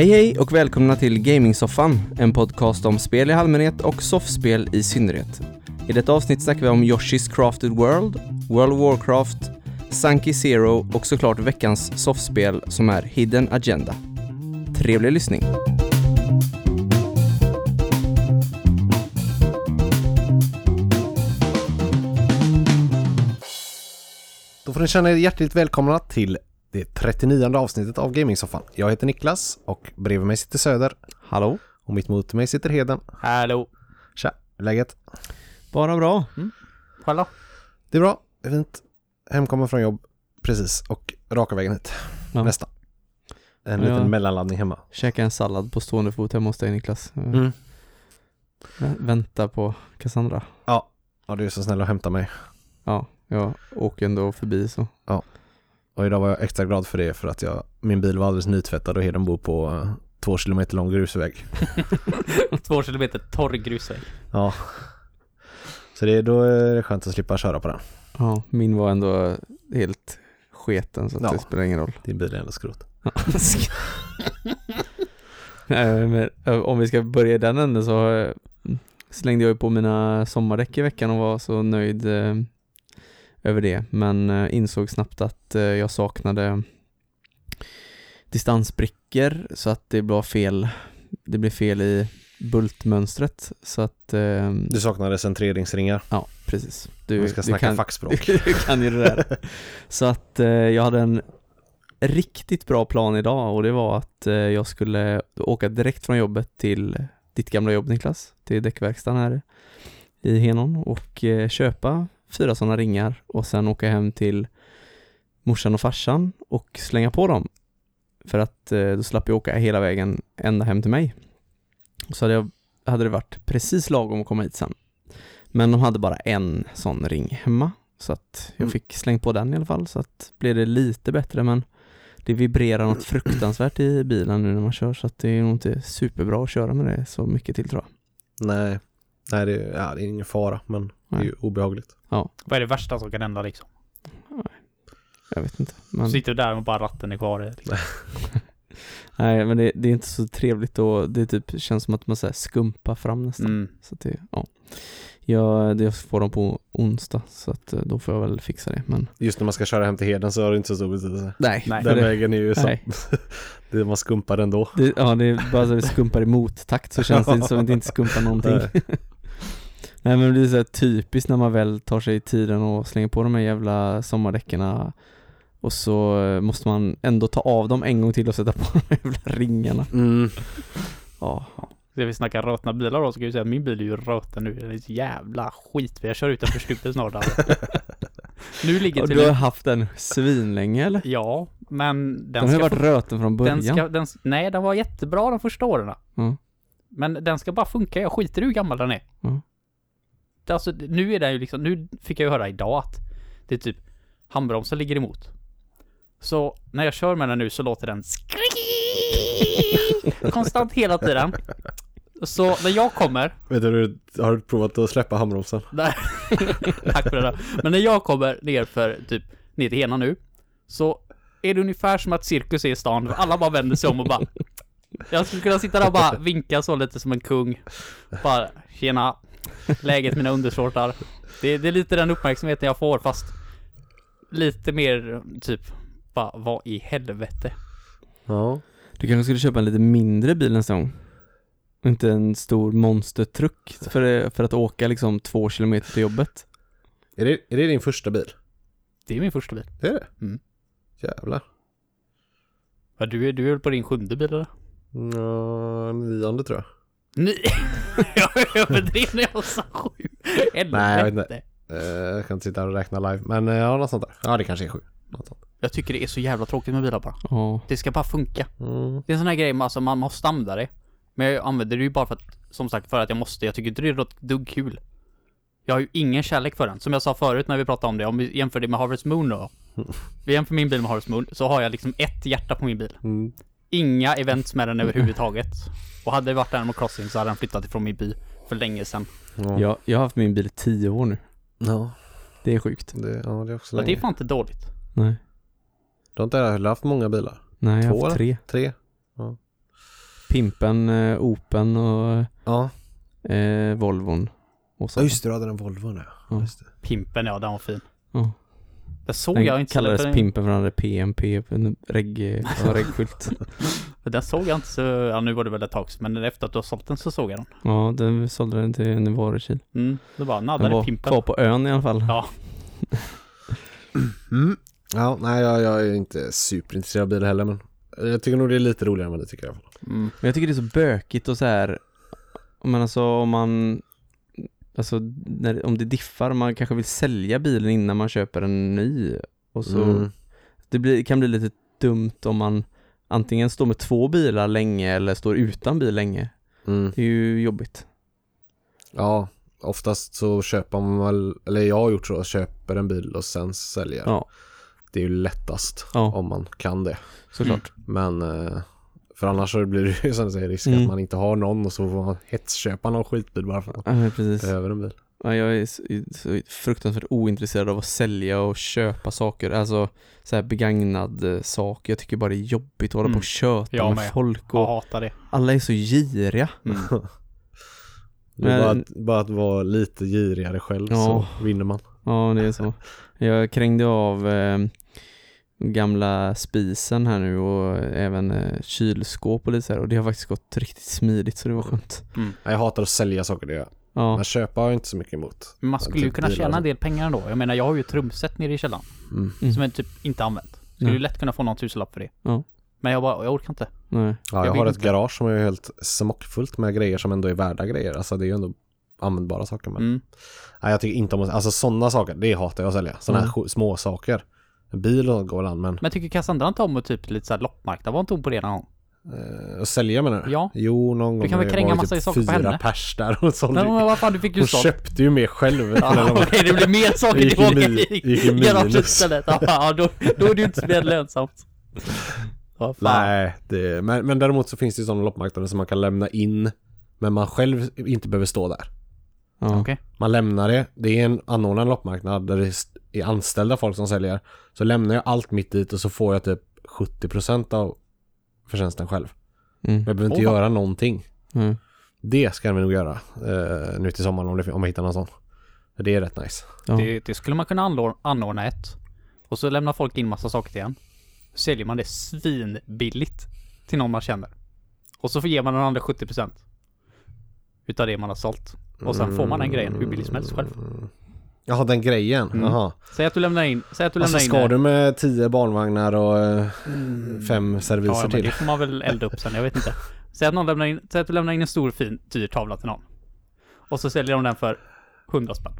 Hej hej och välkomna till Gamingsoffan, en podcast om spel i allmänhet och soffspel i synnerhet. I detta avsnitt snackar vi om Yoshi's Crafted World, World of Warcraft, Sanki Zero och såklart veckans soffspel som är Hidden Agenda. Trevlig lyssning! Då får ni känna er hjärtligt välkomna till det 39:e avsnittet av Gamingsoffan. Jag heter Niklas och bredvid mig sitter Söder. Hallå. Och mitt mot mig sitter Heden. Hallå. Tja, läget? Bara bra. Hallå. Det är bra, det är fint. Hemkommer från jobb, precis. Och raka vägen hit, nästan. En liten mellanlandning hemma. Käka en sallad på stående fot hemma hos dig, Niklas. Vänta på Cassandra. Ja, du är så snäll att hämta mig. Ja, jag åker ändå förbi så. Ja. Och idag var jag extra glad för det, för att min bil var alldeles nytvättad och Heden bor på 2 kilometer lång grusväg. 2 kilometer torr grusväg. Ja. Så då är det skönt att slippa köra på den. Ja, min var ändå helt sketen så att det spelar ingen roll. Din bil är ändå skrot. Nej, men om vi ska börja den änden så slängde jag på mina sommardäck i veckan och var så nöjd över det, men insåg snabbt att jag saknade distansbrickor så att det blev fel. Det blev fel i bultmönstret så att du saknade centreringsringar. Ja, precis. Du ska snacka fackspråk. Du kan ju det där. Så att jag hade en riktigt bra plan idag och det var att jag skulle åka direkt från jobbet till ditt gamla jobb, Niklas, till däckverkstan här i Henon och köpa 4 sådana ringar och sen åka hem till morsan och farsan och slänga på dem. För att då slapp jag åka hela vägen ända hem till mig. Så hade det varit precis lagom att komma hit sen. Men de hade bara en sån ring hemma. Så att jag fick slängt på den i alla fall. Så att blev det lite bättre. Men det vibrerar något fruktansvärt i bilen nu när man kör. Så att det är nog inte superbra att köra med det så mycket till, tror jag. Nej, det är ingen fara. Men det är ju obehagligt. Ja. Vad är det värsta som kan hända liksom? Jag vet inte. Men... sitter du där och bara ratten är kvar i. Liksom. Nej, men det är inte så trevligt och det typ känns som att man så här skumpar fram nästan. Så att det, jag får dem på onsdag så att då får jag väl fixa det. Men... just när man ska köra hem till Heden så har det inte så stor betydelse. Nej. Den vägen är ju så. Det man skumpar ändå. Det är bara så att vi skumpar i mottakt så känns det inte som att det inte skumpar någonting. Nej, men det är så här typiskt när man väl tar sig i tiden och slänger på de här jävla sommardäckorna och så måste man ändå ta av dem en gång till och sätta på de jävla ringarna. Ja. Ska vi snacka rötna bilar då, så kan vi säga att min bil är ju röten nu. Det är så jävla skit, jag kör utanför slutet snart. Alltså. Nu ligger du har haft den svinlänge eller? Ja, men den har varit röten från början. Den var jättebra de första åren. Men den ska bara funka, jag skiter i hur gammal den är. Alltså, nu är det ju liksom, nu fick jag ju höra idag att det är typ handbromsen ligger emot. Så när jag kör med den nu så låter den skrik konstant hela tiden. Så när jag kommer... vet du, har du provat att släppa handbromsen? Nej, tack för det där. Men när jag kommer ner till Hena nu så är det ungefär som att cirkus är i stan. Alla bara vänder sig om och bara... jag skulle kunna sitta där och bara vinka så lite som en kung. Bara, tjena... läget mina undersårtar. Det är lite den uppmärksamheten jag får, fast lite mer typ bara, vad i helvete. Ja. Du kanske skulle köpa en lite mindre bil nästa gång. Inte en stor monstertruck för att åka liksom 2 kilometer till jobbet. Är det din första bil? Det är min första bil. Det är det? Jävlar. Ja, du är väl på din 7:e bil eller? Ja, 9:e tror jag. Jag överdrev när jag sa 7. Nej, jag vet inte. Jag kan inte sitta och räkna live. Men ja, något sånt där. Ja, det kanske är 7. Jag tycker det är så jävla tråkigt med bilar bara. Det ska bara funka. Det är en sån här grej, alltså, man måste använda det. Men jag använder det ju bara för att, som sagt, för att jag måste. Jag tycker inte det är något dugg kul. Jag har ju ingen kärlek för den. Som jag sa förut när vi pratade om det. Om vi jämför det med Harvest Moon då. Vi jämför min bil med Harvest Moon. Så har jag liksom ett hjärta på min bil. Inga events med den överhuvudtaget. Och hade det varit Animal Crossing så hade den flyttat ifrån min by för länge sedan. Jag har haft min bil 10 år nu. Ja. Det är sjukt. Det är också länge. Det är fan inte dåligt. Nej. Du har inte haft många bilar? Nej, jag har haft 3. Ja. Pimpen, Open och ja. Volvon. Och så. Ja, just det, du hade den Volvon. Ja. Just det. Pimpen, ja, den var fin. Ja. Det såg den jag inte. Kallades så Pimpen för den där PMP, reggskylt. Den såg jag inte så, ja, nu var det väl ett tag, men efter att du har sålt den så såg jag den. Ja, den sålde den till en varukil. Mm, det var naddade Pimpen. Var på ön i alla fall. Ja. Mm. Ja, nej, jag är inte superintresserad av bilar heller, men jag tycker nog det är lite roligare än det tycker jag. Mm. Men jag tycker det är så bökigt och så här, men alltså om man alltså när, om det diffar, man kanske vill sälja bilen innan man köper en ny och så det kan bli lite dumt om man antingen står med två bilar länge eller står utan bil länge. Mm. Det är ju jobbigt. Ja, oftast så köper man, eller jag har gjort så, köper en bil och sen säljer. Ja. Det är ju lättast om man kan det. Såklart. Men för annars så blir det ju som du säger risk att man inte har någon och så får man hetsköpa någon skitbil bara för att över en bil. Ja, jag är så fruktansvärt ointresserad av att sälja och köpa saker. Alltså så här begagnad saker. Jag tycker bara det är jobbigt att hålla på och köta med folk. Och jag hatar det. Alla är så giriga. Mm. Bara att vara lite girigare själv så vinner man. Ja, det är så. Jag krängde av gamla spisen här nu och även kylskåp och lite så här, och det har faktiskt gått riktigt smidigt så det var skönt. Mm. Jag hatar att sälja saker det gör. Ja. Men köpa har jag inte så mycket emot. Man skulle ju kunna tjäna en del pengar ändå. Jag menar, jag har ju trumset nere i källaren som jag typ inte använt. Skulle ju lätt kunna få någon tusenlapp för det. Ja. Men jag orkar inte. Nej. Ja, jag har ett garage som är helt smockfullt med grejer som ändå är värda grejer. Alltså det är ju ändå användbara saker, men nej, jag tycker inte om alltså sådana saker, det hatar jag att sälja. Sådana här små saker. En bil och går an, men jag tycker Cassandra inte om typ lite så här loppmarknad. Var inte hon på det någon gång? Och sälja menar du? Ja. Jo, någon gång. Du kan väl kränga massa typ saker på henne? 4 pers där och sånt. Nej, men vad fan, du fick ju sånt. Hon köpte ju mer själv. Ja, okej, det blir mer saker till folk. Då är det ju inte mer lönsamt. Oh, nej, det, men däremot så finns det ju sådana loppmarknader som man kan lämna in, men man själv inte behöver stå där. Ja. Okay. Man lämnar det. Det är en anordnad loppmarknad där det är anställda folk som säljer. Så lämnar jag allt mitt dit och så får jag typ 70% av förtjänsten själv. Mm. Jag behöver inte göra någonting. Mm. Det ska vi nog göra nu till sommaren om jag hittar någon sån. Det är rätt nice. Ja. Det skulle man kunna anordna ett. Och så lämnar folk in massa saker till en. Säljer man det svinbilligt till någon man känner. Och så får ger man den andra 70% utav det man har sålt. Och sen får man den grejen hur billigt som helst själv. Jaha, den grejen. Mm. Säg att du lämnar in. Alltså, ska du med 10 barnvagnar och 5 serviser till? Det får man väl elda upp sen, jag vet inte. Säg att du lämnar in en stor fin dyrtavla till någon. Och så säljer de den för 100 spänn.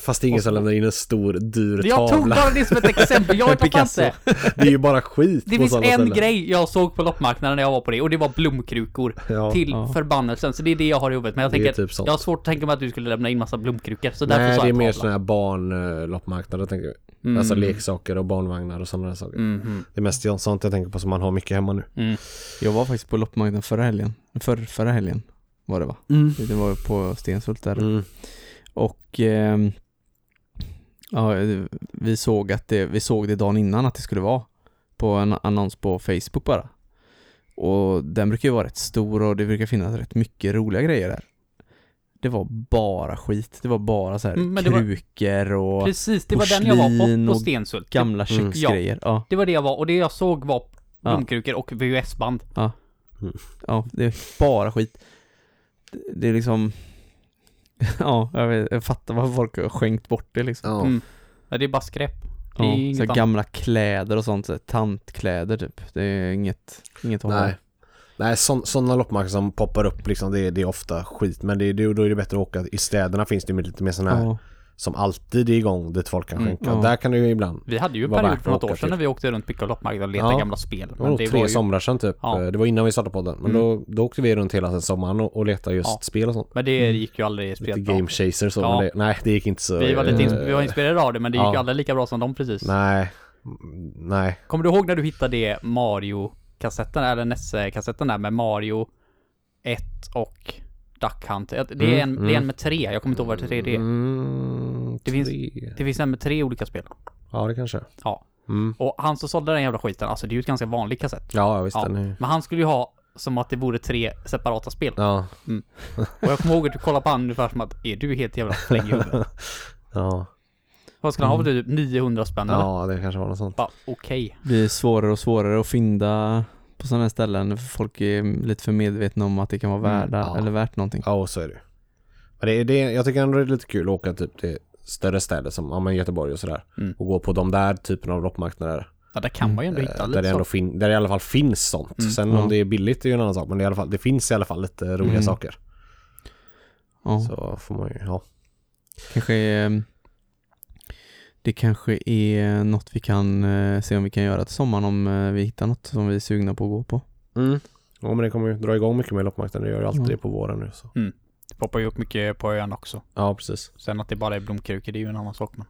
Fast ingen som lämnar in en stor dyr tavla. Jag tog bara det som ett exempel. Jag vet inte. Det är ju bara skit. Det finns en grej jag såg på loppmarknaden när jag var på det. Och det var blomkrukor till förbannelsen. Så det är det jag har i huvudet. Men jag tänker typ jag har svårt att tänka mig att du skulle lämna in massa blomkrukor. Så nej, därför det är mer sådana här barnloppmarknader tänker jag. Alltså leksaker och barnvagnar och sådana saker. Det är mest sånt jag tänker på som man har mycket hemma nu. Jag var faktiskt på loppmarknaden förra helgen var det va? Det var på Stensvalt där. Och ja, vi såg det dagen innan att det skulle vara på en annons på Facebook bara. Och den brukar ju vara rätt stor och det brukar finnas rätt mycket roliga grejer där. Det var bara skit. Det var bara så här krukor och precis, det var den jag var på Stensult. Gamla köksgrejer. Ja, det var det jag var och det jag såg var blomkrukor och VHS-band. Ja, det är bara skit. Det är liksom ja, jag fattar vad folk har skänkt bort det liksom. Ja, det är bara skräp. Det är inget så gamla kläder och sånt, så tantkläder typ. Det är inget håll. Nej, sådana loppmarknader som poppar upp liksom, det är ofta skit. Men då är det bättre att åka. I städerna finns det lite mer sådana här som alltid är igång dit folk kan skänka. Där kan det ju ibland. Vi hade ju en period för något år sedan när vi åkte runt på loppmarknaden och letade gamla spel. Men det var 3 somrar sedan typ. Ja. Det var innan vi startade podden. Men då åkte vi runt hela sommaren och letade just spel och sånt. Men det gick ju aldrig speciellt bra. Game Chaser så. Ja. Nej, det gick inte så. Vi var inspirerade av det, men det gick ju aldrig lika bra som dem precis. Nej. Kommer du ihåg när du hittade det Mario-kassetten eller NES-kassetten där med Mario 1 och Duck Hunt. Det är en med 3. Jag kommer inte ihåg vad det är. Det finns en med 3 olika spel. Ja, det kanske. Ja. Och han så sålde den jävla skiten. Alltså det är ju ett ganska vanligt kassett. Ja, visst. Men han skulle ju ha som att det vore tre separata spel. Ja. Mm. Och jag kommer ihåg att du kollar på han ungefär som att är du helt jävla flängjubbel? Ja. Vad ska han ha? Typ 900 spänn? Eller? Ja, det kanske var något sånt. Ja, okej. Okay. Det blir svårare och svårare att fynda på sådana här ställen. För folk är lite för medvetna om att det kan vara värda eller värt någonting. Ja, så är det. Men jag tycker ändå det är lite kul att åka typ till större städer som Göteborg och sådär. Mm. Och gå på de där typen av loppmarknader. Ja, där kan man ju ändå hitta lite där, där det i alla fall finns sånt. Mm. Sen om det är billigt är ju en annan sak. Men det finns i alla fall lite roliga saker. Ja. Så får man ju, Det kanske är något vi kan se om vi kan göra till sommaren om vi hittar något som vi är sugna på att gå på. Mm. Ja, men det kommer ju dra igång mycket med loppmarknaden. Det gör ju alltid det på våren nu. Så. Mm. Det poppar ju upp mycket på ön också. Ja, precis. Sen att det bara är blomkrukor, det är ju en annan sak. Men...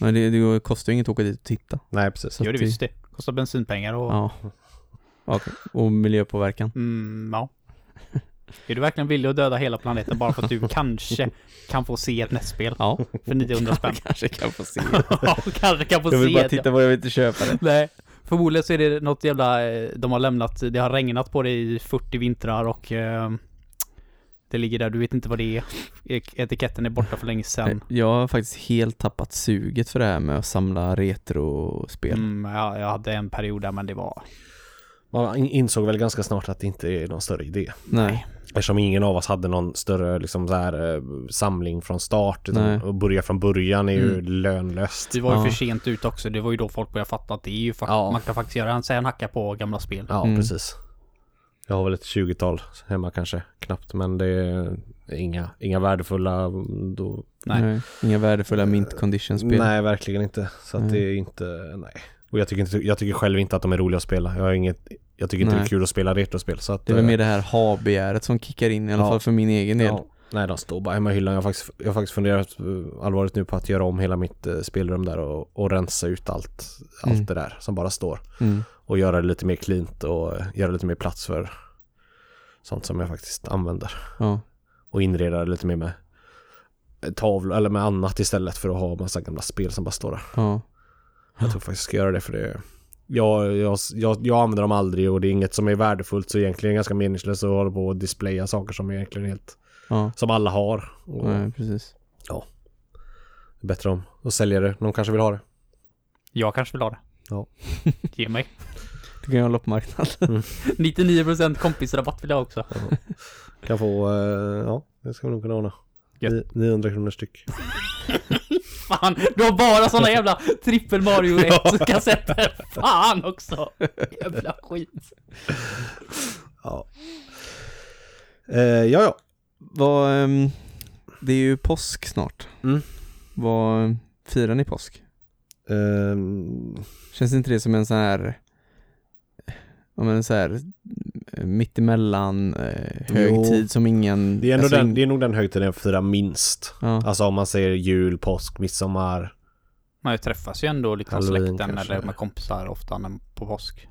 ja, det kostar ju inget att åka dit och titta. Nej, precis. Så jo, det visst det. Kostar bensinpengar och... Ja. Okay. Och miljöpåverkan. Mm, ja. Är du verkligen villig att döda hela planeten bara för att du kanske kan få se ett nästspel för 900 spänn? Kanske kan få se det. Jag vill bara titta på det, jag vill inte köpa det. Nej. Förmodligen så är det något jävla... De har lämnat... Det har regnat på det i 40 vintrar och... det ligger där, du vet inte vad det är. Etiketten är borta för länge sedan. Jag har faktiskt helt tappat suget för det här med att samla retrospel. Jag hade en period där, men det var... Man insåg väl ganska snart att det inte är någon större idé. Nej. Eftersom ingen av oss hade någon större liksom, så här, samling från start. Och börja från början är ju lönlöst. Det var ju för sent ut också. Det var ju då folk började fatta att det är ju man kan faktiskt göra en hacka på gamla spel. Ja, precis. Jag har väl ett 20-tal hemma kanske, knappt. Men det är inga värdefulla... Då... Nej. Inga värdefulla mint condition-spel. Nej, verkligen inte. Så att det är inte... Nej. Och jag tycker själv inte att de är roliga att spela. Jag tycker inte det är kul att spela retrospel. Så att, det är väl mer det här ha-begäret som kickar in, i alla fall för min egen del. Ja. Nej, de står bara hemma i hyllan. Jag har faktiskt funderat allvarligt nu på att göra om hela mitt spelrum där och rensa ut allt det där som bara står. Mm. Och göra det lite mer cleant och göra lite mer plats för sånt som jag faktiskt använder. Ja. Och inreda det lite mer med tavlor eller med annat istället för att ha massa gamla spel som bara står där. Ja. Jag tror faktiskt jag ska göra det för det. Jag använder dem aldrig och det är inget som är värdefullt, så egentligen är det ganska meningslöst att hålla på att displaya saker som egentligen helt som alla har. Och, nej, precis. Ja. Det är bättre om att sälja det. Någon kanske vill ha det. Jag kanske vill ha det. Ja. Ge mig. Du kan ju hålla på marknaden. 99% kompisrabatt vill jag också. Ja. Kan få, det ska vi nog kunna ordna. 900 kronor styck. Fan, du har bara såna jävla trippel Mario 1-kassetter. Fan också. Jävla skit. Ja. Det är ju påsk snart. Mm. Vad firar ni påsk? Känns inte det som en sån här... mittemellan högtid som ingen... Det är, alltså, det är nog den högtiden jag firar minst. Ja. Alltså om man säger jul, påsk, midsommar. Man träffas ju ändå liksom släkten kanske. Eller med kompisar ofta på påsk.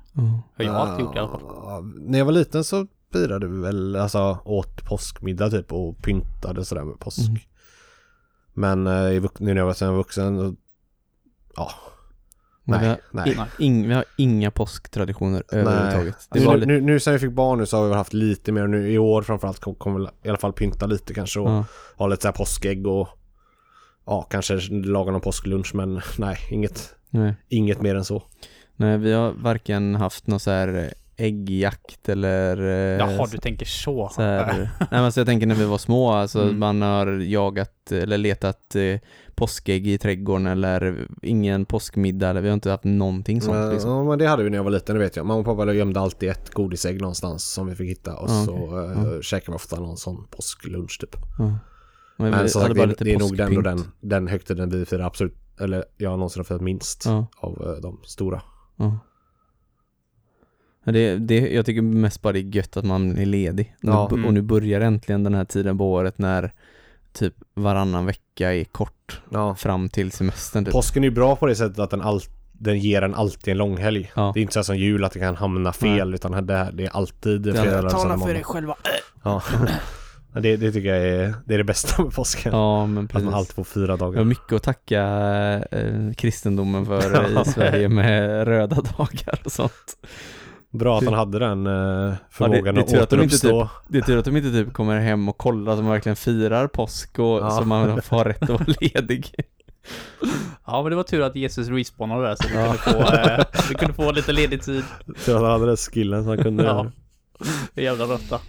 Jag har alltid gjort det i alla fall. När jag var liten så firade vi väl åt påskmiddag typ och pyntade sådär med påsk. Mm. Men nu när jag var vuxen och, vi har inga påsktraditioner överhuvudtaget. Nu sen vi fick barn nu så har vi haft lite mer. Nu i år framförallt kommer vi i alla fall pynta lite kanske och ha lite så här påskägg och kanske laga någon påsklunch, men inget mer än så. Nej, vi har varken haft någon så här äggjakt eller... Jaha, du tänker så här. Nej, men alltså, jag tänker när vi var små, alltså, man har jagat eller letat påskägg i trädgården eller ingen påskmiddag, eller vi har inte haft någonting sånt. Liksom. Ja, men det hade vi när jag var liten, det vet jag. Mamma och pappa gömde alltid ett godisägg någonstans som vi fick hitta och käkade vi ofta någon sån påsklunch typ. Ja. Men som sagt, det är nog den högtiden vi firar absolut, eller jag har någonsin firat minst av de stora. Ja. Jag tycker mest bara det är gött att man är ledig. Och nu börjar äntligen den här tiden på året när typ varannan vecka är kort fram till semestern. Typ. Påsken är ju bra på det sättet att den ger en alltid en långhelg. Ja. Det är inte så som jul att det kan hamna fel, utan det är alltid... Jag talar för dig själva. Ja. Det tycker jag är det bästa med påsken. Ja, men precis. Att man alltid får 4 dagar. Jag har mycket att tacka kristendomen för i Sverige med röda dagar och sånt. Bra att han hade den förmågan att återuppstå. Det är tur att de inte typ kommer hem och kollar att de verkligen firar påsk och så man får rätt att vara ledig. Ja, men det var tur att Jesus respawnade där så vi kunde få lite ledig tid. Tur att han hade den skillen så han kunde... ja, det är jävla rötta.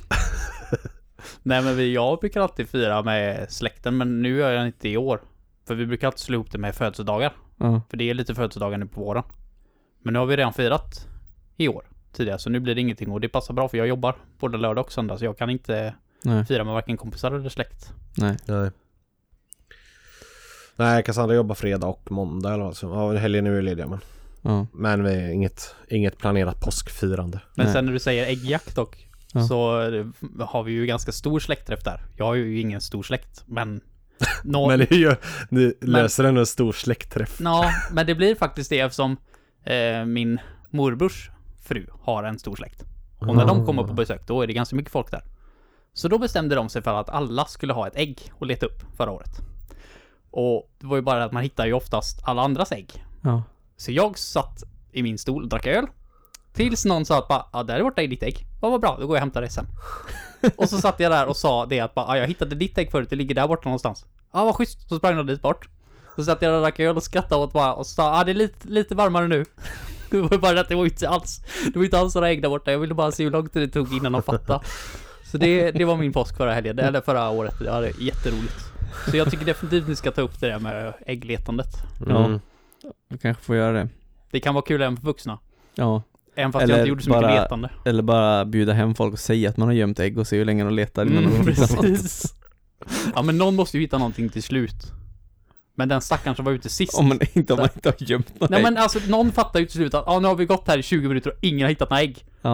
Nej, men jag brukar alltid fira med släkten, men nu gör jag inte i år. För vi brukar alltid slå ihop det med födelsedagar. Mm. För det är lite födelsedagar nu på våren. Men nu har vi redan firat i år tidigare, så nu blir det ingenting. Och det passar bra för jag jobbar både lördag och söndag, så jag kan inte fira med varken kompisar eller släkt. Nej, Cassandra jobbar fredag och måndag eller alltså. Ja, helgen nu är lediga, men men vi är inget planerat påskfirande. Men sen när du säger äggjakt och så har vi ju ganska stor släktträff där. Jag har ju ingen stor släkt, men men ni löser en stor släktträff. Ja, men det blir faktiskt det eftersom min morbrors fru har en stor släkt. Och när de kommer på besök, då är det ganska mycket folk där. Så då bestämde de sig för att alla skulle ha ett ägg och leta upp förra året. Och det var ju bara att man hittar ju oftast alla andras ägg. Ja. Så jag satt i min stol och drack öl. Tills någon sa att bara, där är borta i ditt ägg. Vad bra, då går jag och hämtar det sen. Och så satt jag där och sa det att bara, jag hittade ditt ägg förut, det ligger där borta någonstans. Ja, vad schysst, så sprang jag dit bort. Så satt jag där och drack öl och skrattade åt bara och sa, det är lite varmare nu. Det var bara att det var inte alls några ägg där borta. Jag ville bara se hur långt det tog innan de fattade. Så det var min påsk förra helgen, eller förra året. Det var jätteroligt. Så jag tycker definitivt ni ska ta upp det där med äggletandet. Ja, vi kanske får göra det. Det kan vara kul även för vuxna. Ja. Även fast eller jag inte gjorde så mycket letande. Eller bara bjuda hem folk och säga att man har gömt ägg och se hur länge de letar. Precis. Ja, men någon måste ju hitta någonting till slut. Men den stackaren som var ute sist. Om man inte har gömt några ägg. Men alltså, någon fattar ju till slut att nu har vi gått här i 20 minuter och ingen har hittat några ägg. Då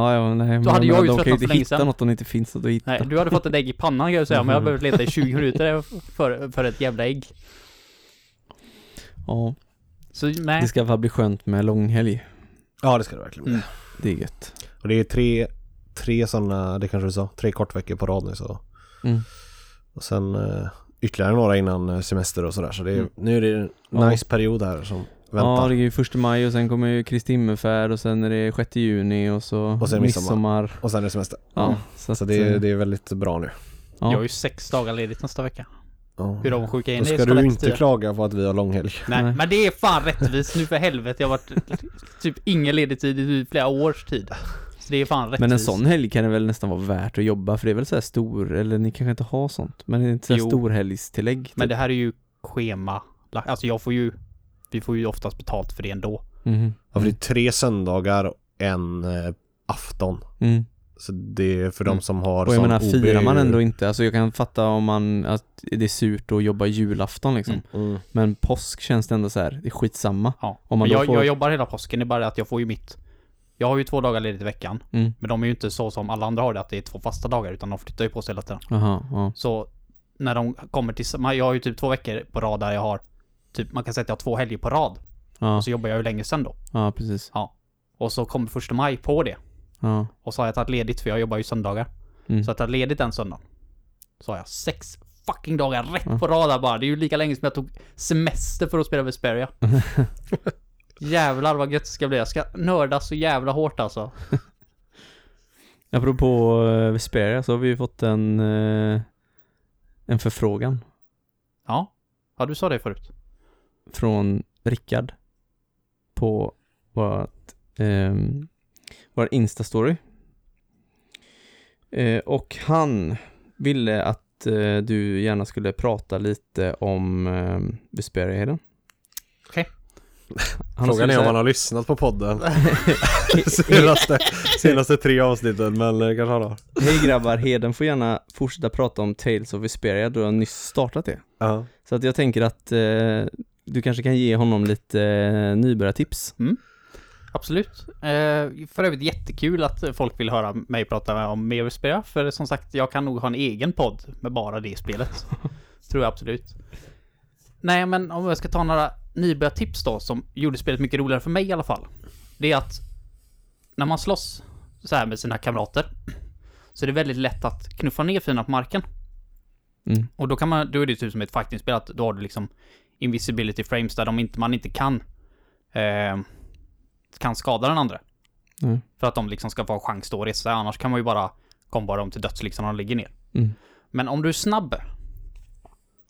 hade jag ju tröttnat för länge sedan. De kan ju inte hitta något om det inte finns att hitta. Nej, du hade fått ett ägg i pannan, kan jag säga. Men jag har behövt leta i 20 minuter för ett jävla ägg. Ja. Så, nej. Det ska väl bli skönt med långhelg. Ja, det ska det verkligen bli. Mm. Det är gött. Och det är tre sådana, det kanske du sa, 3 kortveckor på rad nu. Så. Mm. Och sen... ytterligare några innan semester och sådär. Så det är, nu är det en nice period här som väntar. Ja, det är ju 1 maj och sen kommer ju Kristimmefärd och sen är det 6 juni och så och sen midsommar. Och sen är det semester. Ja, så det är väldigt bra nu. Ja. Jag har ju 6 dagar ledigt nästa vecka. Ja. Hur de sjuka in det. Då ska du inte klaga på att vi har långhelg. Nej, men det är fan rättvist nu för helvete. Jag har varit typ ingen ledig tid i flera års tid. Det är fan rättvist. Men en sån helg kan det väl nästan vara värt att jobba, för det är väl så här stor, eller ni kanske inte har sånt, men det är inte så här stor helgstillägg. Typ. Men det här är ju schema. Alltså vi får ju oftast betalt för det ändå. Mm. Ja, för det är 3 söndagar och en afton. Mm. Så det är för de som har sån OB. Och jag menar, firar man ändå inte. Alltså jag kan fatta om att det är surt att jobba julafton liksom. Mm. Men påsk känns det ändå så här, det är skitsamma. Ja. Om man jag jobbar hela påsken, det är bara att jag får ju mitt. Jag har ju 2 dagar ledigt i veckan. Mm. Men de är ju inte så som alla andra har det, att det är 2 fasta dagar, utan de flyttar ju på sig hela tiden. Så när de kommer till... Jag har ju typ 2 veckor på rad där jag har... Typ, man kan säga att jag har 2 helger på rad. Ja. Och så jobbar jag ju länge sedan då. Ja, precis. Ja. Och så kommer 1 maj på det. Ja. Och så har jag tagit ledigt, för jag jobbar ju söndagar. Mm. Så jag tar ledigt den söndagen. Så har jag 6 fucking dagar rätt på rad där bara. Det är ju lika länge som jag tog semester för att spela Vesperia. Jävlar vad gött det ska bli. Jag ska nörda så jävla hårt alltså. Apropå Vesperia så har vi ju fått en förfrågan. Ja, du sa det förut. Från Rickard på vår Insta-story. Och han ville att du gärna skulle prata lite om Vesperia i den. Okej. Frågan är om han har lyssnat på podden senaste 3 avsnitten, men kanske han har. Hej grabbar, Heden får gärna fortsätta prata om Tales of Vesperia då jag nyss startat det. Så att jag tänker att du kanske kan ge honom lite nybörjartips. Absolut. För övrigt jättekul att folk vill höra mig prata om mer Vesperia, för som sagt, jag kan nog ha en egen podd med bara det spelet. Tror jag absolut. Nej, men om jag ska ta några nybörjartips då, som gjorde spelet mycket roligare för mig i alla fall. Det är att när man slåss så här med sina kamrater, så är det väldigt lätt att knuffa ner fina på marken. Och då är det typ som ett fighting-spel, att då har du liksom invisibility frames där man inte kan skada den andra. Mm. För att de liksom ska få chans att resa. Annars kan man ju bara komba dem till döds liksom när de ligger ner. Mm. Men om du är snabb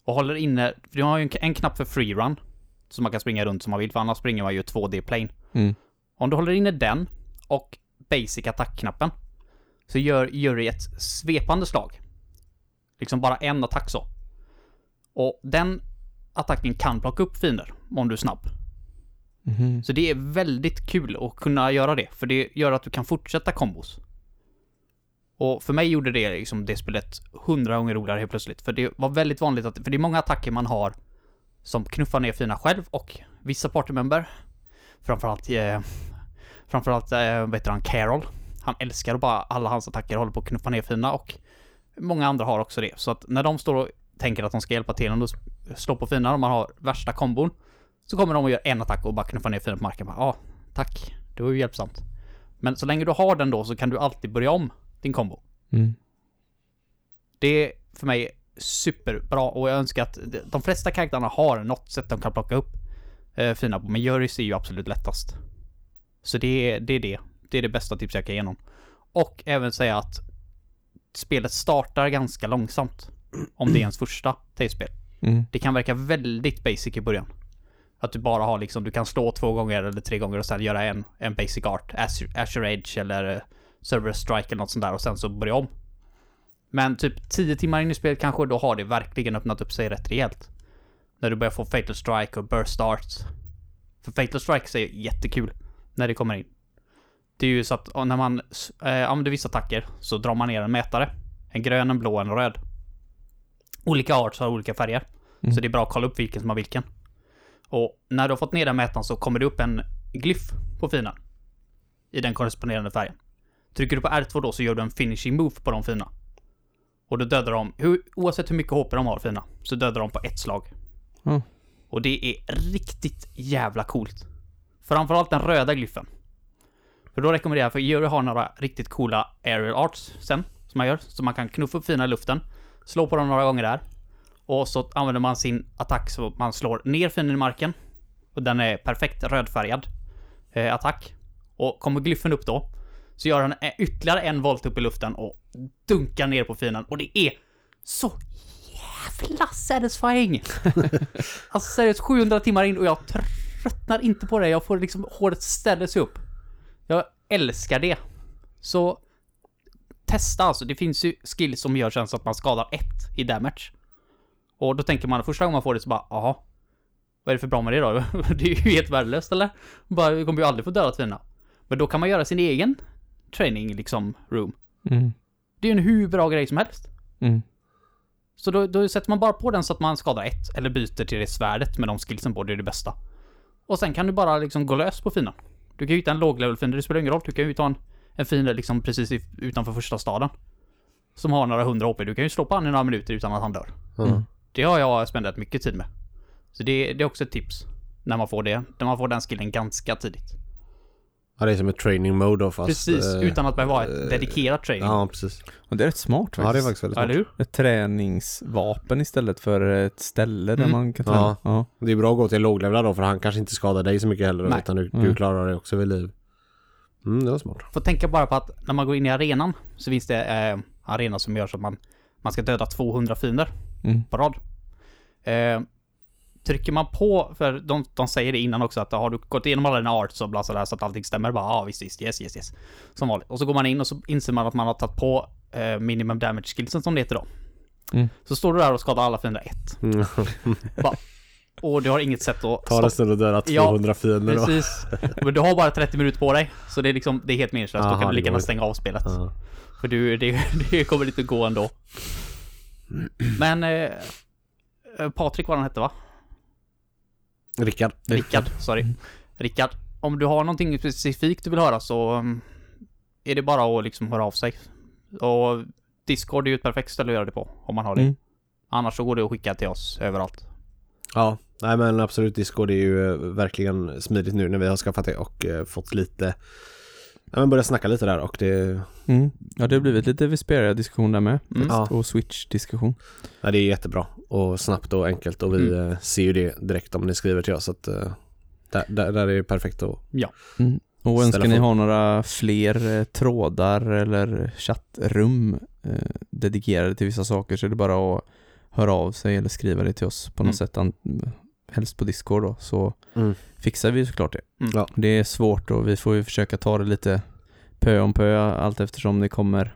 och håller inne, för du har ju en knapp för free run som man kan springa runt som man vill, för annars springer man ju 2D-plane. Mm. Om du håller inne den och basic attack-knappen så gör du ett svepande slag. Liksom bara en attack så. Och den attacken kan plocka upp fiender om du är snabb. Mm-hmm. Så det är väldigt kul att kunna göra det, för det gör att du kan fortsätta kombos. Och för mig gjorde det liksom det spelet 100 gånger roligare helt plötsligt, för det var väldigt vanligt att, för det är många attacker man har som knuffar ner fina själv och vissa partymember, framförallt vet han Carol. Han älskar, och bara alla hans attacker håller på att knuffa ner fina, och många andra har också det. Så att när de står och tänker att de ska hjälpa till och slå på fina, om man har värsta kombon, så kommer de och gör en attack och bara knuffa ner fina på marken. Ja, ah, tack. Det var ju hjälpsamt. Men så länge du har den då så kan du alltid börja om din kombo. Mm. Det är för mig superbra, och jag önskar att de flesta karaktärerna har något sätt de kan plocka upp fina på. Men Jöris är ju absolut lättast. Så det är det. Det är det bästa tips jag kan igenom. Och även säga att spelet startar ganska långsamt om det är ens första tejspel. Mm. Det kan verka väldigt basic i början. Att du bara har liksom, du kan slå 2 gånger eller 3 gånger och sen göra en basic art, Azure Edge eller Server Strike eller något sånt där, och sen så börja om. Men typ 10 timmar in i spelet kanske, då har det verkligen öppnat upp sig rätt rejält. När du börjar få Fatal Strike och Burst Arts. För Fatal Strike är jättekul när det kommer in. Det är ju så att när man använder vissa attacker så drar man ner en mätare. En grön, en blå, en röd. Olika arts har olika färger. Mm. Så det är bra att kolla upp vilken som har vilken. Och när du har fått ner den mätaren så kommer det upp en glyff på finan i den korresponderande färgen. Trycker du på R2 då så gör du en finishing move på de fina. Och då dödar de, oavsett hur mycket HP de har fina, så dödar de på ett slag. Mm. Och det är riktigt jävla coolt. Framförallt den röda glyffen. För då rekommenderar jag, för Yuri har några riktigt coola aerial arts sen, som man gör. Så man kan knuffa upp fina i luften, slå på dem några gånger där. Och så använder man sin attack så man slår ner finen i marken. Och den är perfekt rödfärgad attack. Och kommer glyffen upp då, så gör han ytterligare en volt upp i luften och dunkar ner på finen. Och det är så jävla satisfying. Alltså seriöst, 700 timmar in och jag tröttnar inte på det. Jag får liksom, håret ställer sig upp. Jag älskar det. Så testa alltså. Det finns ju skills som gör sen så att man skadar 1 i damage. Och då tänker man, första gången man får det så bara, jaha, vad är det för bra med det då? Det är ju helt värdelöst, eller? Vi kommer ju aldrig få döda tvina. Men då kan man göra sin egen training liksom room. Mm. Det är ju en hur bra grej som helst. Mm. Så då sätter man bara på den så att man skadar 1 eller byter till det svärdet med de skillsen på, det är det bästa. Och sen kan du bara liksom gå lös på finan. Du kan ju hitta en låglevelfiende, det spelar ingen roll. Du kan ju ta en fiende liksom precis utanför första staden som har några 100 HP. Du kan ju slå på han i några minuter utan att han dör. Mm. Det har jag spenderat mycket tid med. Så det är också ett tips när man får det. När man får den skillen ganska tidigt. Ja, det är som ett training mode. Fast, precis, utan att behöva vara ett dedikerat training. Ja, precis. Och det är rätt smart faktiskt. Ja, det är faktiskt väldigt smart. Eller? Ett träningsvapen istället för ett ställe där man kan träna. Ja. Ja. Det är bra att gå till en låglevlar då, för han kanske inte skadar dig så mycket heller. Nej. Utan du klarar det också vid liv. Mm, det var smart. Får tänka bara på att när man går in i arenan så finns det arena som gör så att man ska döda 200 fiender. Mm. På rad. Trycker man på, för de säger det innan också, att har du gått igenom alla dina arts och bla så där så att allting stämmer, bara ja, visst, yes, som vanligt. Och så går man in och så inser man att man har tagit på minimum damage skillsen som det heter då. Mm. Så står du där och skadar alla fiender 1. Mm. Och du har inget sätt att ta det snäll och döda 200 fiender då. Precis. Men du har bara 30 minuter på dig, så det är liksom, det är helt meningslöst. Då kan du lika gärna stänga av spelet. Aha. För det kommer inte gå ändå. Men Patrik, vad han hette, va? Rickard, om du har någonting specifikt du vill höra så är det bara att liksom höra av sig. Och Discord är ju ett perfekt ställe att göra det på om man har det. Mm. Annars så går det att skicka till oss överallt. Ja, nej men absolut, Discord är ju verkligen smidigt nu när vi har skaffat det och fått lite, ja, men börja snacka lite där och det... Mm. Ja, det har blivit lite Vesperia-diskussion där med. Mm. Ja. Och Switch-diskussion. Ja, det är jättebra. Och snabbt och enkelt. Och vi ser ju det direkt om ni skriver till oss. Så att, där är det perfekt. Och... Ja. Mm. Och önskar ni ha några fler trådar eller chattrum dedikerade till vissa saker, så är det bara att höra av sig eller skriva det till oss på något sätt, helst på Discord då, så fixar vi såklart det. Ja. Det är svårt och vi får ju försöka ta det lite pö om pö allt eftersom det kommer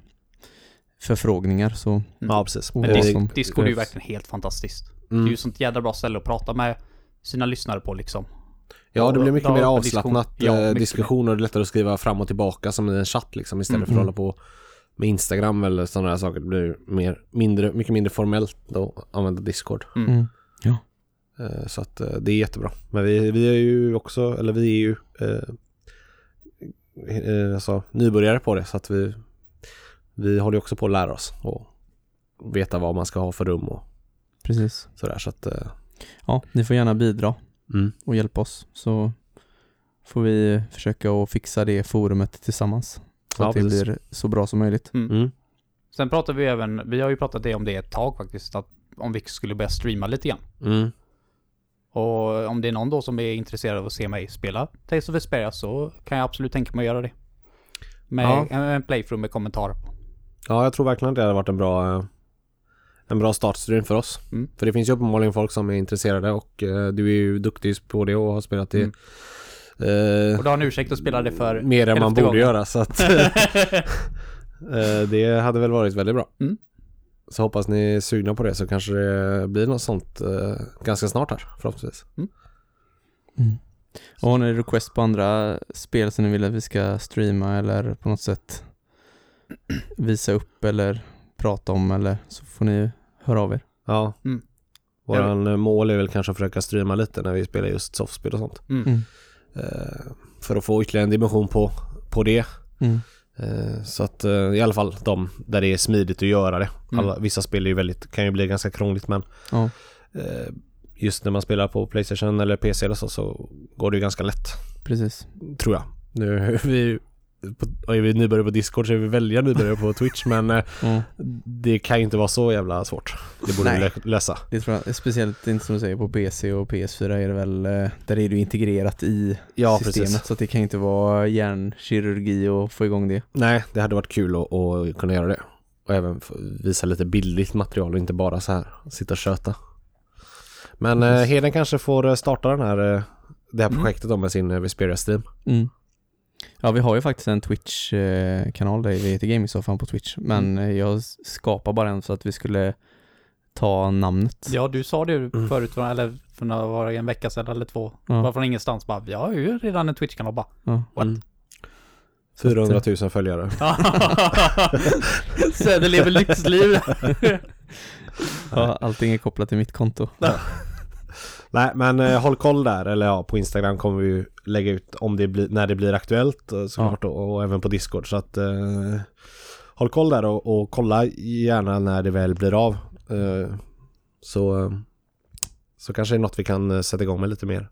förfrågningar. Så. Ja, precis. Men Discord är ju verkligen helt fantastiskt. Det är ju sånt jävla bra ställe att prata med sina lyssnare på liksom. Ja, det blir mycket mer avslappnat diskussioner, och det är lättare att skriva fram och tillbaka som i en chatt liksom, istället för att hålla på med Instagram eller sådana här saker. Det blir mycket mindre formellt att använda Discord. Mm. Ja. Så att det är jättebra. Men vi är ju också, eller vi är ju alltså, nybörjare på det, så att vi håller också på att lära oss och veta vad man ska ha för rum och precis. Sådär, så att ja, ni får gärna bidra. Och hjälpa oss, så får vi försöka att fixa det forumet tillsammans så att det blir så bra som möjligt. Sen pratar vi även, vi har ju pratat om det ett tag faktiskt, att om vi skulle börja streama lite grann. Och om det är någon då som är intresserad av att se mig spela Tales of Vesperia, så kan jag absolut tänka mig att göra det med en playthrough med kommentarer på. Ja, jag tror verkligen att det hade varit en bra startstudien för oss. För det finns ju uppenbarligen folk som är intresserade, och du är ju duktig på det och har spelat det. Och du har en ursäkt att spela det för mer än man borde göra, så att det hade väl varit väldigt bra. Så hoppas ni är sugna på det, så kanske det blir något sånt ganska snart här förhoppningsvis. Och har ni request på andra spel som ni vill att vi ska streama eller på något sätt visa upp eller prata om, eller så får ni höra av er. Ja. Våran mål är väl kanske att försöka streama lite när vi spelar just softspel och sånt. För att få ytterligare en dimension på det. Så att i alla fall de där det är smidigt att göra det. Vissa spel är ju kan ju bli ganska krångligt, men just när man spelar på PlayStation eller PC eller så går det ju ganska lätt. Precis. Tror jag. Nu är vi nybörjare på Discord, så är vi välja nybörjare på Twitch, men det kan ju inte vara så jävla svårt. Det borde vi lösa. Det tror jag, speciellt inte som du säger på PC och PS4 är det väl, där är det ju integrerat i systemet, precis. Så att det kan inte vara hjärnkirurgi och få igång det. Nej, det hade varit kul att kunna göra det. Och även visa lite bildligt material och inte bara så här sitta och köta. Men Heden kanske får starta det här projektet med sin Vesperia-stream. Ja, vi har ju faktiskt en Twitch-kanal där vi heter Gamingsoffan på Twitch, men jag skapar bara en så att vi skulle ta namnet. Ja, du sa det förut, eller för några en vecka sedan eller två, bara från ingenstans, bara, jag har ju redan en Twitch-kanal, bara, 400 000 följare. Söder lever lyxliv. Ja, allting är kopplat till mitt konto. Nej, men håll koll där, eller på Instagram kommer vi ju lägga ut om det när det blir aktuellt, såklart, och även på Discord, så att håll koll där och kolla gärna när det väl blir av, så kanske det är något vi kan sätta igång med lite mer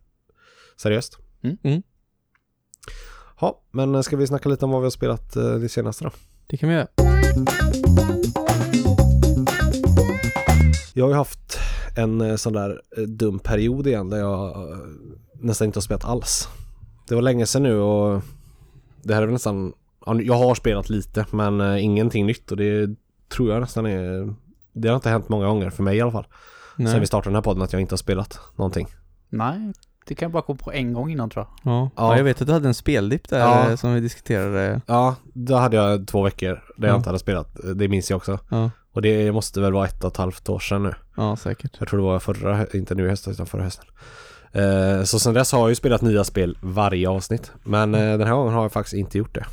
seriöst. Ja, men ska vi snacka lite om vad vi har spelat det senaste då? Det kan vi göra. Jag har ju haft en sån där dum period igen där jag nästan inte har spelat alls. Det var länge sedan nu, och det här är väl nästan, jag har spelat lite men ingenting nytt, och det tror jag nästan är, det har inte hänt många gånger för mig i alla fall. Nej. Sen vi startade den här podden att jag inte har spelat någonting. Nej, det kan jag bara gå på en gång innan, tror jag. Ja, jag vet att du hade en speldipp där som vi diskuterade. Ja, då hade jag 2 veckor där jag inte hade spelat, det minns jag också. Ja. Och det måste väl vara 1,5 år sedan nu. Ja, säkert. Jag tror det var inte nu i hösten, utan förra hösten. Så sen dess har jag ju spelat nya spel varje avsnitt. Men den här gången har jag faktiskt inte gjort det.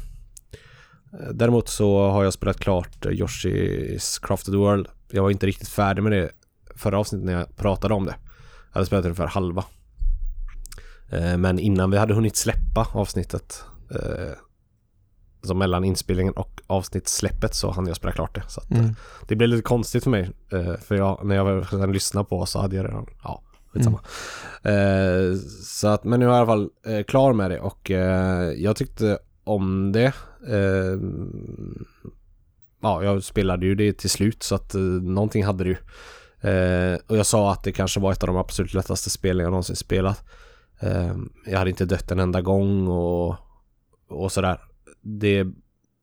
Däremot så har jag spelat klart Yoshi's Crafted World. Jag var inte riktigt färdig med det förra avsnittet när jag pratade om det. Jag hade spelat ungefär halva. Men innan vi hade hunnit släppa avsnittet, alltså mellan inspelningen och avsnittssläppet, så hann jag spela klart det. Så att, det blev lite konstigt för mig. För när jag sedan lyssnade på så hade jag redan... Ja, skitsamma. Så att, men nu är jag i alla fall klar med det. Och jag tyckte om det. Ja, jag spelade ju det till slut. Så att någonting hade det ju. Och jag sa att det kanske var ett av de absolut lättaste spelen jag någonsin spelat. Jag hade inte dött en enda gång och... och sådär.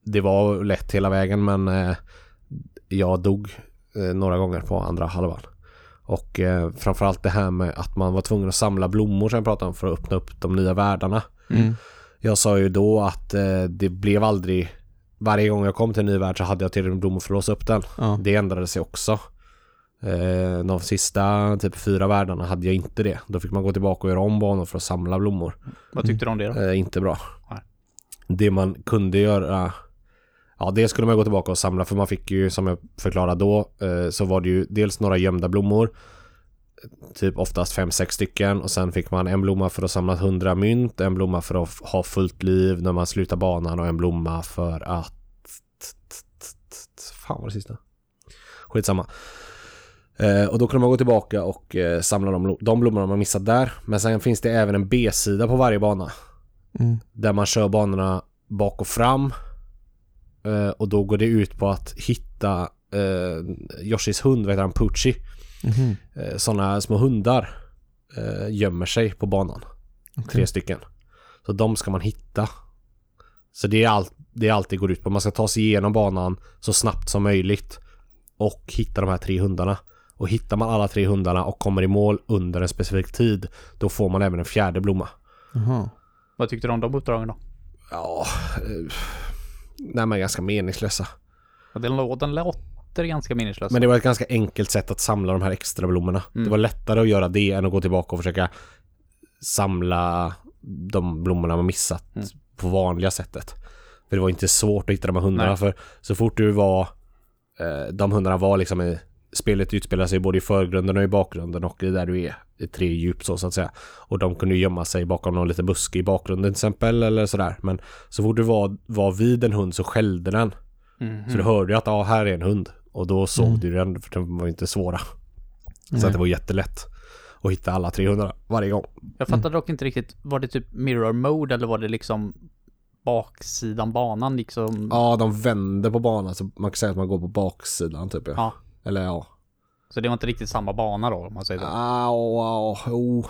Det var lätt hela vägen, men jag dog några gånger på andra halvan. Och framförallt det här med att man var tvungen att samla blommor som jag pratade om för att öppna upp de nya världarna. Mm. Jag sa ju då att det blev aldrig... Varje gång jag kom till en ny värld så hade jag tillräckligt med blommor för att låsa upp den. Ja. Det ändrade sig också. De sista typ 4 världarna hade jag inte det. Då fick man gå tillbaka och göra om banor för att samla blommor. Vad tyckte du om det då? Inte bra. Nej. Det man kunde göra... Ja, det skulle man gå tillbaka och samla, för man fick ju, som jag förklarade då, så var det ju dels några gömda blommor, typ oftast 5-6 stycken, och sen fick man en blomma för att samla 100 mynt, en blomma för att ha fullt liv när man slutar banan, och en blomma för att... Fan, var det sista? Skitsamma. Och då kunde man gå tillbaka och samla de blommorna man missat där. Men sen finns det även en B-sida på varje bana, där man kör banorna bak och fram. Och då går det ut på att hitta Yoshis hund, vad heter han, Pucci. Mm-hmm. Sådana små hundar gömmer sig på banan. Okay. 3 stycken. Så de ska man hitta. Så det är allt det går ut på. Man ska ta sig igenom banan så snabbt som möjligt och hitta de här 3 hundarna. Och hittar man alla 3 hundarna och kommer i mål under en specifik tid, då får man även en 4:e blomma. Mm-hmm. Vad tyckte du om de uppdragen då? Ja... Nej, men ganska meningslösa. Ja, den låter ganska meningslösa. Men det var ett ganska enkelt sätt att samla de här extra blommorna. Mm. Det var lättare att göra det än att gå tillbaka och försöka samla de blommorna man missat på vanliga sättet. För det var inte svårt att hitta de här hundarna. Nej. För så fort du var... de hundarna var liksom i... Spelet utspelar sig både i förgrunden och i bakgrunden och där du är i 3 djup så att säga. Och de kunde gömma sig bakom någon liten buske i bakgrunden till exempel eller sådär. Men så fort du var vid en hund så skällde den. Mm-hmm. Så du hörde ju att här är en hund. Och då såg du den, för de var inte svåra. Så att det var jättelätt att hitta alla 300 varje gång. Jag fattade dock inte riktigt, var det typ mirror mode eller var det liksom baksidan banan liksom? Ja, de vänder på banan så man kan säga att man går på baksidan typ. Ja. Ja. Eller ja. Så det var inte riktigt samma bana då om man säger så.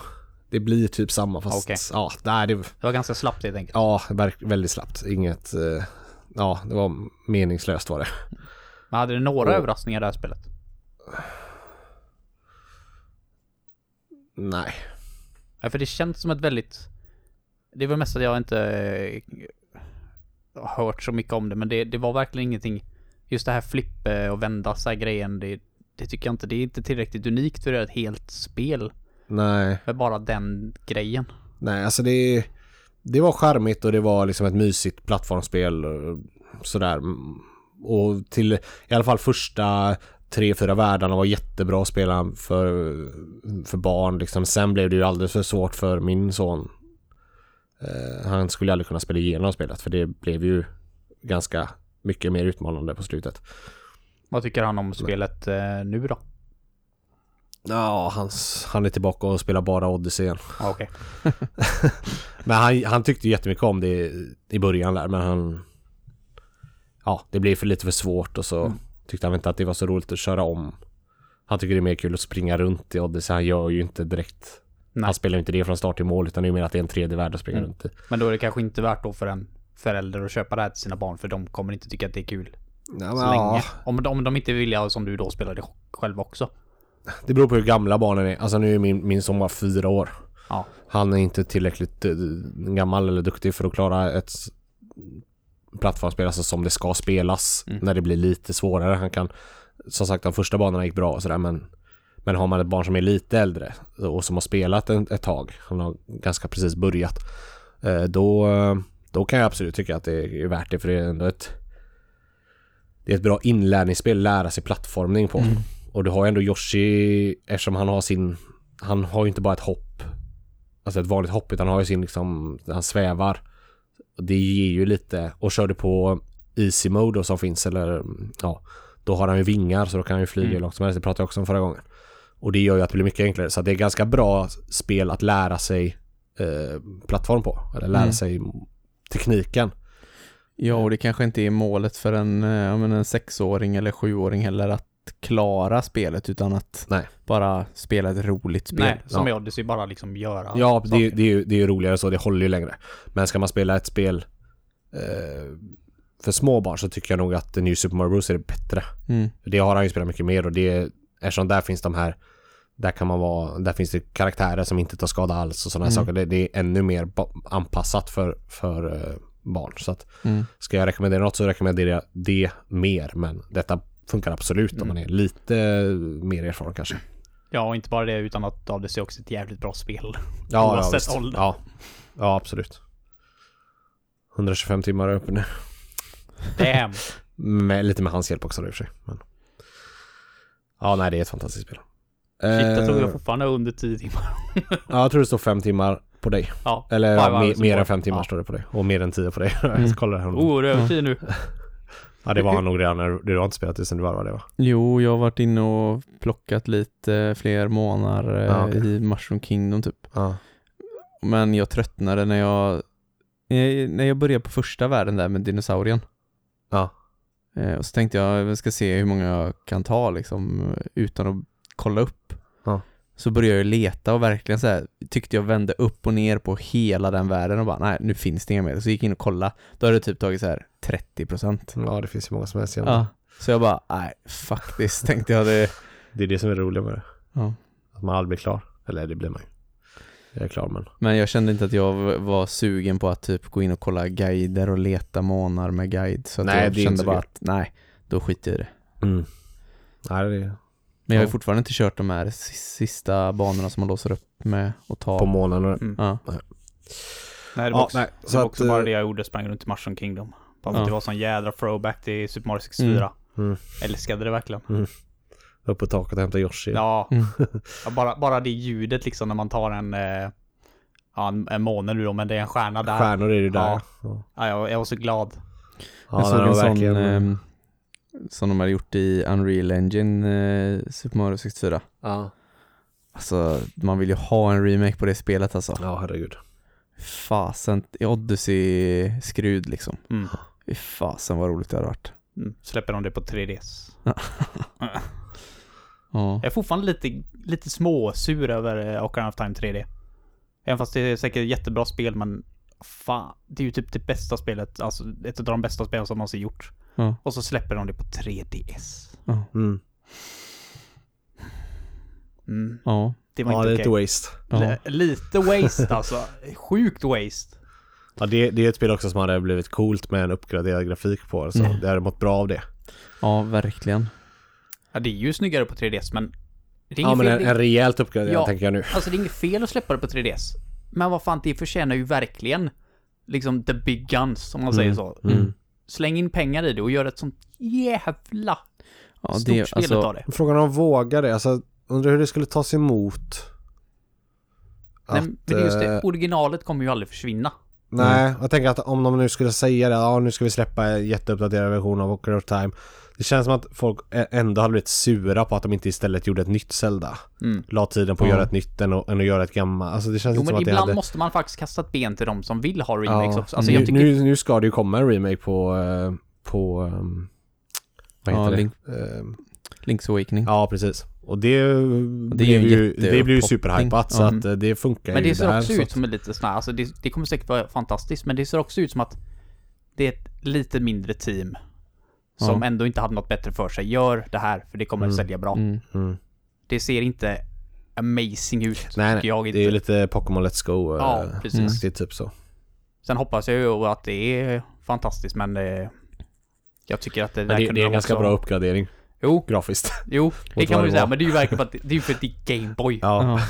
Det blir typ samma fast okay. Ja, det var ganska slappt helt enkelt. Ja, väldigt slappt. Inget det var meningslöst var det. Men hade det några överraskningar i det här spelet? Nej. Ja, för det känns som ett väldigt... Det var mest att jag inte har hört så mycket om det, men det var verkligen ingenting. Just det här flippe och vända sig grejen, det tycker jag inte, det är inte tillräckligt unikt för ett helt spel. Nej. För bara den grejen. Nej, alltså det var charmigt och det var liksom ett mysigt plattformsspel och sådär. Och till i alla fall första 3-4 världarna var jättebra att spela för barn liksom. Sen blev det ju alldeles för svårt för min son. Han skulle aldrig kunna spela igenom spelet, för det blev ju ganska mycket mer utmanande på slutet. Vad tycker han om spelet nu då? Ja, han är tillbaka och spelar bara Odyssey igen. Ah, okay. Men han tyckte jättemycket om det i början där, men det blev lite för svårt och så tyckte han inte att det var så roligt att köra om. Han tycker det är mer kul att springa runt i Odyssey. Han gör ju inte direkt... Nej. Han spelar ju inte det från start till mål, utan det är mer att det är en 3D-värld att springa runt i. Men då är det kanske inte värt då för en föräldrar och köpa det här till sina barn, för de kommer inte tycka att det är kul. Nej, men så länge. Om de inte vill, som du då spelar det själv också. Det beror på hur gamla barnen är. Alltså nu är min son bara 4 år. Ja. Han är inte tillräckligt gammal eller duktig för att klara ett plattformsspel alltså som det ska spelas när det blir lite svårare. Han kan, som sagt, de första banorna gick bra och sådär, men har man ett barn som är lite äldre och som har spelat ett tag, han har ganska precis börjat, då kan jag absolut tycka att det är värt det, för det är ändå ett bra inlärningsspel, lära sig plattformning på. Och du har ändå Yoshi, eftersom han har ju inte bara ett hopp, alltså ett vanligt hopp, utan han har ju sin liksom, han svävar. Det ger ju lite, och kör du på easy mode då, som finns, eller då har han ju vingar, så då kan han ju flyga långt som helst. Det pratade jag också om förra gången. Och det gör ju att det blir mycket enklare, så det är ganska bra spel att lära sig plattform på, eller lära sig tekniken. Ja, och det kanske inte är målet för en 6-åring eller 7-åring heller att klara spelet, utan att bara spela ett roligt spel. Nej, som jag, det ska ju bara liksom göra. Ja, det är ju roligare så, det håller ju längre. Men ska man spela ett spel för små barn så tycker jag nog att New Super Mario Bros är bättre. Mm. Det har han ju spelat mycket mer, och det, eftersom där finns de här, där kan man vara, där finns det karaktärer som inte tar skada alls och sådana här saker. Det är ännu mer anpassat för barn. Så att, ska jag rekommendera något så rekommenderar jag det mer, men detta funkar absolut om man är lite mer erfaren kanske. Ja, och inte bara det, utan att av det ser också ett jävligt bra spel. Ja, oavsett ålder. Ja, absolut. 125 timmar är uppe nu. Damn. Lite med hans hjälp också i och för sig. Men... ja, nej, det är ett fantastiskt spel. Jag tror jag fortfarande under 10 timmar. Ja, jag tror det står 5 timmar på dig. Ja, eller mer än 5 timmar står det på dig. Och mer än 10 på dig. Jag ska kolla det här. Det är över 10 nu. Ja, det var han nog redan när du har inte spelat det sen du var det, va? Jo, jag har varit inne och plockat lite fler månader i Mushroom Kingdom typ. Ah. Men jag tröttnade när jag började på första världen där med dinosaurien. Ja. Och så tänkte jag ska se hur många jag kan ta liksom utan att kolla upp. Ja. Så började jag leta och verkligen så här, tyckte jag vände upp och ner på hela den världen och bara nej, nu finns det inga mer. Så gick jag in och kolla. Då hade det typ tagit så här 30%. Ja, det finns ju många som helst igen. Ja. Så jag bara nej, faktiskt tänkte jag det. Det är det som är roligt med det. Ja. Att man aldrig blir klar. Eller det blir man ju. Jag är klar, men jag kände inte att jag var sugen på att typ gå in och kolla guider och leta månader med guide. Så att nej, jag kände bara att nej, då skiter jag i det. Mm. Nej, det är... Men jag har fortfarande inte kört de här sista banorna som man låser upp med och tar på månaderna. Mm. Ja. Nej, det var också, så det var också att, bara det jag gjorde, sprang runt i Mushroom Kingdom. Bara för att det var sån jädra throwback till Super Mario 64. Mm. Älskade det verkligen. Mm. Upp på taket och hämta Yoshi. Ja, bara det ljudet liksom när man tar en måne nu då, men det är en stjärna där. Stjärnor är det där. Ja, jag var så glad. Ja, jag såg en verkligen... sån som de hade gjort i Unreal Engine Super Mario 64. Ja. Alltså, man vill ju ha en remake på det spelet alltså. Ja, herregud. Fasen, i Odyssey-skrud liksom. Mm. Fasen vad roligt det har varit. Mm. Släpper de det på 3DS? Ja. Jag är fortfarande lite småsur över Ocarina of Time 3D. Även fast det är säkert jättebra spel, men fan, det är ju typ det bästa spelet, alltså ett av de bästa spelen som någonsin gjort. Ja. Och så släpper de det på 3DS. Ja. Mm. Mm. Ja. Det var inte okej. Lite waste. Ja. Lite waste alltså. Sjukt waste. Ja, det är ett spel också som hade blivit coolt med en uppgraderad grafik på. Så det hade mått bra av det. Ja, verkligen. Ja, det är ju snyggare på 3DS, men... det är men en rejält uppgradering tänker jag nu. Alltså det är inget fel att släppa det på 3DS. Men vad fan, det förtjänar ju verkligen liksom the big guns, om man säger så. Mm. Släng in pengar i det och gör ett sånt jävla stort spel av det. Frågan om vågar det, alltså undrar hur det skulle tas emot. Nej, att, men det är just det, originalet kommer ju aldrig försvinna. Nej, jag tänker att om de nu skulle säga det, nu ska vi släppa en jätteuppdaterad version av Ocarina of Time. Det känns som att folk ändå hade blivit sura på att de inte istället gjorde ett nytt Zelda. Mm. La tiden på att göra ett nytt än att göra ett gammalt. Alltså det känns inte som att det ibland måste man faktiskt kasta ett ben till dem som vill ha remakes också. Alltså jag tycker... nu ska det ju komma en remake på vad heter det? Link's Awakening. Ja, precis. Och det blir ju superhypat så att det funkar. Men det ser också ut som en lite sån här, alltså det kommer säkert vara fantastiskt, men det ser också ut som att det är ett lite mindre team som ändå inte hade något bättre för sig. Gör det här, för det kommer att sälja bra. Det ser inte amazing ut. Nej, jag inte. Det är lite Pokémon Let's Go. Ja, precis. Det är typ så. Sen hoppas jag ju att det är fantastiskt, men jag tycker att det är en ganska bra uppgradering. Jo, grafiskt. Jo, det kan man ju säga, men det är ju verkligen för att det är Game Boy. Ja.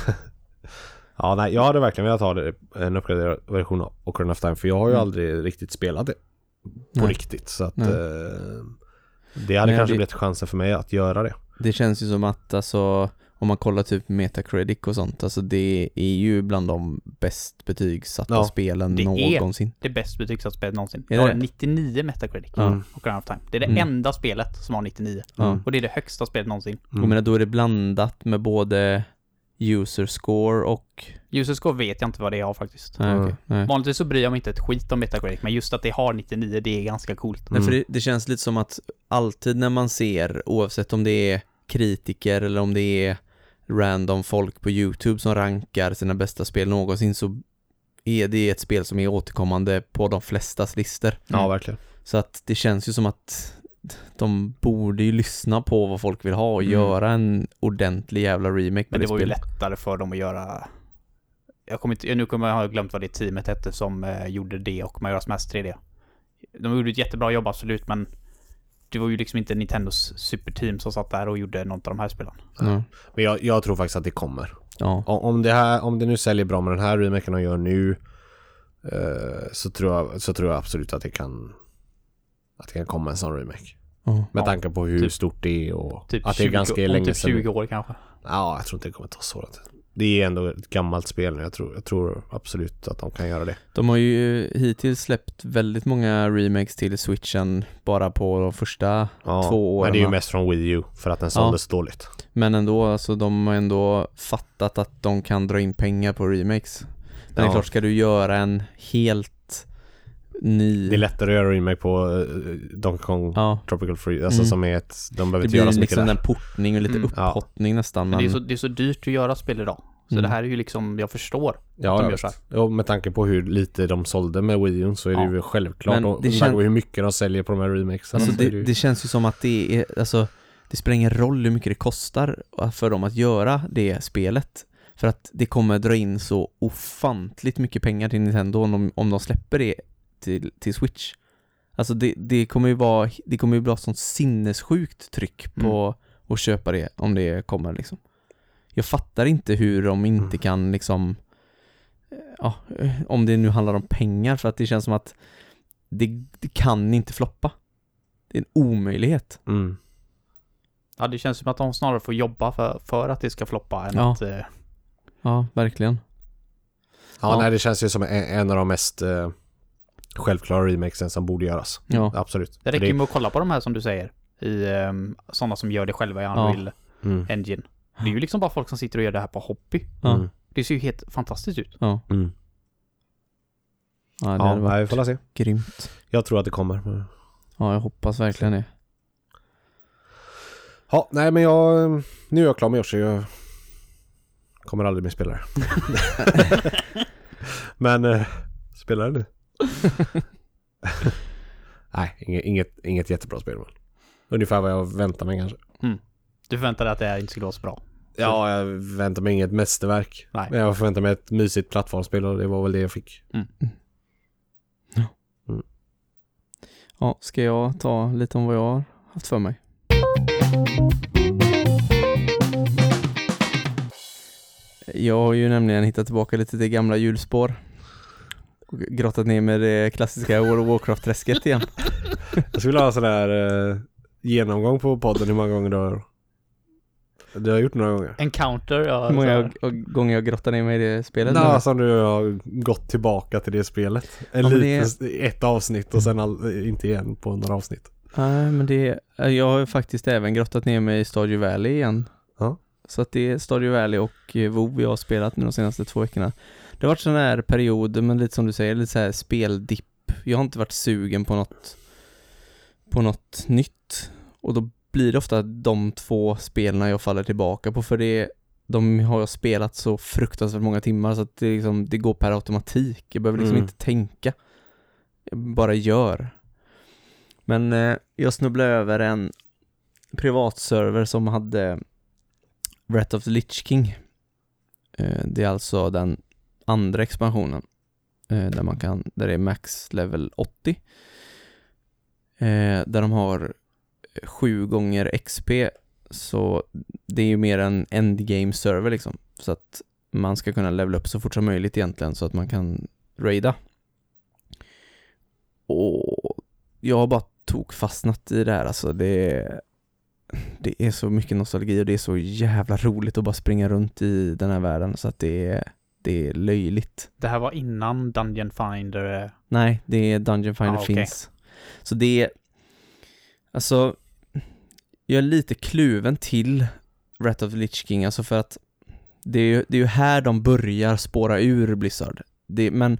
Ja, nej, jag hade verkligen velat ha en uppgraderad version av Ocarina of Time, för jag har ju aldrig riktigt spelat det på riktigt, så att det hade kanske blivit chansen för mig att göra det. Det känns ju som att alltså, om man kollar typ Metacritic och sånt, alltså det är ju bland de bäst betygsatta spelen någonsin. Det är det bäst betygsatta spelet någonsin. Det har 99 Metacritic och Grand of Time. Det är det enda spelet som har 99 och det är det högsta spelet någonsin. Och men då är det blandat med både user score och... User score vet jag inte vad det är faktiskt. Nej, okay. Nej. Vanligtvis så bryr jag mig inte ett skit om Metacritic, men just att det har 99, det är ganska coolt. Nej, för det känns lite som att alltid när man ser, oavsett om det är kritiker eller om det är random folk på YouTube som rankar sina bästa spel någonsin, så det är ett spel som är återkommande på de flestas listor. Ja, verkligen. Så att det känns ju som att de borde ju lyssna på vad folk vill ha och göra en ordentlig jävla remake. Men det var ju lättare för dem att göra... Nu kommer jag ha glömt vad det teamet hette som gjorde det och Majora's Mask 3D. De gjorde ett jättebra jobb, absolut, men det var ju liksom inte Nintendos superteam som satt där och gjorde något av de här spelen. Mm. Men jag tror faktiskt att det kommer. Ja. Om det nu säljer bra med den här remaken de gör nu, så tror jag absolut att det kan komma en sån remake. Mm. Med tanke på hur stort det är och typ att det är ganska länge sedan. Typ 20 år kanske. Ja, jag tror inte det kommer ta så lång tid. Det är ändå ett gammalt spel nu. Jag tror absolut att de kan göra det. De har ju hittills släppt väldigt många remakes till Switchen bara på de första 2 åren. Men det är ju mest från Wii U för att den såldes dåligt. Men ändå, alltså, de har ändå fattat att de kan dra in pengar på remakes. Men det är klart, ska du göra en helt ny... Det är lättare att göra remake på Donkey Kong Tropical Freeze, alltså, som är ett... De behöver inte göra så mycket där. Det blir liksom en portning och lite upphottning nästan. Men det är så dyrt att göra spel idag. Så det här är ju liksom, jag förstår. Ja, med tanke på hur lite de sålde med Wii U så är det ju självklart. Men det känns... hur mycket de säljer på de här remakes. Alltså, det känns ju som att det är... Alltså, det spelar ingen roll hur mycket det kostar för dem att göra det spelet. För att det kommer dra in så ofantligt mycket pengar till Nintendo om de släpper det till Switch. Alltså det kommer ju bli ett sånt sinnessjukt tryck på att köpa det om det kommer liksom. Jag fattar inte hur de inte kan liksom, om det nu handlar om pengar, för att det känns som att det kan inte floppa. Det är en omöjlighet. Mm. Ja, det känns som att de snarare får jobba för att det ska floppa än att... Ja, verkligen. Ja. Nej, det känns ju som en av de mest självklara remakesen som borde göras. Ja. Absolut. Det räcker ju med att kolla på de här som du säger i sådana som gör det själva i Unreal Engine. Det är ju liksom bara folk som sitter och gör det här på hobby. Mm. Det ser ju helt fantastiskt ut. Ja. Mm. Ja, det hade varit grymt. Jag tror att det kommer. Ja, jag hoppas verkligen det. Ja, nej, men nu är jag klar med Yoshi. Jag kommer aldrig mer spela. Men spelar du? Nej, inget jättebra spel. Ungefär vad jag väntar mig kanske. Mm. Du förväntar dig att det inte skulle vara så bra? Ja, jag väntar mig inget mästerverk. Nej. Men jag förväntar mig ett mysigt plattformspel och det var väl det jag fick. Mm. Mm. Ja, ska jag ta lite om vad jag har haft för mig? Jag har ju nämligen hittat tillbaka lite till gamla hjulspår och grottat ner med det klassiska World of Warcraft-träsket igen. Jag skulle ha en sån där genomgång på podden hur många gånger du har gjort några gånger. Encounter, ja. Hur många gånger jag grottat ner mig i det spelet? Ja, som du har gått tillbaka till det spelet. Ett avsnitt och sen inte igen på några avsnitt. Nej, men jag har faktiskt även grottat ner mig i Stardew Valley igen. Ja. Så att det är Stardew Valley och WoW jag har spelat nu de senaste 2 veckorna. Det har varit sån här period, men lite som du säger, lite så här speldipp. Jag har inte varit sugen på något nytt. Och då blir det ofta de 2 spelarna jag faller tillbaka på. För de har jag spelat så fruktansvärt många timmar så att det, liksom, det går per automatik. Jag behöver liksom inte tänka. Jag bara gör. Men jag snubblade över en privatserver som hade Wrath of the Lich King. Det är alltså den andra expansionen där det är max level 80. Där de har 7 gånger XP, så det är ju mer en endgame server liksom, så att man ska kunna levela upp så fort som möjligt egentligen så att man kan raida. Och jag har bara fastnat i det här, alltså det är så mycket nostalgi och det är så jävla roligt att bara springa runt i den här världen så att det är löjligt. Det här var innan Dungeon Finder? Nej, det är Dungeon Finder finns. Så det är, alltså, jag är lite kluven till Wrath of the Lich King, alltså, för att det är ju här de börjar spåra ur Blizzard. Men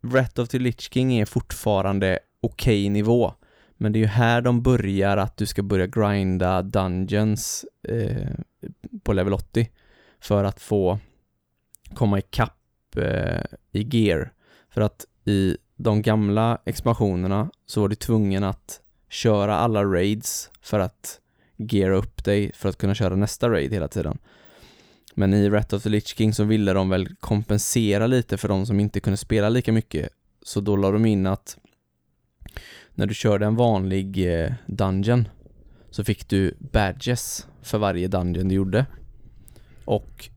Wrath of the Lich King är fortfarande okej nivå. Men det är ju här de börjar att du ska börja grinda dungeons på level 80 för att få komma ikapp i gear. För att i de gamla expansionerna så var du tvungen att köra alla raids för att geara upp dig för att kunna köra nästa raid hela tiden. Men i Wrath of the Lich King så ville de väl kompensera lite för de som inte kunde spela lika mycket. Så då la de in att när du körde en vanlig dungeon så fick du badges för varje dungeon du gjorde. Och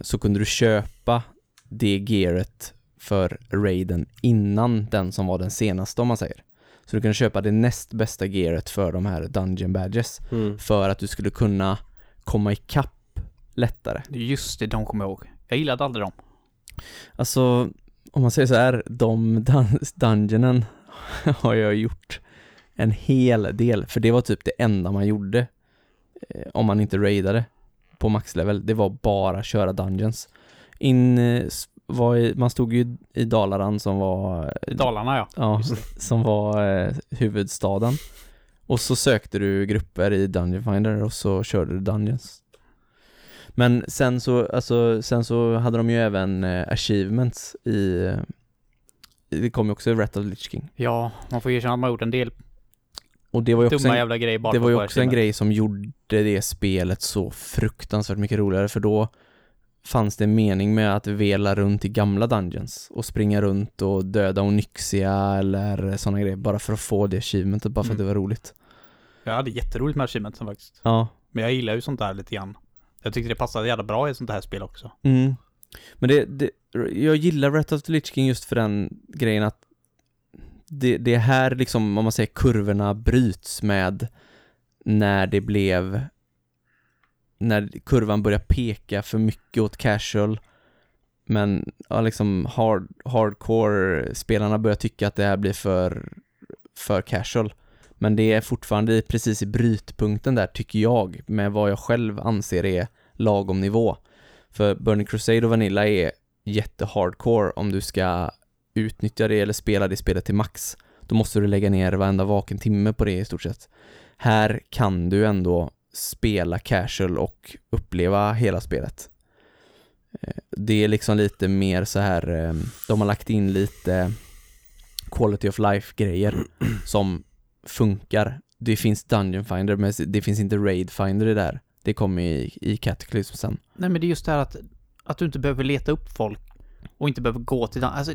så kunde du köpa det gearet för raiden innan den som var den senaste, om man säger. Så du kunde köpa det näst bästa gearet för de här dungeon badges. Mm. För att du skulle kunna komma ikapp lättare. Just det, de kommer jag ihåg. Jag gillade aldrig dem. Alltså, om man säger så här, de dungeonen har jag gjort en hel del. För det var typ det enda man gjorde om man inte raidade på maxlevel. Det var bara köra dungeons. Man stod ju i Dalaran som var... Dalarna, ja. Ja, som var huvudstaden. Och så sökte du grupper i Dungeon Finder och så körde du dungeons. Men sen så hade de ju även achievements i... Det kom ju också i Wrath of the Lich King. Ja, man får ju känna att man har gjort en del. Och det var ju också en grej som gjorde det spelet så fruktansvärt mycket roligare. För då fanns det mening med att vela runt i gamla dungeons och springa runt och döda Onyxia eller sådana grejer bara för att få det achievementet, bara för att det var roligt. Jag hade jätteroligt med achievementen faktiskt. Ja. Men jag gillar ju sånt där lite grann. Jag tyckte det passade jävla bra i sånt här spel också. Mm. Men jag gillar Wrath of the Lich King just för den grejen att det här liksom, om man säger, kurvorna bryts med när kurvan börjar peka för mycket åt casual, men ja, liksom hardcore-spelarna börjar tycka att det här blir för casual. Men det är fortfarande precis i brytpunkten där, tycker jag, med vad jag själv anser är lagom nivå. För Burning Crusade och Vanilla är jättehardcore. Om du ska utnyttja det eller spela det spelet till max, då måste du lägga ner varenda vaken timme på det i stort sett. Här kan du ändå spela casual och uppleva hela spelet. Det är liksom lite mer så här, de har lagt in lite quality of life-grejer som funkar. Det finns Dungeon Finder, men det finns inte Raid Finder i det där. Det kommer i Cataclysm sen. Nej, men det är just det här att du inte behöver leta upp folk och inte behöver gå till... Alltså,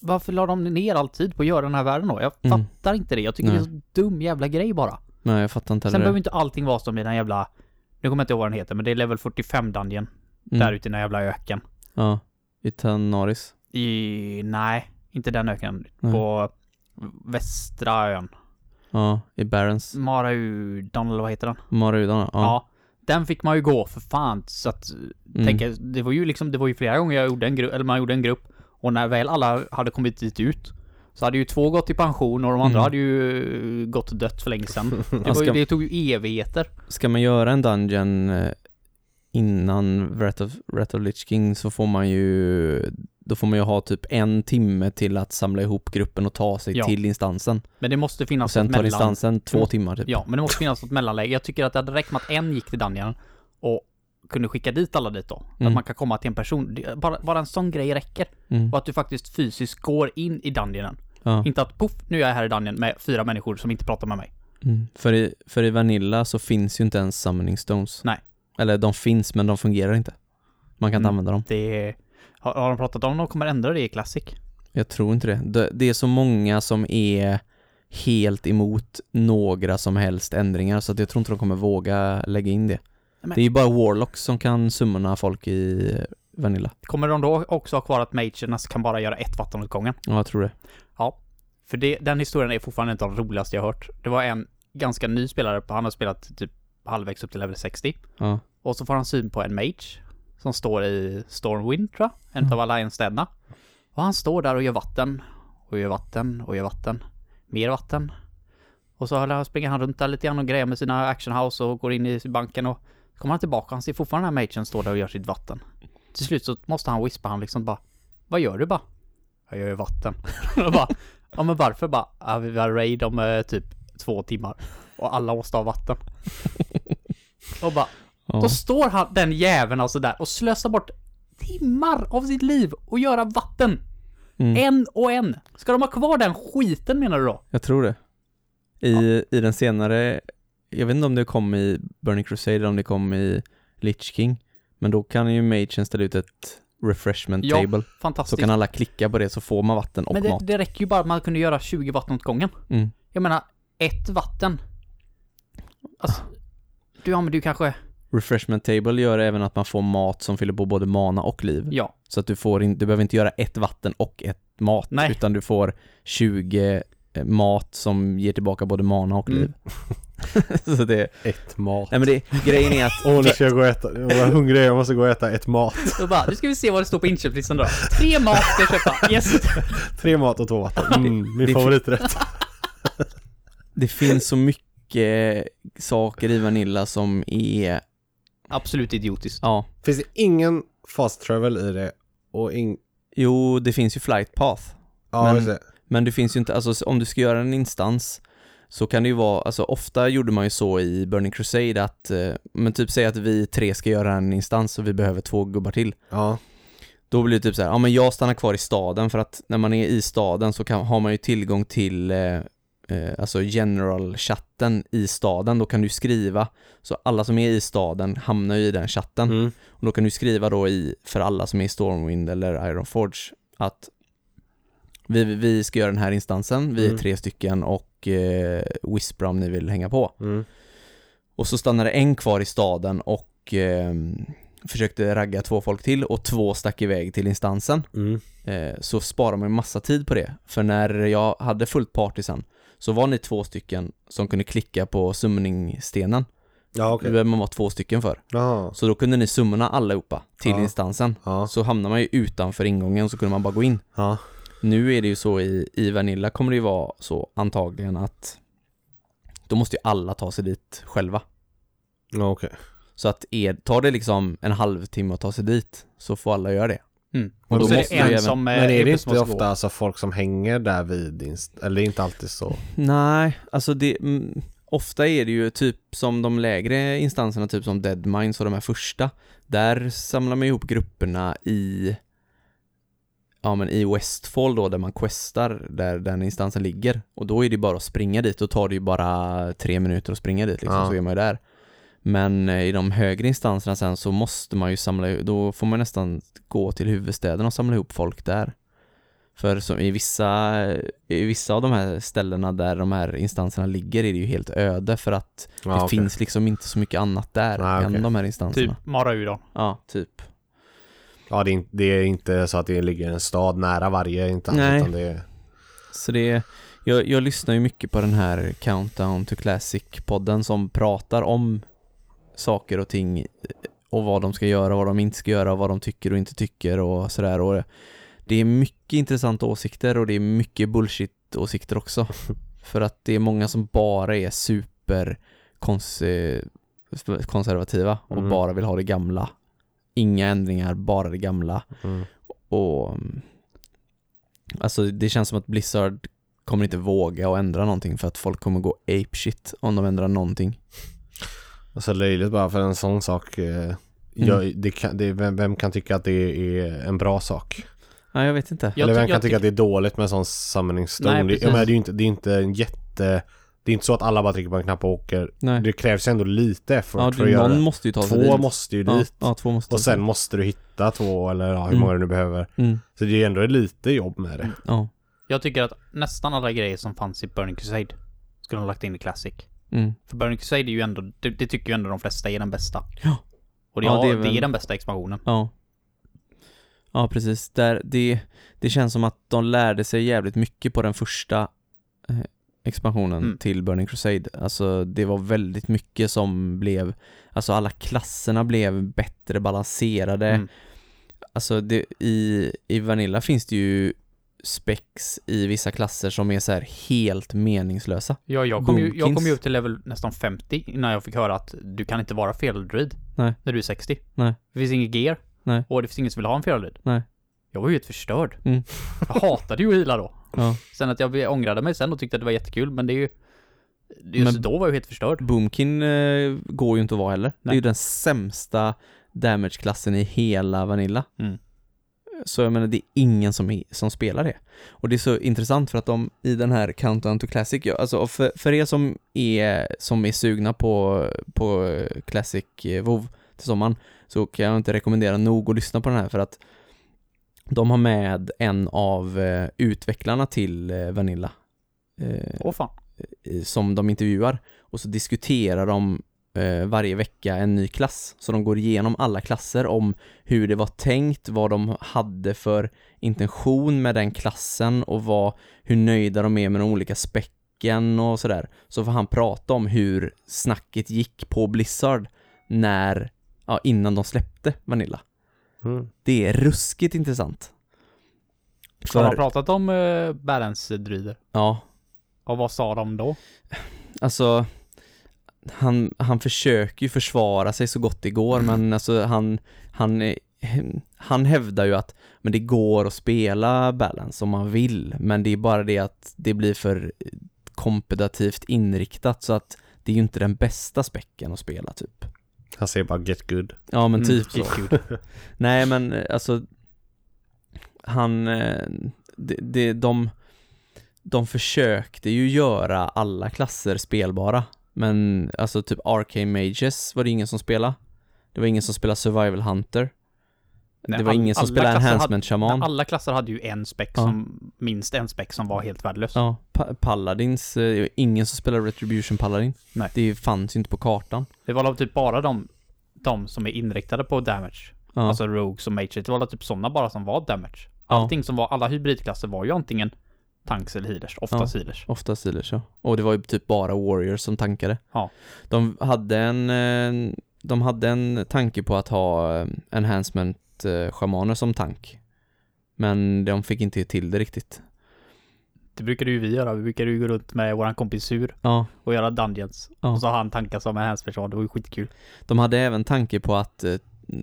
varför la de ner all tid på att göra den här världen då? Jag fattar inte det. Jag tycker det är en dum jävla grej bara. Nej, jag fattar inte. Sen behöver inte allting vara som i den jävla... Nu kommer jag inte ihåg vad den heter, men det är level 45 dungeon. Där ute i den jävla öken. Ja, i Tanaris. Nej, inte den öken. Nej. På västra ön. Ja, i Barrens. Maraudon, eller vad heter den? Maraudon, ja. Den fick man ju gå för fan. Så att tänka, det var ju flera gånger man gjorde en grupp. Och när väl alla hade kommit dit ut, så hade ju två gått i pension och de andra hade ju gått och dött för länge sedan. Det tog ju evigheter. Ska man göra en dungeon innan Wrath of Lich King, så får man ju... Då får man ju ha typ en timme till att samla ihop gruppen och ta sig till instansen. Men det måste finnas och sen tar instansen 2 timmar typ. Ja, men det måste finnas ett mellanläge. Jag tycker att det hade räckt med att en gick till dungeon och kunde skicka dit alla dit då. Att man kan komma till en person. Bara en sån grej räcker. Och att du faktiskt fysiskt går in i dungeonen. Ja. Inte att puff, nu är jag här i dungeon med 4 människor som inte pratar med mig. För i Vanilla så finns ju inte ens summoning stones. Nej. Eller de finns, men de fungerar inte. Man kan inte använda dem. Det har de pratat om, de kommer ändra det i Classic? Jag tror inte det. Det är så många som är helt emot några som helst ändringar, så att jag tror inte de kommer våga lägga in det. Men det är ju bara Warlocks som kan summona folk i Vanilla. Kommer de då också ha kvar att magerna kan bara göra ett vatten åt gången? Ja, jag tror det. Ja, för den historien är fortfarande inte den roligaste jag hört. Det var en ganska ny spelare, han har spelat typ halvvägs upp till level 60. Ja. Och så får han syn på en mage som står i Stormwind, tror jag. En av Alliance-städerna. Och han står där och gör vatten. Och gör vatten, och gör vatten. Mer vatten. Och så springer han runt där lite grann och grejer med sina action house och går in i banken och... Kommer han tillbaka, han ser fortfarande den här magen står där och gör sitt vatten. Till slut så måste han whispa, han liksom bara, vad gör du bara? Jag gör ju vatten. Och bara, ja men varför bara? Ja, vi har raid om typ 2 timmar. Och alla måste ha vatten. Och bara, då står han, den jäveln alltså där och slösar bort timmar av sitt liv och göra vatten. En och en. Ska de ha kvar den skiten, menar du då? Jag tror det. I den senare, jag vet inte om det kom i Burning Crusade eller om det kom i Lich King, men då kan ju Machen ställa ut ett refreshment table. Fantastiskt. Så kan alla klicka på det så får man vatten och mat. Men det räcker ju bara att man kunde göra 20 vatten åt gången. Jag menar, ett vatten. Alltså, du använder ju kanske... Refreshment table gör även att man får mat som fyller på både mana och liv. Ja. Så att du behöver inte göra ett vatten och ett mat. Nej. Utan du får 20 mat som ger tillbaka både mana och liv. Så det är ett mat. Nej, men grejen är att nu ska jag gå och äta. Jag var hungrig, jag måste gå och äta ett mat. Då bara, nu ska vi se vad det står på inköpslistan då. 3 mat ska jag köpa. Yes. 3 mat och 2 vatten. Min favoriträtt. Det finns så mycket saker i Vanilla som är absolut idiotiskt. Ja. Finns det ingen fast travel i det? Och Jo, det finns ju flight path. Ja, men det finns ju inte, alltså om du ska göra en instans så kan det ju vara, alltså ofta gjorde man ju så i Burning Crusade att men typ säg att vi 3 ska göra en instans och vi behöver 2 gubbar till. Ja. Då blir det typ så här, ja men jag stannar kvar i staden, för att när man är i staden så har man ju tillgång till alltså general-chatten i staden. Då kan du skriva, så alla som är i staden hamnar ju i den chatten. Och då kan du skriva då för alla som är i Stormwind eller Ironforge att vi ska göra den här instansen. Vi är 3 stycken och whisper om ni vill hänga på. Och så stannade 1 kvar i staden och försökte ragga 2 folk till, och 2 stack iväg till instansen. Så sparar man en massa tid på det. För när jag hade fullt party sen så var ni 2 stycken som kunde klicka på summoningstenen. Ja, okay. Det behöver man vara 2 stycken för. Aha. Så då kunde ni summona allihopa till instansen. Så hamnar man ju utanför ingången, så kunde man bara gå in. Nu är det ju så i Vanilla kommer det ju vara så antagligen att då måste ju alla ta sig dit själva. Ja, okej. Okay. Så att tar det liksom en halvtimme att ta sig dit, så får alla göra det. Och då måste en som men är det inte ofta alltså folk som hänger där vid eller inte alltid så? Nej, alltså ofta är det ju typ som de lägre instanserna, typ som Deadmines och de här första. Där samlar man ihop grupperna i Westfall då, där man questar där den instansen ligger. Och då är det bara att springa dit, och tar det ju bara 3 minuter att springa dit liksom, så är man ju där. Men i de högre instanserna sen så måste man ju då får man nästan gå till huvudstäderna och samla ihop folk där. För som i vissa av de här ställena där de här instanserna ligger är det ju helt öde, för att det finns liksom inte så mycket annat där än de här instanserna. Typ Maraudon. Ja, typ. Ja, det är inte så att det ligger en stad nära varje instans. Nej. Utan Så det är... Jag lyssnar ju mycket på den här Countdown to Classic-podden som pratar om saker och ting och vad de ska göra, vad de inte ska göra, vad de tycker och inte tycker och sådär. Och det är mycket intressanta åsikter, och det är mycket bullshit-åsikter också. För att det är många som bara är super konservativa och bara vill ha det gamla. Inga ändringar, bara det gamla. Och alltså det känns som att Blizzard kommer inte våga att ändra någonting, för att folk kommer gå ape shit om de ändrar någonting. Alltså löjligt bara för en sån sak. Vem kan tycka att det är en bra sak? Ja, jag vet inte. Eller vem kan tycka att det är dåligt med en sån samlingsstone? Det är inte så att alla bara trycker på en knapp och åker. Nej. Det krävs ändå lite effort för att göra det. Måste ju ta 2 dit. Måste ju dit. Ja, 2 måste och sen måste du hitta 2 eller hur många du nu behöver. Så det är ändå lite jobb med det. Ja. Jag tycker att nästan alla grejer som fanns i Burning Crusade skulle de lagt in i Classic. För Burning Crusade är ju ändå, det tycker ju ändå de flesta är den bästa. Ja. Och det är den bästa expansionen. Ja. Ja, precis. Det känns som att de lärde sig jävligt mycket på den första expansionen till Burning Crusade. Alltså det var väldigt mycket som blev, alltså alla klasserna blev bättre balanserade. Alltså i Vanilla finns det ju specs i vissa klasser som är så här helt meningslösa. Ja, jag kom ju upp till level nästan 50 innan jag fick höra att du kan inte vara feldruid när du är 60. Nej. Det finns inget gear. Nej. Och det finns ingen som vill ha en feldruid. Nej. Jag var ju helt förstörd. Jag hatade ju att hila då. Ja. Sen att jag ångrade mig sen och tyckte att det var jättekul, men det är ju då var jag helt förstörd. Boomkin går ju inte att vara heller. Nej. Det är ju den sämsta damage-klassen i hela Vanilla. Mm. Så jag menar, det är ingen som spelar det. Och det är så intressant för att de i den här Countdown to Classic, alltså för er som är sugna på Classic WoW till sommaren, så kan jag inte rekommendera nog att lyssna på den här, för att de har med en av utvecklarna till Vanilla. Som de intervjuar. Och så diskuterar de varje vecka en ny klass. Så de går igenom alla klasser om hur det var tänkt, vad de hade för intention med den klassen och hur nöjda de är med de olika späcken och sådär. Så får han prata om hur snacket gick på Blizzard innan de släppte Vanilla. Mm. Det är ruskigt intressant. Har de pratat om balance-druider? Ja. Och vad sa de då? Alltså, han försöker ju försvara sig så gott det går, men alltså han hävdar ju att men det går att spela balance om man vill, men det är bara det att det blir för kompetitivt inriktat, så att det är ju inte den bästa späcken att spela typ. Han säger bara get good. Ja, men typ så. Nej, men alltså de försökte ju göra alla klasser spelbara, men alltså typ Arcane Mages var det ingen som spelade. Det var ingen som spelade Survival Hunter. Nej, det var ingen som spelade Enhancement Shaman. Alla klasser hade ju en spec som minst en spec som var helt värdelös. Ja, Paladins, det var ingen som spelade Retribution Paladin. Nej. Det fanns ju inte på kartan. Det var typ bara de som är inriktade på damage. Ja. Alltså Rogues och Mages, det var typ sådana bara som var damage. Allting som var, alla hybridklasser var ju antingen tanks eller healers, oftast healers. Oftast healers, ja. Och det var ju typ bara warriors som tankade. Ja. De hade en tanke på att ha enhancement schamaner som tank. Men de fick inte till det riktigt. Det brukade ju vi göra. Vi brukade ju gå runt med våran kompis Sur och göra dungeons. Ja. Och så han tankar som en handsförsvar. Det var ju skitkul. De hade även tanke på att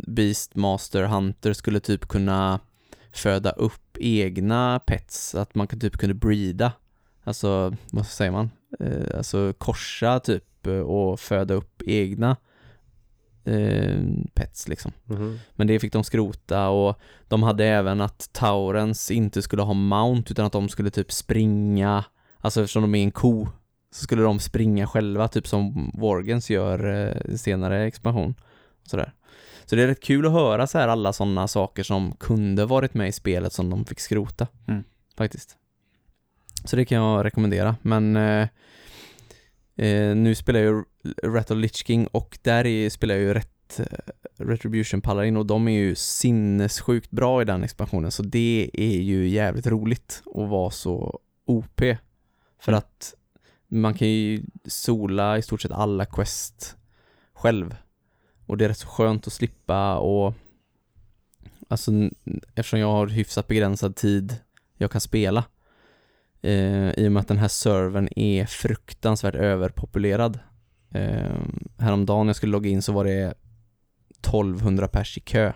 Beastmaster Hunter skulle typ kunna föda upp egna pets. Att man typ kunde breeda. Alltså, vad säger man? Alltså korsa typ och föda upp egna pets liksom. Mm-hmm. Men det fick de skrota, och de hade även att Taurens inte skulle ha mount, utan att de skulle typ springa, alltså eftersom de är en ko så skulle de springa själva, typ som Worgens gör senare expansion och sådär. Så det är rätt kul att höra så här alla sådana saker som kunde varit med i spelet som de fick skrota faktiskt. Så det kan jag rekommendera, men nu spelar jag ju Wrath of the Lich King, och där spelar jag ju Retribution Paladin, och de är ju sinnessjukt bra i den expansionen, så det är ju jävligt roligt att vara så OP, för att man kan ju sola i stort sett alla quest själv, och det är rätt så skönt att slippa. Och alltså, eftersom jag har hyfsat begränsad tid jag kan spela, i och med att den här servern är fruktansvärt överpopulerad. Häromdagen när jag skulle logga in så var det 1200 pers i kö.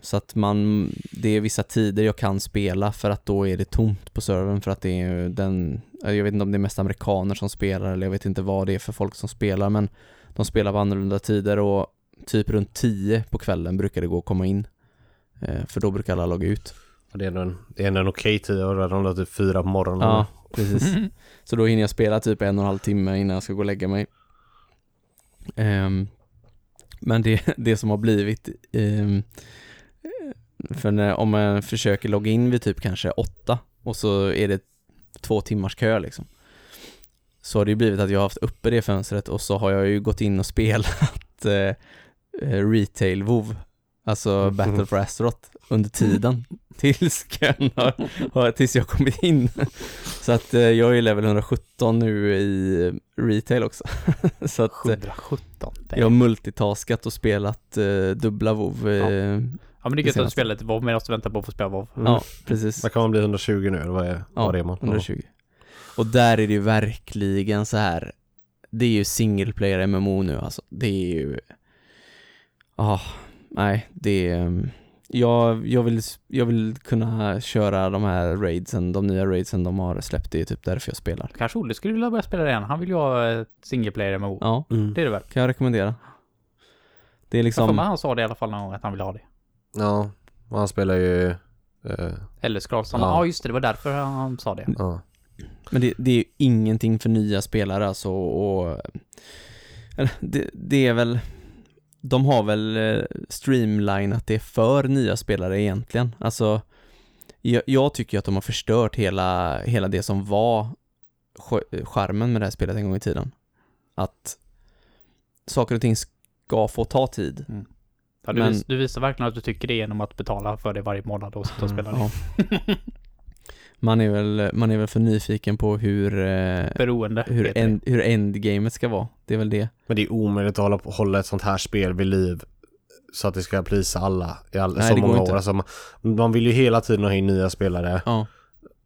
Så att det är vissa tider jag kan spela, för att då är det tomt på servern, för att det är jag vet inte om det är mest amerikaner som spelar, eller jag vet inte vad det är för folk som spelar, men de spelar på annorlunda tider, och typ runt 10 på kvällen brukar det gå att komma in, för då brukar alla logga ut. Det är en okej tid att röra dem typ 4 på morgonen. Ja, precis. Så då hinner jag spela typ 1,5 timme innan jag ska gå och lägga mig. Men det som har blivit... för om man försöker logga in vid typ kanske 8 och så är det 2 timmars kö liksom. Så har det ju blivit att jag har haft uppe det fönstret, och så har jag ju gått in och spelat Retail WoW. Alltså Battle for Azeroth under tiden tills jag kommit in. Så att jag är level 117 nu i retail också. Så att 117. Jag har multitaskat och spelat dubbla WoW. Ja, men det är gött att spela lite WoW, men jag måste vänta på att få spela WoW. Ja, precis. Man kan bli 120 nu, eller vad är man? 120. Och där är det ju verkligen så här, det är ju single player MMO nu alltså. Det är ju nej, det är... Jag vill kunna köra de här raidsen, de nya raidsen de har släppt, det är typ därför jag spelar. Kanske Olle skulle vilja börja spela det igen. Han vill ju ha single player MMO. Ja, det är det väl. Kan jag rekommendera. Det är liksom... Ja, han sa det i alla fall någon gång att han ville ha det. Ja, och han spelar ju... Eller Skralsson. Ja. Ja, just det. Det var därför han sa det. Ja. Men det är ju ingenting för nya spelare alltså, och det är väl... De har väl streamlinat det för nya spelare egentligen. Alltså, jag tycker att de har förstört hela det som var charmen med det här spelet en gång i tiden. Att saker och ting ska få ta tid. Mm. Ja, du visar verkligen att du tycker det genom att betala för det varje månad och sitta och spela det. Ja. Man är väl för nyfiken på hur endgamet ska vara. Det är väl det. Men det är omöjligt att hålla ett sånt här spel vid liv så att det ska prisa alla i så många år. Alltså, man vill ju hela tiden ha in nya spelare. Ja.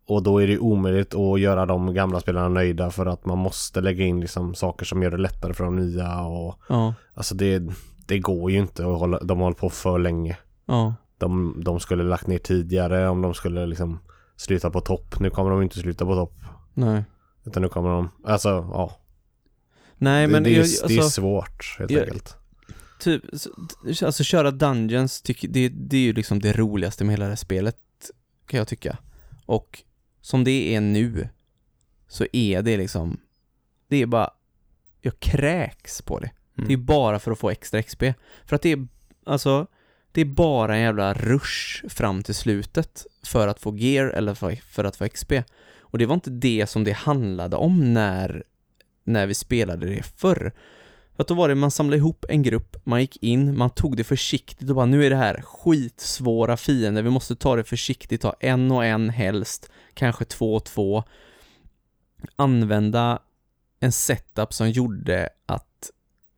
Och då är det omöjligt att göra de gamla spelarna nöjda, för att man måste lägga in liksom saker som gör det lättare för de nya. Och, ja. Alltså det går ju inte att hålla, de har hållit på för länge. Ja. De skulle lagt ner tidigare om de skulle liksom sluta på topp. Nu kommer de inte sluta på topp. Nej. Utan nu kommer de... Alltså, ja. Nej, men... Det är svårt, helt enkelt. Typ, alltså köra dungeons, det är ju liksom det roligaste med hela det här spelet, kan jag tycka. Och som det är nu så är det liksom... Det är bara... Jag kräks på det. Mm. Det är bara för att få extra XP. För att det är... Alltså... Det är bara en jävla rush fram till slutet för att få gear eller för att få XP. Och det var inte det som det handlade om när vi spelade det förr. För att då var det, man samlade ihop en grupp, man gick in, man tog det försiktigt och bara, nu är det här skitsvåra fiender, vi måste ta det försiktigt, ta en och en helst, kanske två och två. Använda en setup som gjorde att...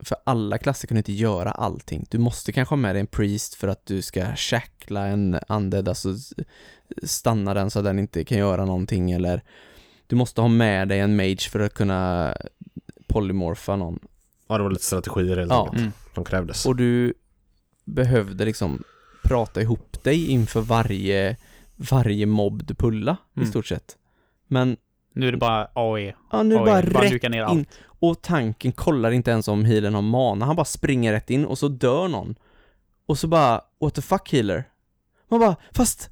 För alla klasser kunde inte göra allting. Du måste kanske ha med dig en priest för att du ska shackla en undead, alltså stanna den så att den inte kan göra någonting. Eller du måste ha med dig en mage för att kunna polymorfa någon. Ja, det var lite strategier eller något som krävdes. Och du behövde liksom prata ihop dig inför varje mobb du pulla i stort sett. Men... Nu är det bara AE. Ja, nu är det bara rätt ner allt in. Och tanken kollar inte ens om healen har mana. Han bara springer rätt in och så dör någon. Och så bara, what the fuck healer? Man bara, fast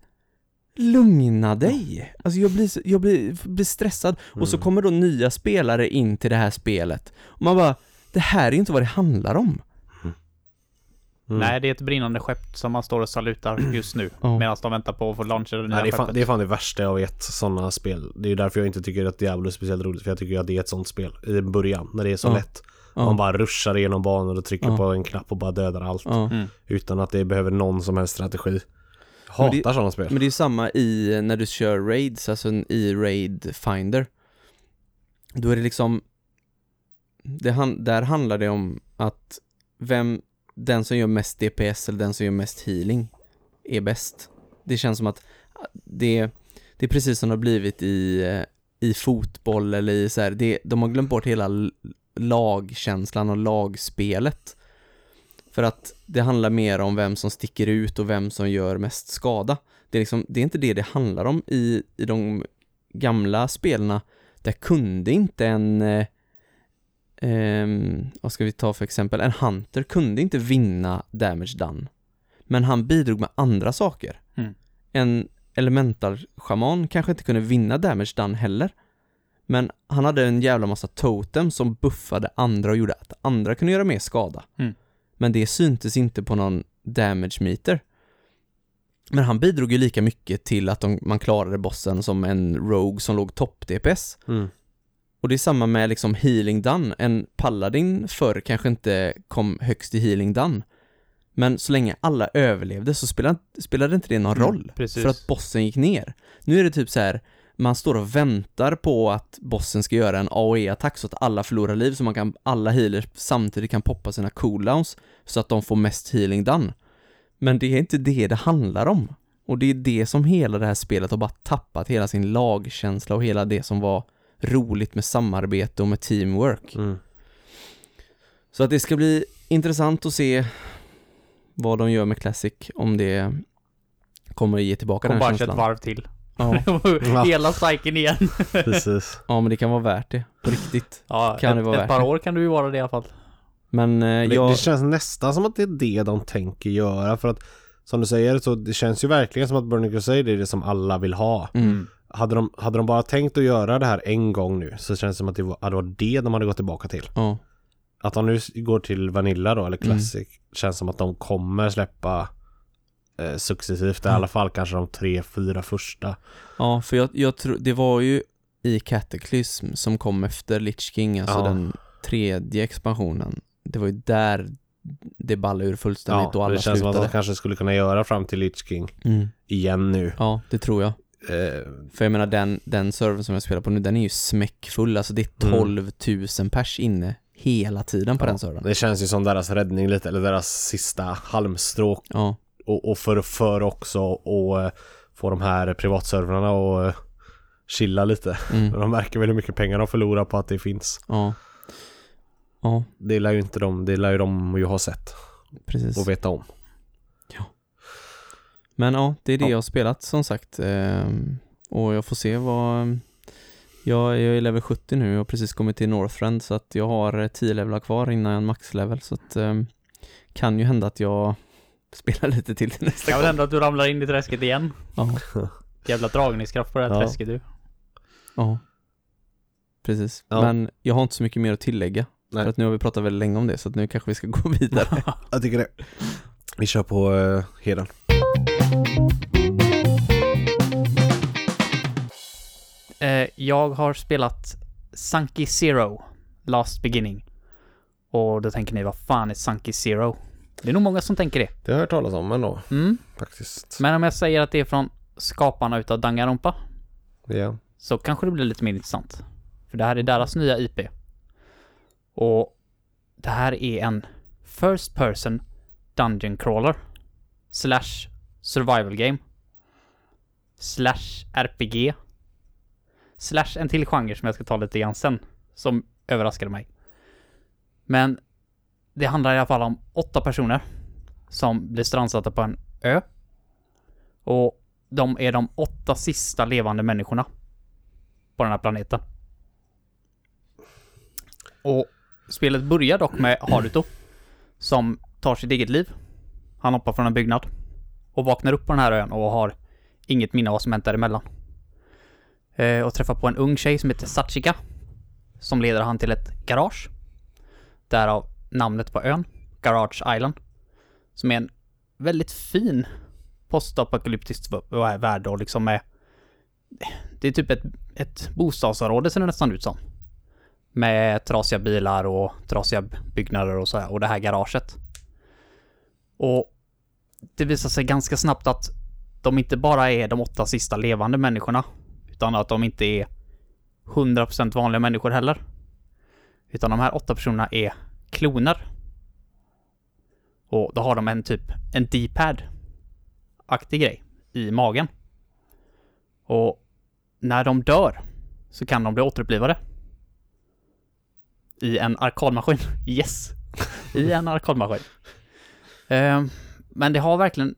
lugna dig. Alltså jag blir stressad. Och så kommer då nya spelare in till det här spelet. Och man bara, det här är inte vad det handlar om. Nej, det är ett brinnande skepp som man står och salutar just nu medan de väntar på att få launcha det nya skeppet. Det är fan det värsta jag vet, sådana spel. Det är ju därför jag inte tycker att Diablo är speciellt roligt, för jag tycker att det är ett sånt spel i början när det är så lätt. Man bara ruschar igenom banor och trycker på en knapp och bara dödar allt utan att det behöver någon som helst strategi. Jag hatar sådana spel. Men det är samma i när du kör raids, alltså i Raid Finder. Då är det liksom där handlar det om att den som gör mest DPS eller den som gör mest healing är bäst. Det känns som att det är precis som det har blivit i fotboll eller i så här, de har glömt bort hela lagkänslan och lagspelet. För att det handlar mer om vem som sticker ut och vem som gör mest skada. Det är liksom, det är inte det handlar om i de gamla spelarna. Där kunde inte vad ska vi ta för exempel, en hunter kunde inte vinna damage done, men han bidrog med andra saker. En elementalschaman kanske inte kunde vinna damage done heller, men han hade en jävla massa totem som buffade andra och gjorde att andra kunde göra mer skada. Men det syntes inte på någon damage meter, men han bidrog ju lika mycket till att man klarade bossen som en rogue som låg topp DPS. Och det är samma med liksom healing done. En paladin förr kanske inte kom högst i healing done. Men så länge alla överlevde så spelade inte det någon roll. Precis. För att bossen gick ner. Nu är det typ så här, man står och väntar på att bossen ska göra en AOE-attack så att alla förlorar liv. Så alla healers samtidigt kan poppa sina cooldowns så att de får mest healing done. Men det är inte det handlar om. Och det är det som hela det här spelet har bara tappat. Hela sin lagkänsla och hela det som var... roligt med samarbete och med teamwork. Så att det ska bli intressant att se vad de gör med Classic, om det kommer att ge tillbaka den här känslan. Bara ett varv till. Ja. Hela cykeln igen. Precis. Ja, men det kan vara värt det. På riktigt. Ja, kan det vara värt ett par år kan du ju vara det i alla fall. Men det känns nästan som att det är det de tänker göra, för att som du säger så det känns ju verkligen som att Burning Crusade är det som alla vill ha. Mm. Hade de bara tänkt att göra det här en gång nu så känns det som att det var det de hade gått tillbaka till. Ja. Att de nu går till Vanilla då, eller Classic, känns som att de kommer släppa successivt i alla fall kanske de 3-4 första. Ja, för jag tror det var ju i Cataclysm som kom efter Lich King, alltså den tredje expansionen. Det var ju där det ballade ur fullständigt och alla det känns slutade. Som att de kanske skulle kunna göra fram till Lich King igen nu. Ja, det tror jag. För jag menar den servern som jag spelar på nu, den är ju smäckfull, alltså det är 12 000 pers inne hela tiden på den servern. Det känns ju som deras räddning lite, eller deras sista halmstråk. Ja. Och för också och få de här privatserverna och chilla lite. Mm. De märker väl hur mycket pengar de förlorar på att det finns. Ja. Ja. Det lär ju inte de, det lär ju de ju ha sett. Precis. Och veta om. Ja. Men ja, det är det jag har spelat som sagt. Och jag får se vad... Jag är level 70 nu. Jag har precis kommit till Northrend så att jag har 10 levelar kvar innan jag är maxlevel. Så att kan ju hända att jag spelar lite till nästa gång. Jag vill ändå att du ramlar in i träsket igen. Ja. Jävla dragningskraft på det här träsket du. Ja. Precis. Ja. Men jag har inte så mycket mer att tillägga. Nej. För att nu har vi pratat väldigt länge om det, så att nu kanske vi ska gå vidare. Jag tycker det. Vi kör på Heden. Jag har spelat Sunky Zero Last Beginning. Och då tänker ni, vad fan är Sunky Zero? Det är nog många som tänker det. Det har jag hört talas om ändå, faktiskt. Men om jag säger att det är från skaparna utav Danganronpa, så kanske det blir lite mer intressant. För det här är deras nya IP. Och det här är en first person dungeon crawler slash survival game slash RPG slash en till genre som jag ska ta lite grann sen, som överraskade mig. Men det handlar i alla fall om 8 personer som blir strandsatta på en ö. Och de är de 8 sista levande människorna på den här planeten. Och spelet börjar dock med Haruto som tar sitt eget liv. Han hoppar från en byggnad och vaknar upp på den här ön och har inget minne av vad som hänt däremellan. Och träffar på en ung tjej som heter Sachika som leder han till ett garage. Därav namnet på ön, Garage Island, som är en väldigt fin postapokalyptisk värld och liksom är, det är typ ett bostadsområde ser det nästan ut som. Med trasiga bilar och trasiga byggnader och så här, och det här garaget. Och det visar sig ganska snabbt att de inte bara är de 8 sista levande människorna, utan att de inte är 100% vanliga människor heller. Utan de här 8 personerna är kloner. Och då har de en typ en D-pad-aktig grej i magen. Och när de dör så kan de bli återupplivade. I en arkadmaskin. Yes! I en arkadmaskin. Men det har verkligen...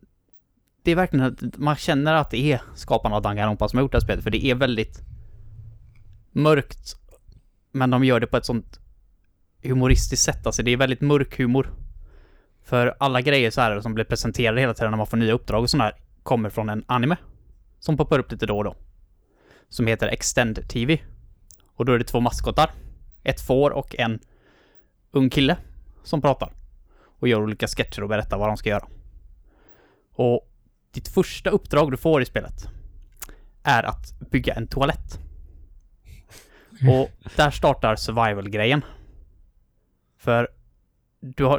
Det är verkligen att man känner att det är skaparna av Danganronpa som har gjort det här spelet. För det är väldigt mörkt. Men de gör det på ett sånt humoristiskt sätt. Alltså det är väldigt mörk humor. För alla grejer så här som blir presenterade hela tiden när man får nya uppdrag och sånt här kommer från en anime som poppar upp lite då och då. Som heter Extend TV. Och då är det 2 maskotar. Ett får och en ung kille som pratar. Och gör olika sketcher och berättar vad de ska göra. Och ditt första uppdrag du får i spelet är att bygga en toalett. Och där startar survival-grejen. För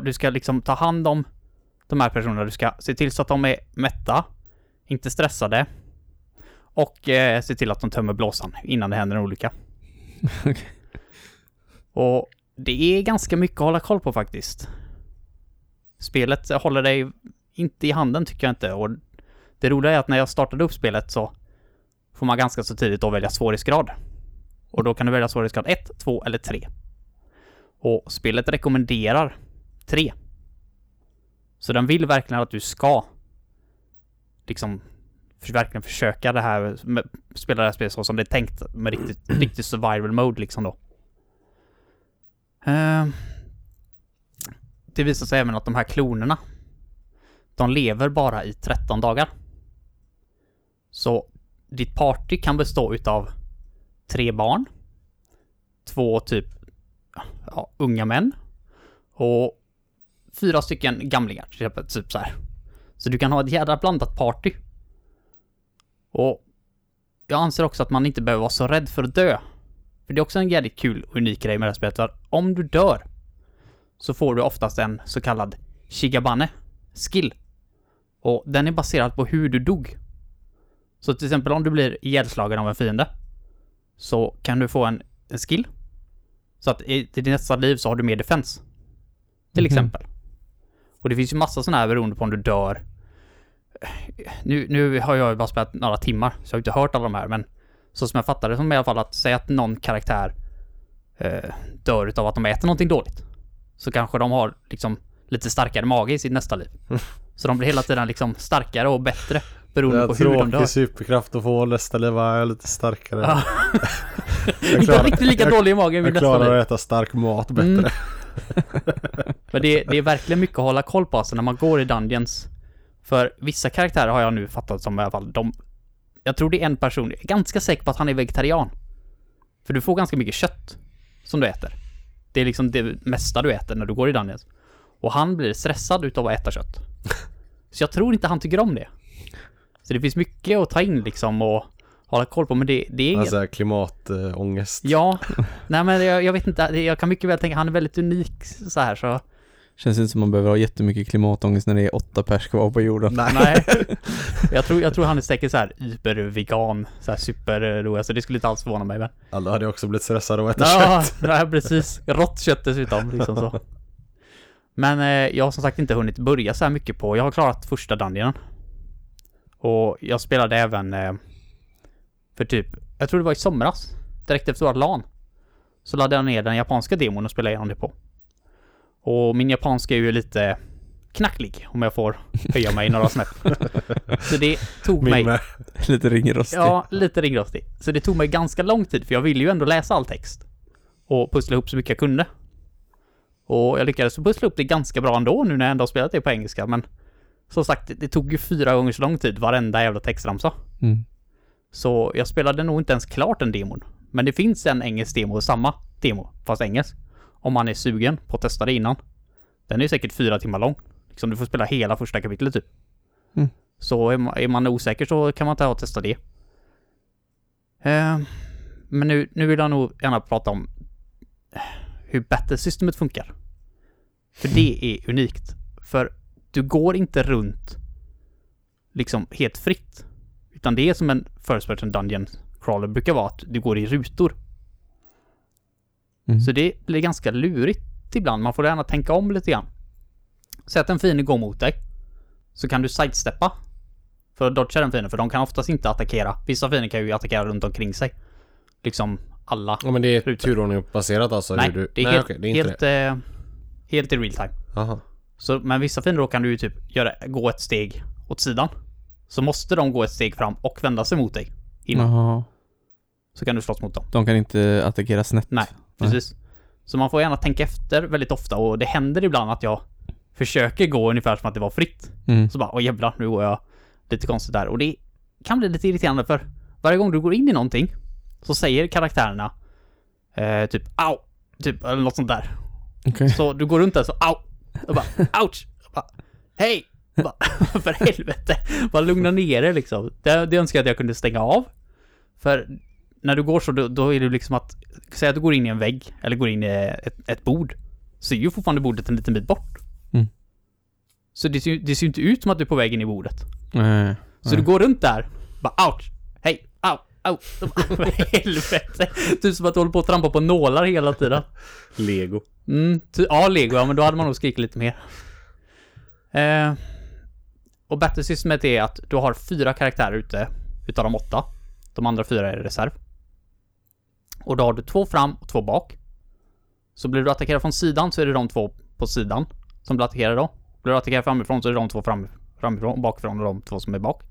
du ska liksom ta hand om de här personerna. Du ska se till så att de är mätta, inte stressade. Och se till att de tömmer blåsan innan det händer en olycka. Och det är ganska mycket att hålla koll på faktiskt. Spelet håller dig inte i handen tycker jag inte. Och det roliga är att när jag startade upp spelet så får man ganska så tidigt att välja svårighetsgrad. Och då kan du välja svårighetsgrad 1, 2 eller 3. Och spelet rekommenderar 3. Så den vill verkligen att du ska liksom verkligen försöka det här, spela det här spelet så som det är tänkt med riktigt survival mode liksom då. det visar sig även att de här klonerna, de lever bara i 13 dagar. Så ditt party kan bestå utav 3 barn, 2 typ unga män och 4 stycken gamlingar, typ så här. Så du kan ha ett jävla blandat party. Och jag anser också att man inte behöver vara så rädd för att dö. För det är också en jävligt kul och unik grej med det här spelet. Om du dör så får du oftast en så kallad Shigabane-skill. Och den är baserad på hur du dog. Så till exempel om du blir ihjälslagen av en fiende så kan du få en skill. Så att i din nästa liv så har du mer defense. Till exempel. Och det finns ju massa sådana här beroende på om du dör. Nu har jag bara spelat några timmar så jag har inte hört alla de här, men så som jag fattar det som i alla fall att säga att någon karaktär dör utav att de äter någonting dåligt, så kanske de har liksom lite starkare mage i sitt nästa liv. Så de blir hela tiden liksom starkare och bättre beroende på hur de dör. Superkraft att få nästa liv är lite starkare. Ah. Inte riktigt lika dålig i magen vid nästa liv. Jag klarar att äta stark mat bättre. Men det är verkligen mycket att hålla koll på alltså, när man går i dungeons. För vissa karaktärer har jag nu fattat som i alla fall de, jag tror det är en person, jag är ganska säker på att han är vegetarian. För du får ganska mycket kött som du äter. Det är liksom det mesta du äter när du går i dungeons. Och han blir stressad utav att äta kött. Så jag tror inte han tycker om det. Så det finns mycket att ta in liksom och hålla koll på, men det är alltså klimatångest. Ja. Nej, men jag vet inte, jag kan mycket väl tänka han är väldigt unik så här, så känns inte som man behöver ha jättemycket klimatångest när det är 8 pers kvar på jorden. Nej. Jag tror han är säkert så här hypervegan, så här super då, alltså det skulle inte alls förvåna mig, men alla hade också blivit stressade av att äta kött. Ja, precis. Rått kött dessutom liksom så. Men jag har som sagt inte hunnit börja så här mycket på. Jag har klarat första dungeonen. Och jag spelade även för typ, jag tror det var i somras, direkt efter vårt LAN, så laddade jag ner den japanska demon och spelade igenom det på. Och min japanska är ju lite knacklig, om jag får höja mig några snäpp. Så det tog mig lite ringrostig. Ja, lite ringrostig. Så det tog mig ganska lång tid, för jag ville ju ändå läsa all text och pussla ihop så mycket jag kunde. Och jag lyckades pussla ihop det ganska bra ändå nu när jag ändå har spelat det på engelska, men som sagt, det tog ju 4 gånger så lång tid varenda jävla textramsa. Så jag spelade nog inte ens klart en demon. Men det finns en engelsk demo och samma demo, fast engelsk. Om man är sugen på att testa det innan. Den är ju säkert 4 timmar lång. Liksom du får spela hela första kapitlet typ. Så är man osäker så kan man ta och testa det. Men nu vill jag nog gärna prata om hur battlesystemet funkar. För det är unikt. För du går inte runt liksom helt fritt. Utan det är som en first person dungeon crawler brukar vara, att du går i rutor. Så det blir ganska lurigt ibland. Man får gärna tänka om lite grann. Säg att en fiende går mot dig, så kan du sidesteppa för att dodga den fienden, för de kan oftast inte attackera. Vissa fiender kan ju attackera runt omkring sig. Liksom alla. Ja, men det är turordningsbaserat alltså. Nej, du... det är helt, okej, det är inte helt i real time. Aha. Så, men vissa fiender då kan du ju typ gå ett steg åt sidan. Så måste de gå ett steg fram och vända sig mot dig innan. Aha. Så kan du slåss mot dem. De kan inte attackera snett. Nej, precis. Nej. Så man får gärna tänka efter väldigt ofta. Och det händer ibland att jag försöker gå ungefär som att det var fritt. Så bara, åh jävlar, nu går jag lite konstigt där. Och det kan bli lite irriterande, för varje gång du går in i någonting så säger karaktärerna typ, au, typ, eller något sånt där. Okay. Så du går runt där så, au, och bara, ouch, och bara, hej, och bara, för helvete, bara lugna ner dig liksom. Det önskar jag att jag kunde stänga av. För när du går så, då är det liksom att säga att du går in i en vägg eller går in i ett bord, så är ju fortfarande bordet en liten bit bort. Så det ser inte ut som att du är på väg in i bordet. Så du går runt där, bara ouch, hej, au, au, för helvete. Typ som att du håller på att trampa på nålar hela tiden. Lego. Ja, Lego, ja, men då hade man nog skrikit lite mer. Och battlesystemet är att du har 4 karaktärer ute utav de 8. De andra 4 är i reserv. Och då har du 2 fram och 2 bak. Så blir du attackerad från sidan så är det de 2 på sidan som blir attackerade då. Blir du attackerad framifrån så är det de 2 framifrån och bakifrån och de 2 som är bak.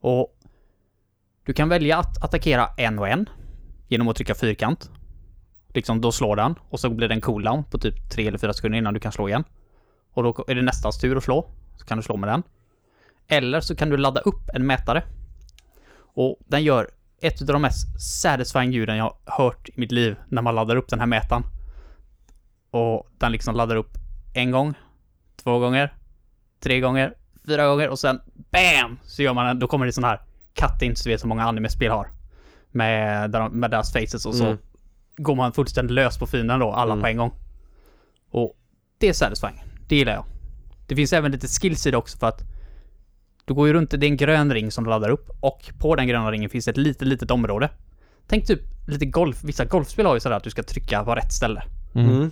Och du kan välja att attackera en och en genom att trycka fyrkant. liksom, då slår den och så blir det en cooldown på typ 3 eller 4 sekunder innan du kan slå igen. Och då är det nästa tur att slå, så kan du slå med den. Eller så kan du ladda upp en mätare. Och den gör ett av de mest satisfying ljuden jag har hört i mitt liv när man laddar upp den här mätaren. Och den liksom laddar upp en gång, 2 gånger, 3 gånger, 4 gånger och sen bam! Så gör man den, då kommer det sån här cut-ins, du vet, som många anime-spel har. Med deras faces och så går man fullständigt lös på fienden då, alla på en gång. Och det är satisfying, det gillar jag. Det finns även lite skills i det också för att du går ju runt, det är en grön ring som du laddar upp och på den gröna ringen finns ett litet område. Tänk typ lite golf, vissa golfspel har ju sådär att du ska trycka på rätt ställe.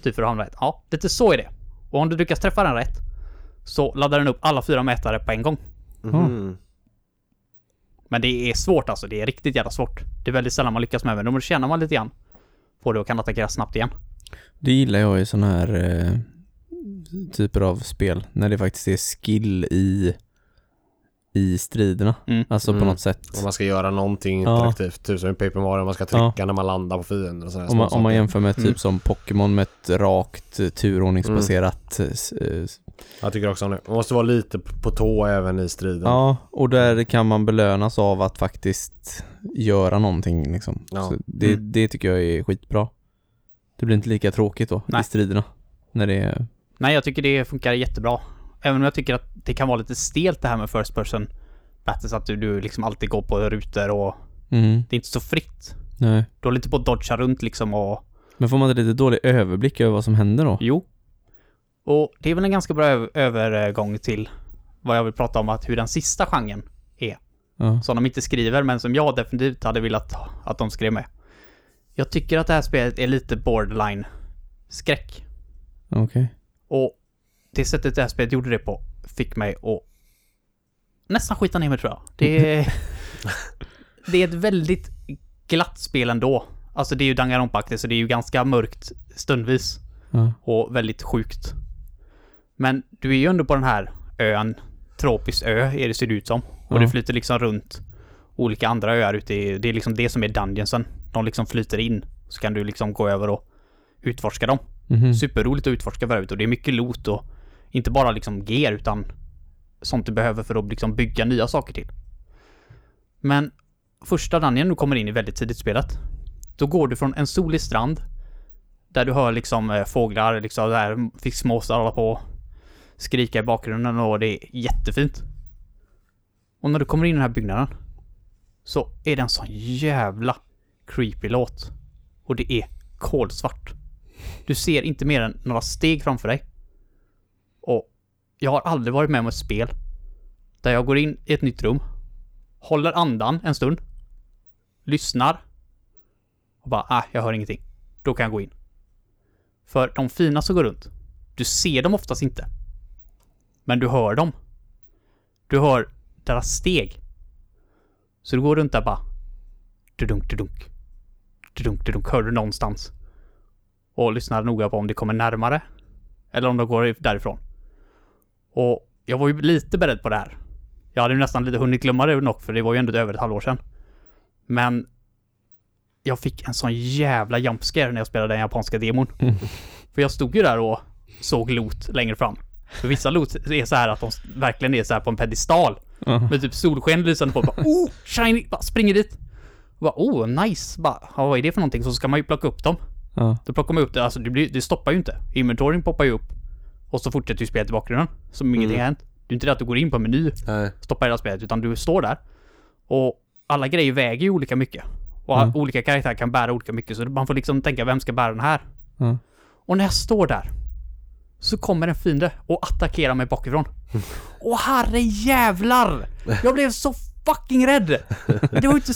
Typ för att hamna rätt. Ja, lite så är det. Och om du lyckas träffa den rätt så laddar den upp alla 4 mätare på en gång. Men det är svårt alltså, det är riktigt jävla svårt. Det är väldigt sällan man lyckas med det, men då tjänar man lite grann på det och kan attackera snabbt igen. Det gillar jag i sådana här typer av spel när det faktiskt är skill i striderna. Alltså på något sätt. Om man ska göra någonting interaktivt. Typ som i Paper Mario, man ska trycka när man landar på fienden. Och sådär, om man jämför med typ som Pokémon med ett rakt turordningsbaserat... Jag tycker också om det. Man måste vara lite på tå även i striden. Ja, och där kan man belönas av att faktiskt göra någonting. Liksom. Ja. Så det tycker jag är skitbra. Det blir inte lika tråkigt då i striderna. När det är... Nej, jag tycker det funkar jättebra. Även om jag tycker att det kan vara lite stelt det här med first person battles, att du liksom alltid går på rutor och det är inte så fritt. Nej. Du har lite på att dodga runt liksom och... Men får man lite dålig överblick över vad som händer då? Jo. Och det är väl en ganska bra övergång till vad jag vill prata om, att hur den sista genren är. Ja. Som de inte skriver, men som jag definitivt hade velat att de skrev med. Jag tycker att det här spelet är lite borderline-skräck. Okej. Okay. Och det sättet det här spelet gjorde det på fick mig att nästan skita ner mig, tror jag. Det är ett väldigt glatt spel ändå. Alltså det är ju Danganronpa-aktigt, så det är ju ganska mörkt stundvis. Och väldigt sjukt. Men du är ju ändå på den här ön, tropisk ö är det, ser det ut som. Och det flyter liksom runt olika andra öar ute i, det är liksom det som är dungeonsen. De liksom flyter in, så kan du liksom gå över och utforska dem. Superroligt att utforska förut, och det är mycket loot och inte bara liksom gear utan sånt du behöver för att liksom bygga nya saker till. Men första dungeon du kommer in i väldigt tidigt spelat, då går du från en solig strand där du hör liksom fåglar liksom, där fick småsar alla på skrika i bakgrunden och det är jättefint. Och när du kommer in i den här byggnaden så är det en sån jävla creepy låt. Och det är kolsvart. Du ser inte mer än några steg framför dig. Och jag har aldrig varit med om ett spel där jag går in i ett nytt rum, håller andan en stund, lyssnar och bara, jag hör ingenting. Då kan jag gå in. För de fina som går runt, du ser dem oftast inte. Men du hör dem. Du hör deras steg. Så du går runt där bara, dudunk, dudunk. Dudunk, dudunk, hör du någonstans. Och lyssnar noga på om det kommer närmare. Eller om de går därifrån. Och jag var ju lite beredd på det här. Jag hade ju nästan lite hunnit glömma det nog, för det var ju ändå över ett halvår sedan. Men jag fick en sån jävla jumpscare när jag spelade den japanska demon. För jag stod ju där och såg loot längre fram. För vissa loot är så här att de verkligen är så här på en pedestal. Med typ solsken lysande på. Bara, oh, shiny! Bara springer dit. Bara, oh, nice! Bara, vad är det för någonting? Så ska man ju plocka upp dem. Då plockar man upp det, alltså det stoppar ju inte. Inventoryn poppar ju upp. Och så fortsätter du spelet i bakgrunden, som ingenting har hänt. Det är inte det att du går in på en meny, stoppar hela spelet, utan du står där. Och alla grejer väger ju olika mycket. Och olika karaktärer kan bära olika mycket. Så man får liksom tänka, vem ska bära den här? Och när jag står där så kommer en fiende och attackerar mig bakifrån. Åh, herre jävlar! Jag blev så fucking rädd! Det var inte,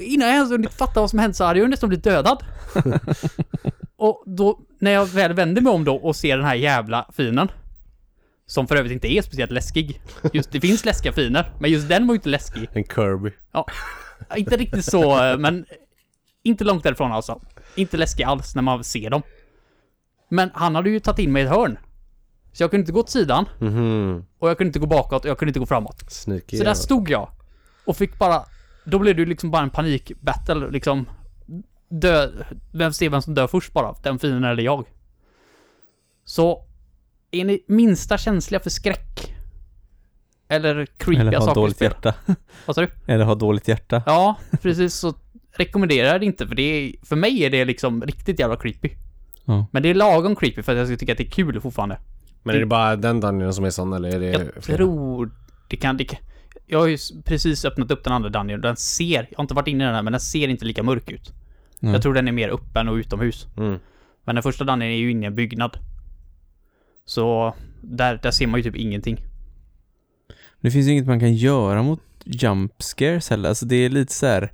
innan jag ens hunnit fatta vad som hände så hade jag nästan blivit dödad. Och då, när jag väl vänder mig om då och ser den här jävla fienden, som för övrigt inte är speciellt läskig. Just det finns läskiga fiender, men just den var ju inte läskig. En Kirby. Ja. Inte riktigt så, men inte långt därifrån alltså. Inte läskig alls när man ser dem. Men han hade ju tagit in mig i ett hörn. Så jag kunde inte gå åt sidan. Och jag kunde inte gå bakåt och jag kunde inte gå framåt. Sneaky, så där stod jag. Och fick bara... Då blev det liksom bara en panikbattle liksom. vem ser vem som dör först bara, den fienden eller jag. Så är ni minsta känsliga för skräck eller creepiga eller saker i spelet. Vad sa du? Eller har dåligt hjärta. Ja, precis, så rekommenderar jag det inte, för det är, för mig är det liksom riktigt jävla creepy. Ja. Men det är lagom creepy för att jag ska tycka att det är kul fortfarande. Men är det bara den dungeon som är sån, eller är det tror det kan jag har ju precis öppnat upp den andra dungeon. Den ser, jag har inte varit inne i den här, men den ser inte lika mörk ut. Mm. Jag tror den är mer öppen och utomhus. Mm. Men den första dungeon är ju inne i en byggnad. Så där ser man ju typ ingenting. Det finns ju inget man kan göra mot jump scares heller. Alltså det är lite så här,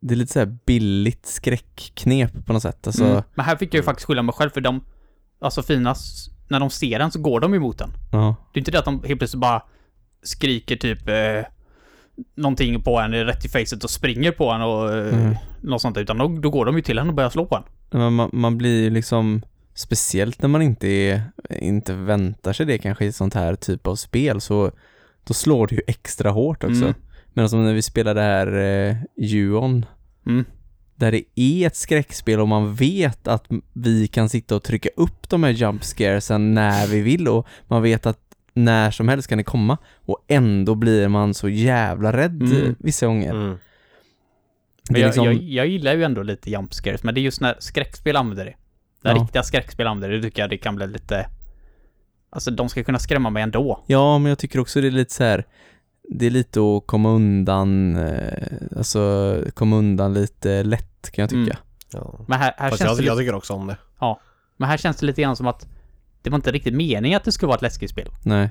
det är lite så här billigt skräckknep på något sätt. Alltså... Mm. Men här fick jag ju faktiskt skylla mig själv, för de, alltså finast när de ser den så går de emot den. Uh-huh. Det är inte det att de helt plötsligt bara skriker typ någonting på en rätt i facet och springer på en och något sånt, utan då går de ju till henne och börjar slå på en. Men man blir ju liksom, speciellt när man inte väntar sig det kanske i sånt här typ av spel, så då slår det ju extra hårt också. Mm. Men som när vi spelade det här Juon, där det är ett skräckspel och man vet att vi kan sitta och trycka upp de här jumpscaresen när vi vill, och man vet att när som helst kan det komma, och ändå blir man så jävla rädd vissa gånger. Mm. Men liksom... jag gillar ju ändå lite jumpscares, men det är just när skräckspel använder det. När riktiga skräckspel använder det, tycker jag det kan bli lite... Alltså de ska kunna skrämma mig ändå. Ja, men jag tycker också det är lite så här... Det är lite att komma undan, alltså komma undan lite lätt kan jag tycka. Ja. Men här känns jag tycker också om det. Ja, men här känns det lite grann som att det var inte riktigt meningen att det skulle vara ett läskigt spel. Nej,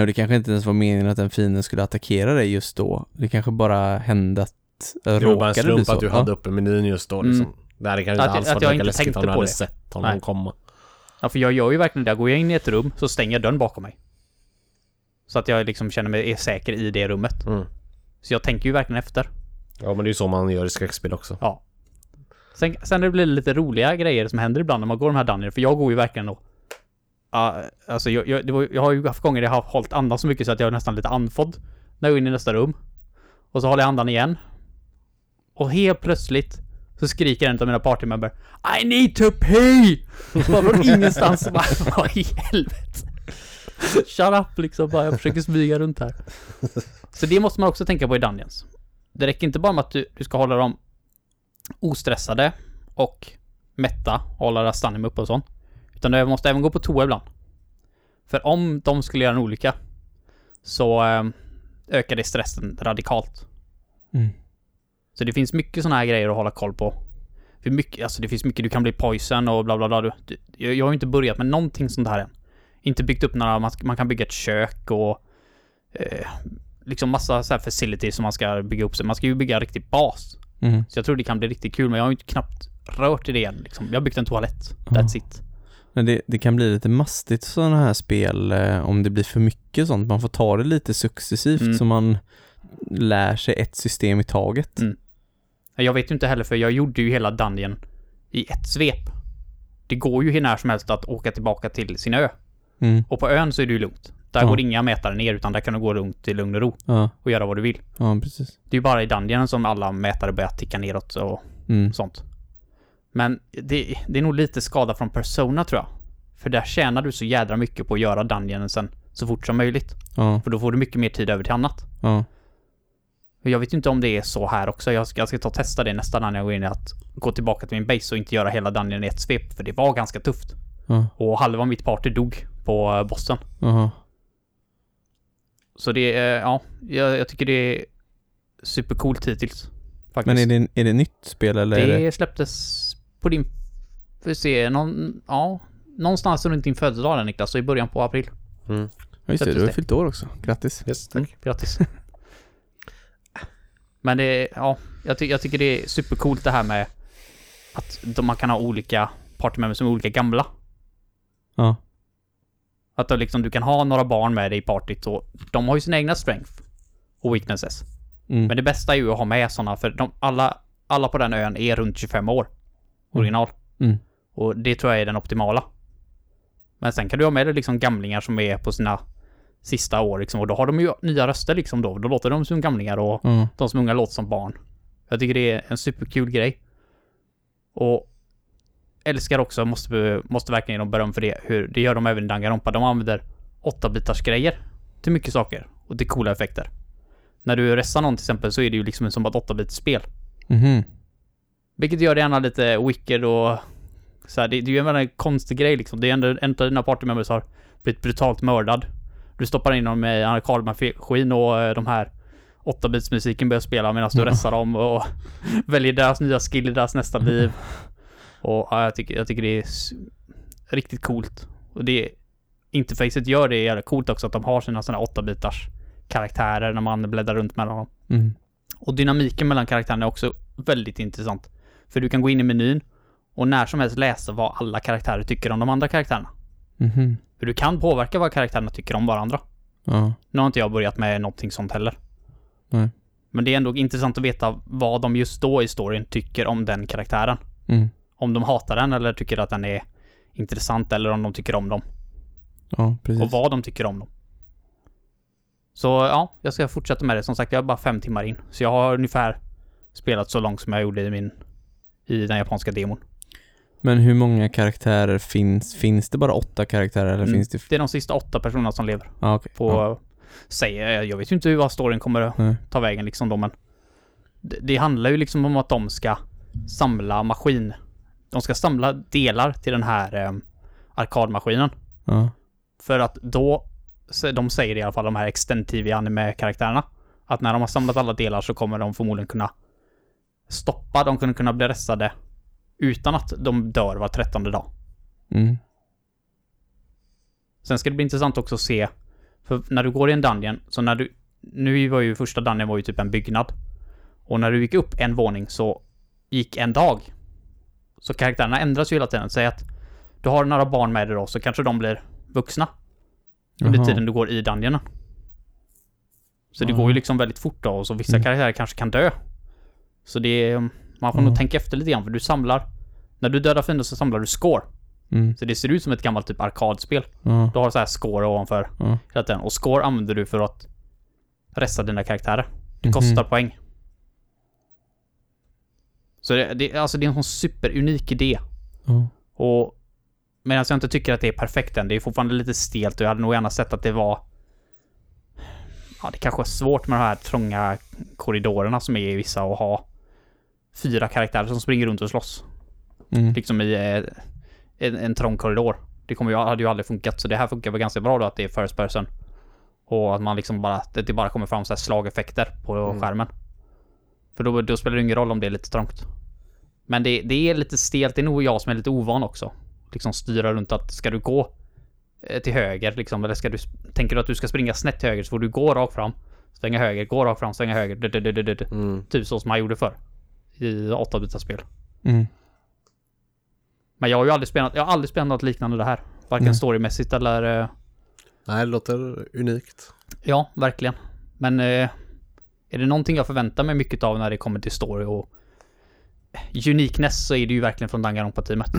och det kanske inte ens var meningen att en fiende skulle attackera dig just då. Det kanske bara hände att råkade bli så. Det var en slump att du hade uppe menyn just då. Liksom. Det hade kanske inte alls varit lika läskigt om du hade sett honom komma. Ja, för jag gör ju verkligen det. Går jag in i ett rum så stänger jag dörren bakom mig. Så att jag liksom känner mig är säker i det rummet. Mm. Så jag tänker ju verkligen efter. Ja, men det är ju så man gör i skräckspel också. Ja. Sen det blir lite roliga grejer som händer ibland när man går de här dungeon. För jag går ju verkligen och... alltså jag har ju haft gånger där jag har hållit andan så mycket så att jag är nästan lite andfådd. När jag går in i nästa rum. Och så håller jag andan igen. Och helt plötsligt så skriker en av mina partymember: I need to pee! Bara från ingenstans. Vad i helvete? Shut up liksom, bara jag försöker smyga runt här. Så det måste man också tänka på i dungeons. Det räcker inte bara med att du ska hålla dem ostressade och mätta, hålla deras stamina uppe och sånt, utan du måste även gå på toa ibland. För om de skulle göra en olycka så ökar det stressen radikalt. Så det finns mycket såna här grejer att hålla koll på. För mycket, alltså det finns mycket, du kan bli poison och bla bla bla. Jag har ju inte börjat med någonting sånt här än. Inte byggt upp några, man kan bygga ett kök och liksom massa så här facilities som man ska bygga upp sig. Man ska ju bygga en riktig bas. Så jag tror det kan bli riktigt kul, men jag har ju knappt rört i det än. Liksom. Jag har byggt en toalett. That's it. Men det kan bli lite mastigt sådana här spel om det blir för mycket sånt. Man får ta det lite successivt så man lär sig ett system i taget. Jag vet ju inte heller, för jag gjorde ju hela dungeon i ett svep. Det går ju när som helst att åka tillbaka till sin ö. Och på ön så är det ju lugnt. Där går inga mätare ner, utan där kan du gå lugnt i lugn och ro och göra vad du vill. Ja, precis. Det är ju bara i dungeonen som alla mätare börjar ticka neråt och sånt. Men det är nog lite skada från Persona, tror jag. För där tjänar du så jädra mycket på att göra dungeonen sen så fort som möjligt. För då får du mycket mer tid över till annat. Jag vet ju inte om det är så här också. Jag ska ta och testa det nästa när jag går in, att gå tillbaka till min base och inte göra hela dungeonen i ett svep. För det var ganska tufft. Och halva mitt party dog på bossen. Så det är, ja, jag tycker det är supercoolt hittills faktiskt. Men är det nytt spel, eller det släpptes på din, för se någon, ja, någonstans runt din födelsedag, Niklas, så i början på april. Ja, just det, du har fyllt år också. Grattis. Yes, tack. Grattis. Men det, ja, jag tycker det är supercoolt det här med att man kan ha olika partymembers som är olika gamla. Ja. Att då liksom, du kan ha några barn med dig i partiet, och de har ju sina egna strength och weaknesses. Men det bästa är ju att ha med sådana, för alla på den ön är runt 25 år original. Och det tror jag är den optimala. Men sen kan du ha med dig liksom gamlingar som är på sina sista år liksom, och då har de ju nya röster liksom, då låter de som gamlingar, och de som unga låter som barn. Jag tycker det är en superkul grej. Och älskar också, måste verkligen ge dem beröm för det. Hur, det gör de även i Danganronpa. De använder 8-bitars grejer till mycket saker och till coola effekter. När du restar någon till exempel så är det ju liksom som ett 8-bits spel. Mm-hmm. Vilket gör det gärna lite wicked och så här, det är ju en konstig grej liksom. Det är en av dina partymembers har blivit brutalt mördad. Du stoppar in dem med anarkalmaskin och de här 8-bits musiken börjar spela medan du restar dem och väljer deras nya skill i deras nästa liv. Och ja, jag tycker det är riktigt coolt. Och det interfacet gör det jävla coolt också att de har sina såna 8-bitars karaktärer när man bläddrar runt mellan dem. Mm. Och dynamiken mellan karaktärerna är också väldigt intressant. För du kan gå in i menyn och när som helst läsa vad alla karaktärer tycker om de andra karaktärerna. Mm-hmm. För du kan påverka vad karaktärerna tycker om varandra. Ja. Nu har inte jag börjat med någonting sånt heller. Nej. Men det är ändå intressant att veta vad de just då i storyn tycker om den karaktären. Mm. Om de hatar den eller tycker att den är intressant eller om de tycker om dem. Ja, precis. Och vad de tycker om dem. Så ja, jag ska fortsätta med det. Som sagt, jag är bara 5 timmar in. Så jag har ungefär spelat så långt som jag gjorde i den japanska demon. Men hur många karaktärer finns? Finns det bara 8 karaktärer? Eller finns det... det är de sista 8 personerna som lever. Ah, okay. Jag vet ju inte hur vad storyn kommer att ta vägen liksom då, men det handlar ju liksom om att de ska samla maskin. De ska samla delar till den här arkadmaskinen. För att då, de säger i alla fall de här extensiva anime-karaktärerna, att när de har samlat alla delar så kommer de förmodligen kunna stoppa, de kommer kunna bli restade utan att de dör var 13:e dag. Mm. Sen ska det bli intressant också att se, för när du går i en dungeon, så när du, nu var ju första dungeon var ju typ en byggnad, och när du gick upp en våning så gick en dag. Så karaktärerna ändras ju hela tiden. Säg att du har några barn med dig då, så kanske de blir vuxna under tiden du går i dungeonen. Så det går ju liksom väldigt fort då, och så vissa karaktärer kanske kan dö. Så det, man får nog tänka efter lite grann, för du samlar, när du dödar fiender så samlar du score. Mm. Så det ser ut som ett gammalt typ arkadspel. Du har så här score ovanför hela tiden, och score använder du för att resta dina karaktärer. Det kostar poäng. Så det är en sån superunik idé. Och medan jag inte tycker att det är perfekt än, det är fortfarande lite stelt, och jag hade nog gärna sett att det var, ja, det kanske är svårt med de här trånga korridorerna som är i vissa, och ha 4 karaktärer som springer runt och slåss. Liksom i en trång korridor. Det hade ju aldrig funkat, så det här funkar väl ganska bra då, att det är first person. Och att man liksom bara, det bara kommer fram så här slageffekter på skärmen. För då spelar det ingen roll om det är lite trångt. Men det är lite stelt, det är nog jag som är lite ovan också. Liksom styra runt att, ska du gå till höger liksom, eller tänker du att du ska springa snett till höger, så får du gå rakt fram, svänga höger, gå rakt fram, svänga höger, typ så som man gjorde förr i 8-bitarspel. Men jag har ju aldrig spelat något liknande det här, varken storymässigt eller... Nej, det låter unikt. Ja, verkligen. Men är det någonting jag förväntar mig mycket av när det kommer till story och uniqueness, så är det ju verkligen från Danganronpa-teamet.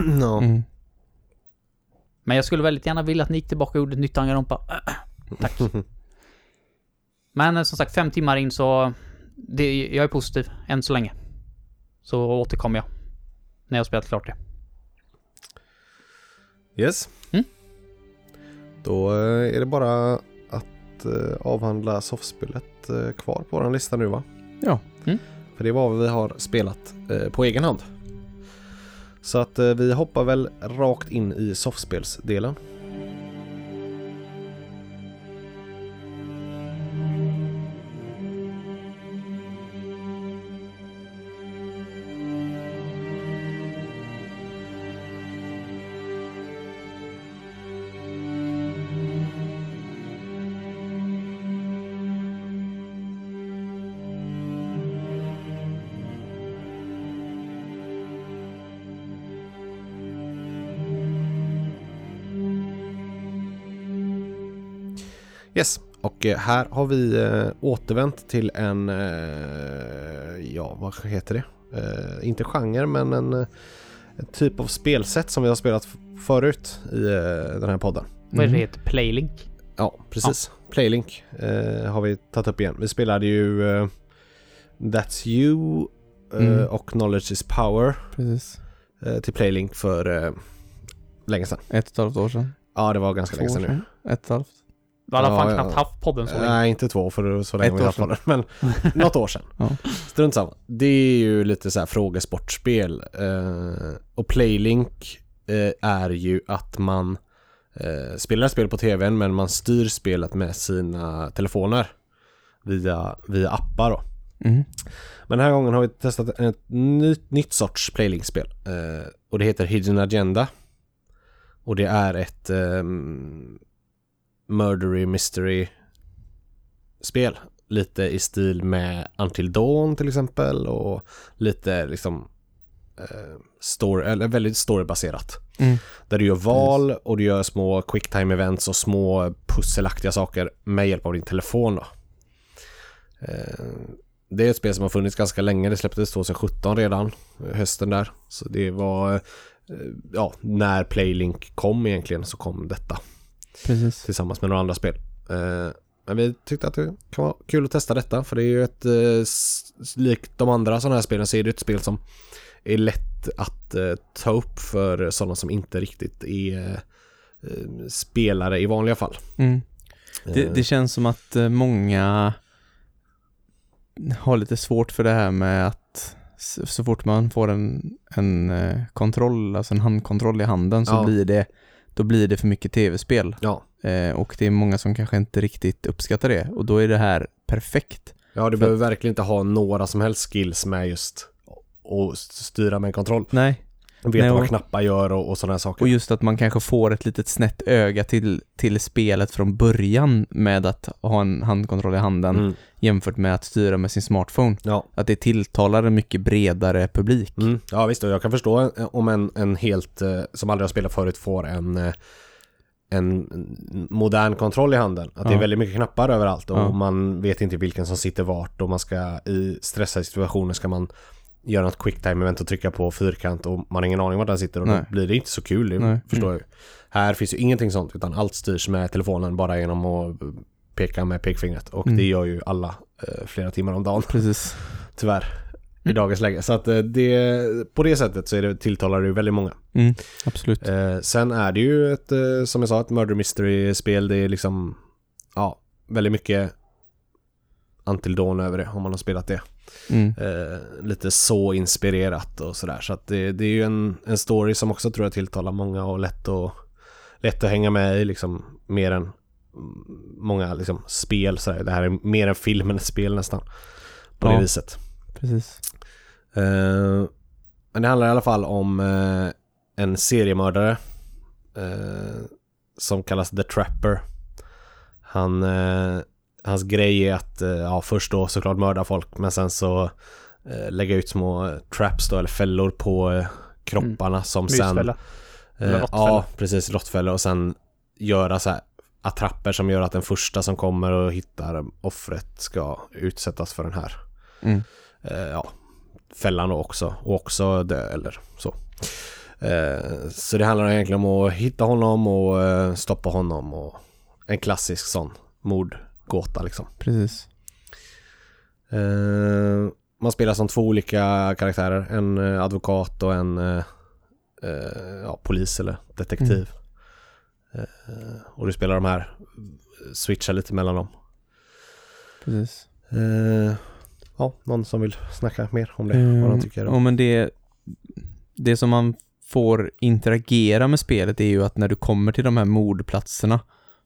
Men jag skulle väldigt gärna vilja att ni gick tillbaka och gjorde ett nytt Danganronpa. Tack. Men som sagt, 5 timmar in, så jag är positiv än så länge. Så återkommer jag när jag spelat klart det. Yes. Då är det bara att avhandla softspelet kvar på vår lista nu, va? Ja. För det var vad vi har spelat på egen hand. Så att vi hoppar väl rakt in i softspelsdelen. Yes. Och här har vi återvänt till en vad heter det? Inte genre, men en typ av spelsätt som vi har spelat förut i den här podden. Vad är det heter? Playlink? Ja, precis. Ja. Playlink har vi tagit upp igen. Vi spelade ju That's You, och Knowledge is Power. Precis. Till Playlink för länge sedan. 1,5 år sedan. Ja, det var ganska länge sedan nu. 1,5. Du har i alla fall knappt haft podden så länge. Nej, inte 2 för så länge vi haft podden. Men något år sedan. Ja. Strunt samma. Det är ju lite så här frågesportspel. Och Playlink är ju att man spelar spel på tvn, men man styr spelet med sina telefoner via appar då. Mm. Men den här gången har vi testat ett nytt sorts Playlink-spel. Och det heter Hidden Agenda. Och det är ett murdery mystery-spel. Lite i stil med Until Dawn till exempel. Och lite liksom story, eller väldigt storybaserat. Mm. Där du gör val och du gör små quicktime-events och små pusselaktiga saker med hjälp av din telefon då. Det är ett spel som har funnits ganska länge. Det släpptes 2017 redan, hösten där. Så det var, ja, när Playlink kom egentligen så kom detta. Precis. Tillsammans med några andra spel. Men vi tyckte att det kan vara kul att testa detta, för det är ju ett, likt de andra sådana här spelen så är det ett spel som är lätt att ta upp för sådana som inte riktigt är spelare i vanliga fall. Mm. Det känns som att många har lite svårt för det här med att så fort man får en kontroll, alltså en handkontroll i handen, så blir det för mycket tv-spel. Ja. Och det är många som kanske inte riktigt uppskattar det, och då är det här perfekt. Ja, du behöver verkligen inte ha några som helst skills med just att styra med en kontroll. Nej. Vet vad knappar gör och sådana här saker. Och just att man kanske får ett litet snett öga till spelet från början med att ha en handkontroll i handen jämfört med att styra med sin smartphone. Ja. Att det tilltalar en mycket bredare publik. Mm. Ja visst, och jag kan förstå om en helt som aldrig har spelat förut får en modern kontroll i handen. Att det är väldigt mycket knappar överallt och man vet inte vilken som sitter vart, och man ska i stressade situationer ska man gör något quicktime-event och trycka på fyrkant och man har ingen aning var den sitter, och då blir det inte så kul, det förstår jag. Här finns ju ingenting sånt, utan allt styrs med telefonen bara genom att peka med pekfingret, och det gör ju alla flera timmar om dagen. Precis. Tyvärr, i dagens läge. Så att det, på det sättet så är det, tilltalar det ju väldigt många. Mm. Absolut. Sen är det ju ett, som jag sa, ett murder mystery-spel. Det är liksom, ja, väldigt mycket Until Dawn över det, om man har spelat det. Mm. Lite så inspirerat och sådär. Så att det är ju en story som också tror jag tilltalar många och lätt att hänga med i, liksom, mer än många liksom spel sådär. Det här är mer en film än ett spel nästan på det viset. Precis. Men det handlar i alla fall om en seriemördare som kallas The Trapper. Hans grej är att först då såklart mörda folk, men sen så lägga ut små traps då, eller fällor på kropparna som mysfälla. Sen ja, precis, lottfällor, och sen göra så här attrapper som gör att den första som kommer och hittar offret ska utsättas för den här fällan då också, och också dö eller så. Så det handlar egentligen om att hitta honom och stoppa honom, och en klassisk sån mord gåta liksom. Precis. Man spelar som 2 olika karaktärer, en advokat och en polis eller detektiv. Och du spelar de här, switchar lite mellan dem. Precis. Någon som vill snacka mer om det, vad de tycker. Men det som man får interagera med spelet är ju att när du kommer till de här mordplatserna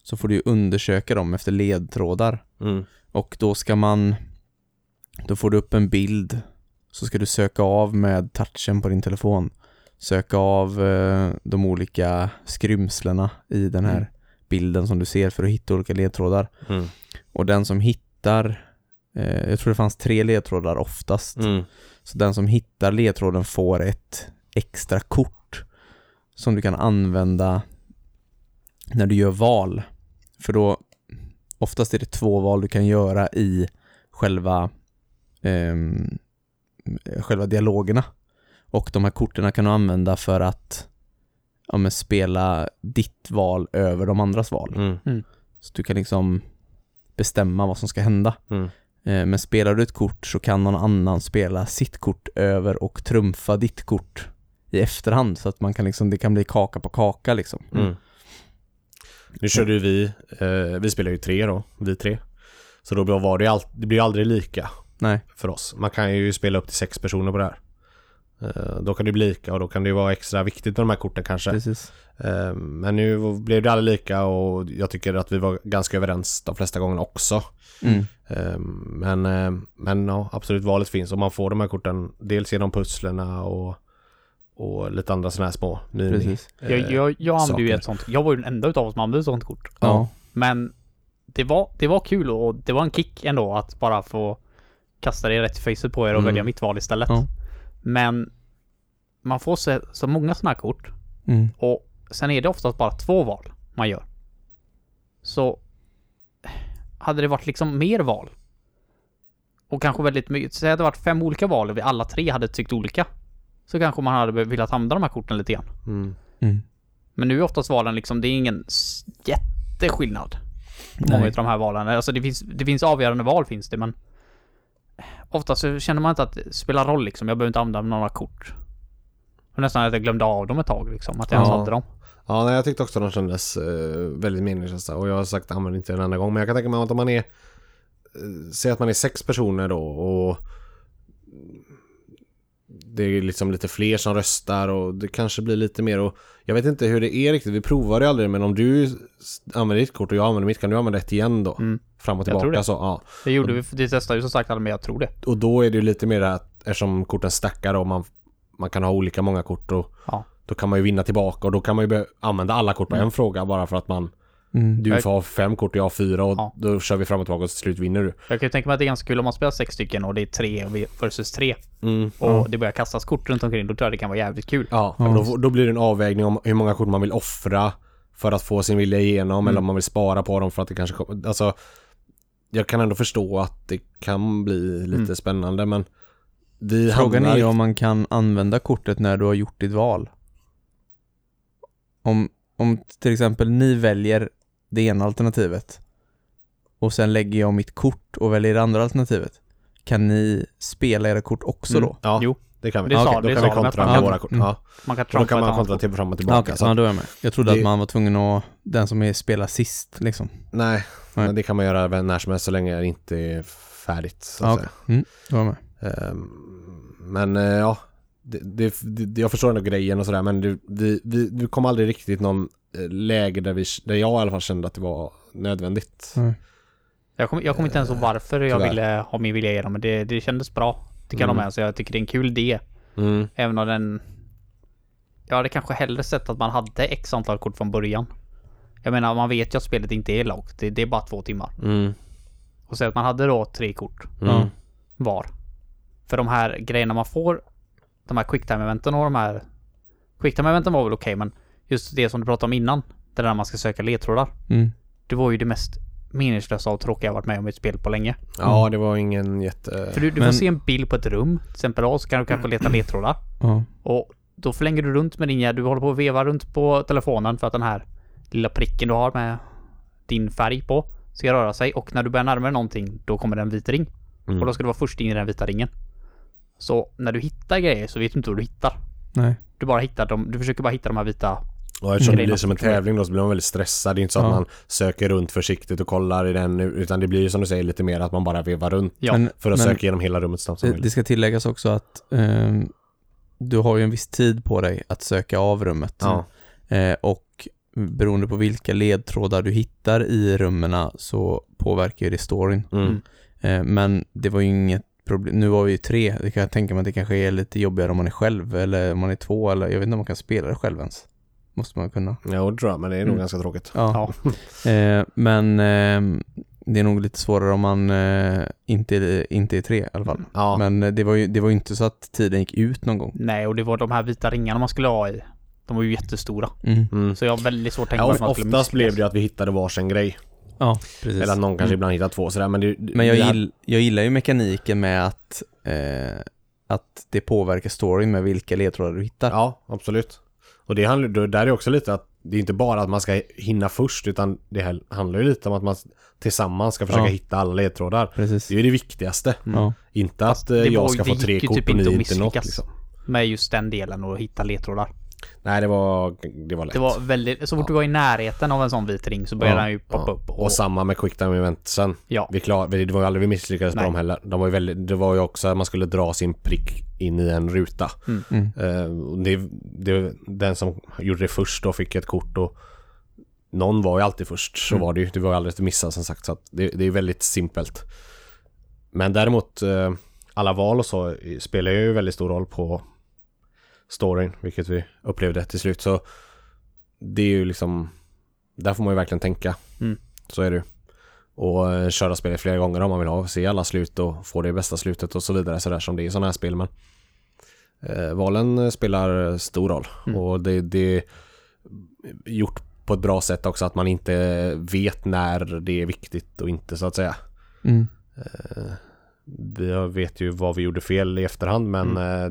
så får du ju undersöka dem efter ledtrådar. Och då får du upp en bild, så ska du söka av med touchen på din telefon, söka av de olika skrymslena i den här bilden som du ser för att hitta olika ledtrådar. Och den som hittar jag tror det fanns 3 ledtrådar oftast, så den som hittar ledtråden får ett extra kort som du kan använda när du gör val. För då, oftast är det 2 val du kan göra i själva dialogerna. Och de här korten kan du använda för att spela ditt val över de andras val. Så du kan liksom bestämma vad som ska hända. Men spelar du ett kort så kan någon annan spela sitt kort över och trumfa ditt kort i efterhand, så att man kan liksom, det kan bli kaka på kaka liksom. Mm. Nu körde ju vi spelar ju tre då, vi tre. Så då var det, det blir ju aldrig lika. Nej. För oss. Man kan ju spela upp till 6 personer på det här. Då kan det bli lika, och då kan det ju vara extra viktigt med de här korten kanske. Precis. Men nu blev det aldrig lika, och jag tycker att vi var ganska överens de flesta gångerna också. Mm. Men ja, absolut, valet finns, och man får de här korten dels genom pusslerna och lite andra sådana här små mini. Jag använde ju ett sånt. Jag var ju den enda utav oss som använde ett sånt kort. Ja. Men det var kul, och det var en kick ändå att bara få kasta det rätt i facet på er och välja mitt val istället. Ja. Men man får så många sådana här kort. Mm. Och sen är det oftast bara 2 val man gör. Så hade det varit liksom mer val, och kanske väldigt mycket, så hade det varit 5 olika val och vi alla 3 hade tyckt olika, så kanske man hade velat hamna de här korten lite grann. Mm. Mm. Men nu är oftast valen liksom, det är ingen jätteskillnad. Många av de här valen, alltså det finns avgörande val finns det, men ofta så känner man inte att det spelar roll liksom. Jag behöver inte använda några kort. Och nästan att jag glömde av dem ett tag liksom, att jag ens hade dem. Ja, nej, jag tyckte också att de kändes väldigt meningslösa. Och jag har sagt använd inte en annan gång. Men jag kan tänka mig att om man är säg att man är 6 personer då, och det är liksom lite fler som röstar, och det kanske blir lite mer, och jag vet inte hur det är riktigt, vi provar det aldrig, men om du använder ditt kort och jag använder mitt, kan du använda det igen då? Mm. Fram och tillbaka. Så, ja. Det gjorde vi, det testade ju som sagt aldrig, men jag tror det. Och då är det ju lite mer att eftersom korten stackar och man kan ha olika många kort, och då kan man ju vinna tillbaka, och då kan man ju använda alla kort på en fråga, bara för att man du får ha 5 kort och jag har 4, och då kör vi fram och tillbaka och till slut vinner du. Jag kan ju tänka mig att det är ganska kul om man spelar 6 stycken och det är 3 vs 3 och det börjar kastas kort runt omkring, då tror jag det kan vara jävligt kul. Ja, då blir det en avvägning om hur många kort man vill offra för att få sin vilja igenom, eller om man vill spara på dem för att det kanske kommer. Alltså, jag kan ändå förstå att det kan bli lite spännande, men frågan är om man kan använda kortet när du har gjort ditt val. Om till exempel ni väljer det ena alternativet och sen lägger jag mitt kort och väljer det andra alternativet, kan ni spela era kort också då? Ja, jo, det kan vi. Det sa, då kan vi kontra med våra kort. Ja. Då kan man kontra till fram och tillbaka. Okay, så då är jag med. Jag trodde att man var tvungen att den som är spelar sist liksom. Nej, det kan man göra när som helst så länge det inte är färdigt så att säga. Då är jag med. Men ja, jag förstår den grejen och sådär, men vi kom aldrig riktigt någon läge där jag i alla fall kände att det var nödvändigt. Jag kom inte ens ihåg varför jag ville ha min vilja igenom, men det kändes bra, tycker jag så jag tycker det är en kul idé. Även om jag hade kanske hellre sett att man hade x antal kort från början. Jag menar, man vet ju att spelet inte är lågt, det är bara 2 timmar. Och så att man hade då 3 kort var. För de här grejerna man får, de här quicktime-eventen och de här quicktime-eventen var väl okej, men just det som du pratade om innan, det där man ska söka ledtrådar. Det var ju det mest meningslösa och tråkiga jag varit med om i ett spel på länge. Ja, det var ingen jätte... För du får se en bild på ett rum, till exempel, och så kan du kanske leta ledtrådar. Och då förlänger du runt med du håller på att veva runt på telefonen för att den här lilla pricken du har med din färg på ska röra sig, och när du börjar närma dig någonting, då kommer det en vit ring. Och då ska du vara först in i den vita ringen. Så när du hittar grejer så vet du inte hur du hittar. Nej. Du bara hittar dem, du försöker bara hitta de här vita. Ja, eftersom det blir som en tävling då, så blir man väldigt stressad. Det är inte så att man söker runt försiktigt och kollar i den, utan det blir ju som du säger lite mer att man bara vevar runt för att söka igenom hela rummet snabbt som möjligt. Det ska tilläggas också att du har ju en viss tid på dig att söka av rummet. Och beroende på vilka ledtrådar du hittar i rummen så påverkar ju det storyn. Men det var ju inget problem. Nu var vi ju 3. Det kan jag tänka mig att det kanske är lite jobbigare om man är själv, eller om man är 2, eller jag vet inte om man kan spela det själv ens. Måste man kunna. Ja, det tror jag, men det är nog ganska tråkigt. Men det är nog lite svårare om man inte är 3 i alla fall. Men det var ju inte så att tiden gick ut någon gång. Nej, och det var de här vita ringarna man skulle ha i. De var ju jättestora. Så jag har väldigt svårt att tänka på. Oftast blev det att vi hittade varsin grej. Ja, precis. Eller att någon kanske ibland hittar 2 sådär, men jag gillar ju mekaniken med att det påverkar storyn med vilka ledtrådar du hittar. Ja, absolut. Och det handlar där är också lite att det är inte bara att man ska hinna först, utan det handlar ju lite om att man tillsammans ska försöka hitta alla ledtrådar. Precis. Det är ju det viktigaste. Mm. Inte att jag ska få 3 kort typ och ni inte något. Liksom. Med just den delen och hitta ledtrådar. Nej, det var lätt. Det var väldigt, så fort du var i närheten av en sån vit ring så började den ju poppa upp. Och samma med quick time eventsen. Ja. Det var ju aldrig vi misslyckades på dem heller. De var ju väldigt, det var ju också att man skulle dra sin prick in i en ruta. Mm. Den som gjorde det först då fick ett kort och någon var ju alltid först. Så var det ju. Det var ju aldrig att missa som sagt. Så att det är väldigt simpelt. Men däremot alla val och så spelar ju väldigt stor roll på storyn, vilket vi upplevde till slut, så det är ju liksom där får man ju verkligen tänka. Så är det ju. Och köra spelet flera gånger om man vill se alla slut och få det bästa slutet och så vidare, så där som det är i sådana här spel. Men valen spelar stor roll och det är gjort på ett bra sätt också, att man inte vet när det är viktigt och inte, så att säga. Vi vet ju vad vi gjorde fel i efterhand, men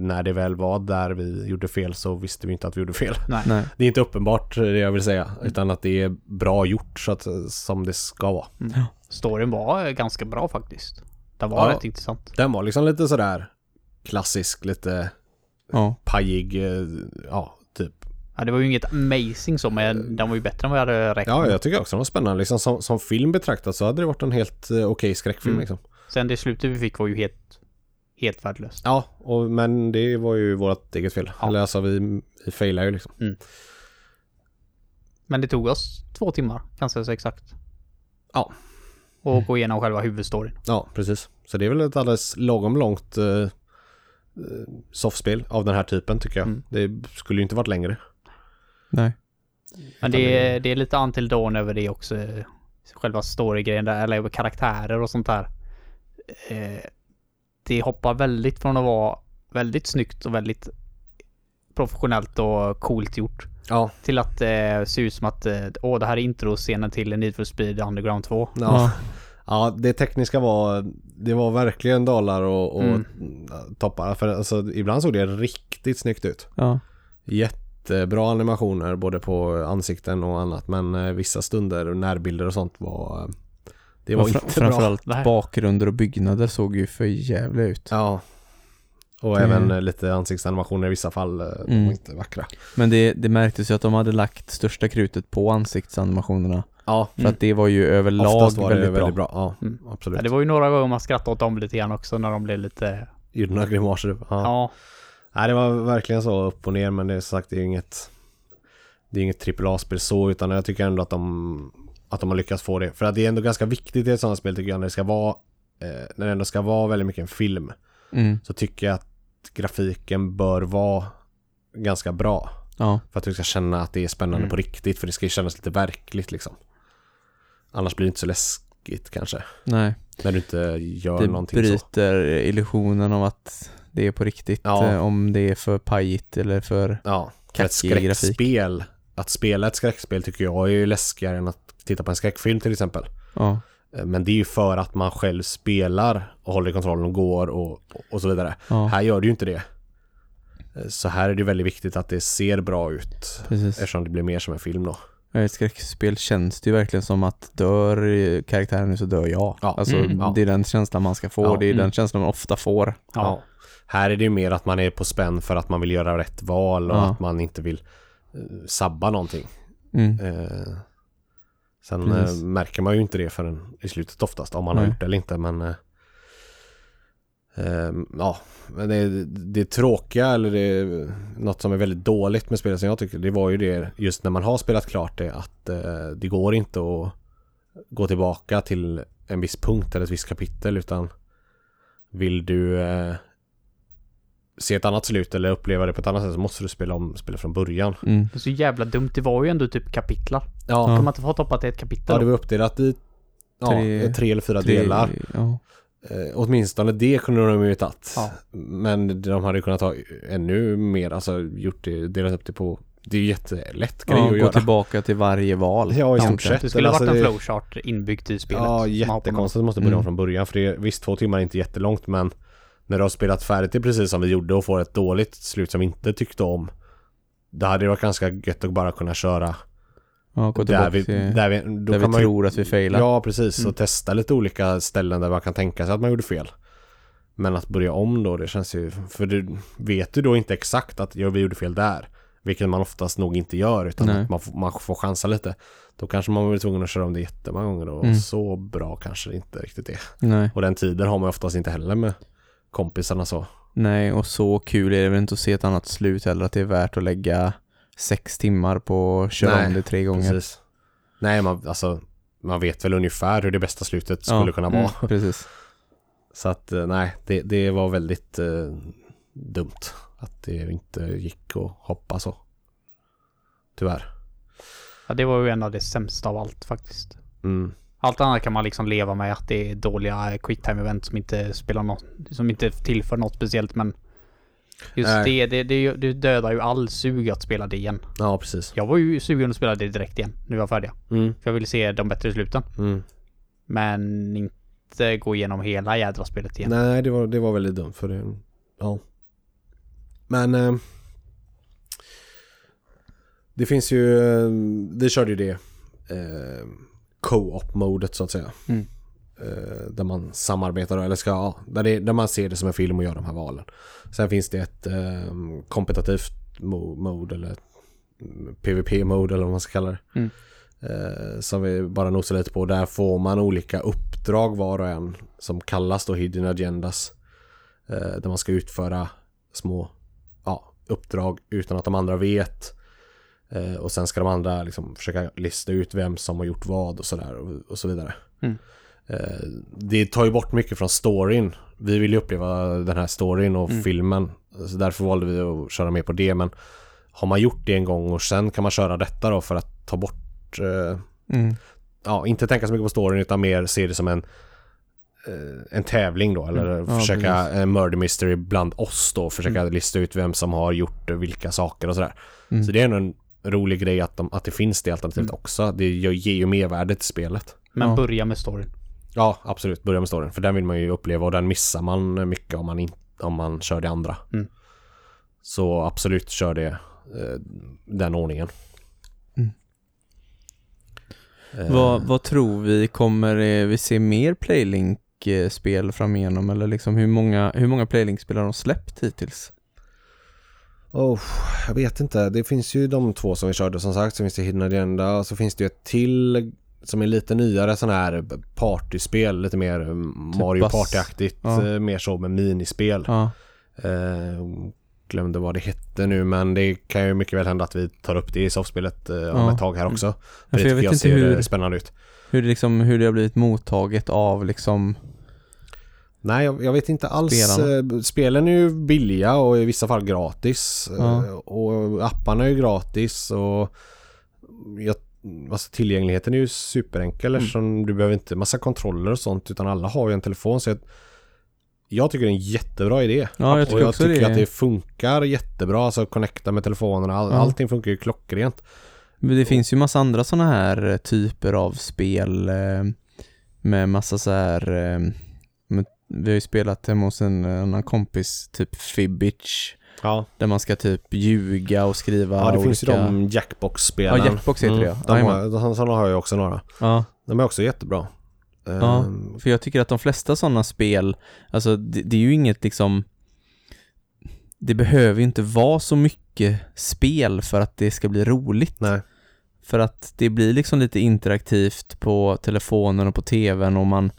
när det väl var där vi gjorde fel så visste vi inte att vi gjorde fel. Nej. Det är inte uppenbart det jag vill säga, utan att det är bra gjort så att, som det ska vara. Storyn var ganska bra faktiskt. Den var rätt intressant. Den var liksom lite sådär klassisk, lite pajig, typ. Ja, det var ju inget amazing så, men den var ju bättre än vad jag hade räknat. Ja, jag tycker också den var spännande. Liksom, som film betraktat så hade det varit en helt okej skräckfilm liksom. Sen det slutet vi fick var ju helt värdelöst. Ja, men det var ju vårt eget fel. Ja. Eller alltså, vi failade ju liksom. Men det tog oss 2 timmar, kanske så exakt. Ja. Och gå igenom själva huvudstoryn. Ja, precis. Så det är väl ett alldeles lagom långt softspel av den här typen, tycker jag. Det skulle ju inte varit längre. Nej. Men det är lite Until Dawn över det också. Själva storygrejen där, eller karaktärer och sånt där. Det hoppar väldigt från att vara väldigt snyggt och väldigt professionellt och coolt gjort till att se ut som att det här är introscenen till Need for Speed Underground 2. Ja, det tekniska var verkligen dalar och toppar, för alltså, ibland såg det riktigt snyggt ut. Jättebra animationer både på ansikten och annat, men vissa stunder och närbilder och sånt var... Det var inte framförallt bra. Bakgrunder och byggnader såg ju för jävla ut. Ja. Och även lite ansiktsanimationer i vissa fall var inte vackra. Men det märktes ju att de hade lagt största krutet på ansiktsanimationerna. Ja. För att det var ju överlag var väldigt, väldigt bra. Ja, absolut. Ja, det var ju några gånger man skrattade åt dem lite grann också när de blev lite... Gjorde grimaser. Ja. Nej, det var verkligen så upp och ner, men det är sagt, det är inget AAA-spel så, utan jag tycker ändå att de har lyckats få det. För att det är ändå ganska viktigt i ett sådant spel, tycker jag, när det ändå ska vara väldigt mycket en film, så tycker jag att grafiken bör vara ganska bra. För att du ska känna att det är spännande på riktigt, för det ska ju kännas lite verkligt liksom. Annars blir det inte så läskigt kanske. Nej. När du inte gör det någonting så. Det bryter illusionen om att det är på riktigt, om det är för pajigt eller för kackig grafik. Ett skräckspel. Att spela ett skräckspel tycker jag är ju läskigare än att titta på en skräckfilm till exempel. Men det är ju för att man själv spelar och håller kontrollen och går och så vidare. Här gör du ju inte det. Så här är det väldigt viktigt att det ser bra ut. Precis. Eftersom det blir mer som en film då. I ett skräckspel känns det ju verkligen som att dör karaktären nu så dör jag. Alltså, det är den känslan man ska få. Det är den känslan man ofta får. Här är det ju mer att man är på spänn för att man vill göra rätt val och att man inte vill sabba någonting. Sen märker man ju inte det förrän i slutet oftast, om man har gjort det eller inte. Men det tråkiga, eller det, något som är väldigt dåligt med spelet som jag tycker, det var ju det just när man har spelat klart det, att det går inte att gå tillbaka till en viss punkt eller ett visst kapitel, utan vill du se ett annat slut eller uppleva det på ett annat sätt, så måste du spela från början. Det är så jävla dumt, det var ju ändå typ kapitlar. Kan man inte få toppat i ett kapitel? Ja, det var uppdelat i 3 eller 4 delar. Åtminstone det kunde de ju tagit. Men de hade kunnat ta ännu mer, alltså gjort det, delat upp det på... Det är ju jättelätt grej att göra. Gå tillbaka till varje val. Ja, i stort sett. Det skulle varit en flowchart inbyggt i spelet. Ja, jättekonstigt. Du måste börja från början, för det är, visst, 2 timmar är inte jättelångt, men när du har spelat färdigt det precis som vi gjorde och får ett dåligt slut som vi inte tyckte om, det hade varit ganska gött att bara kunna köra Ja, där vi tror att vi failar. Ja, precis. Och testa lite olika ställen där man kan tänka sig att man gjorde fel. Men att börja om då, det känns ju... För du vet du då inte exakt att vi gjorde fel där. Vilket man oftast nog inte gör, utan att man får chansa lite. Då kanske man blir tvungen att köra om det jättemånga gånger. Och så bra kanske det inte riktigt är. Nej. Och den tiden har man oftast inte heller med kompisarna så. Nej, och så kul är det väl inte att se ett annat slut heller. Att det är värt att lägga 6 timmar på att köra om det 3 gånger. Precis. Nej, man vet väl ungefär hur det bästa slutet skulle kunna vara. Precis. Så att nej, det var väldigt dumt att det inte gick att hoppa så. Tyvärr. Ja, det var ju en av det sämsta av allt faktiskt. Mm. Allt annat kan man liksom leva med, att det är dåliga quicktime-event som inte spelar något, som inte tillför något speciellt, men just det dödar ju all sug att spela det igen. Ja, precis. Jag var ju sugen att spela det direkt igen, nu var jag färdig. För jag ville se de bättre sluten. Men inte gå igenom hela jädra spelet igen. Nej, det var väldigt dumt för det. Ja. Men det finns ju, vi körde ju det co-op-modet så att säga. Där man samarbetar eller ska, där man ser det som en film och gör de här valen. Sen finns det ett kompetitivt mode eller PvP-mode eller vad man ska kalla det. Som vi bara nosar lite på. Där får man olika uppdrag var och en som kallas då Hidden Agendas. Där man ska utföra små uppdrag utan att de andra vet. Och sen ska de andra liksom försöka lista ut vem som har gjort vad och sådär och så vidare. Det tar ju bort mycket från storyn. Vi vill ju uppleva den här storyn och filmen. Så därför valde vi att köra med på det. Men har man gjort det en gång och sen kan man köra detta då för att ta bort... inte tänka så mycket på storyn utan mer se det som en tävling då. Eller försöka murder mystery bland oss då. Försöka lista ut vem som har gjort vilka saker och sådär. Så det är nog en rolig grej att det finns det alternativet också. Det ger ju mervärdet till spelet. Men börja med storyn. Ja, absolut. Börja med storyn. För den vill man ju uppleva och den missar man mycket om man kör det andra. Så absolut, kör det den ordningen. Vad tror vi? Kommer vi se mer Playlink-spel framigenom? Eller liksom hur många Playlink-spel har de släppt hittills? Jag vet inte. Det finns ju de 2 som vi körde som sagt. Så finns det Hidden Agenda och så finns det ju ett till... som är lite nyare sån här partyspel, lite mer typ Mario Party-aktigt, mer så med minispel. Glömde vad det hette nu, men det kan ju mycket väl hända att vi tar upp det i softspelet om ett tag här också. För jag vet inte hur det spännande ut. Hur det har blivit mottaget av liksom... Nej, jag vet inte alls. Spelen är ju billiga och i vissa fall gratis. Och apparna är ju gratis och tillgängligheten är ju superenkel eftersom du behöver inte massa kontroller och sånt, utan alla har ju en telefon, så jag tycker det är en jättebra idé. Ja, jag tycker att det funkar jättebra, alltså att connecta med telefonerna, allting funkar ju klockrent. Men det finns ju massa andra såna här typer av spel med massa så här vi har ju spelat hemma hos en annan kompis, typ Fibbitch. Ja. Där man ska typ ljuga och skriva. Ja, det olika... finns ju de Jackbox-spelen. Ja, Jackbox heter det. Sådana har jag också några. Ja. De är också jättebra. Ja, för jag tycker att de flesta sådana spel, alltså det är ju inget liksom... Det behöver ju inte vara så mycket spel för att det ska bli roligt. Nej. För att det blir liksom lite interaktivt på telefonen och på tvn och man...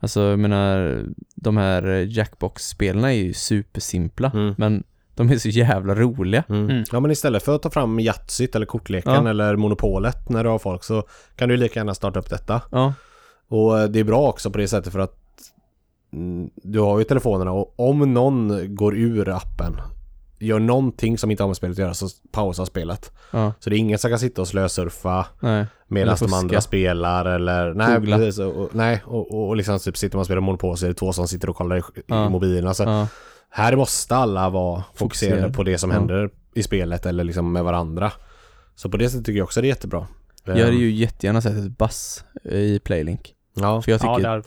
Alltså, jag menar, de här Jackbox-spelen är ju supersimpla, men... De är så jävla roliga. Ja, men istället för att ta fram Yatzy eller kortleken eller Monopolet när du har folk, så kan du lika gärna starta upp detta. Ja. Och det är bra också på det sättet för att du har ju telefonerna, och om någon går ur appen, gör någonting som inte har med spelet att göra, så pausar spelet. Ja. Så det är ingen som kan sitta och slösurfa medan de andra spelar eller och liksom typ sitter man och spelar Monopol, så är det 2 som sitter och kollar i mobilerna så. Ja. Här måste alla vara fokuserade på det som händer i spelet eller liksom med varandra. Så på det sättet tycker jag också det är jättebra. Jag hade ju jättegärna sett ett bass i Playlink. Ja. För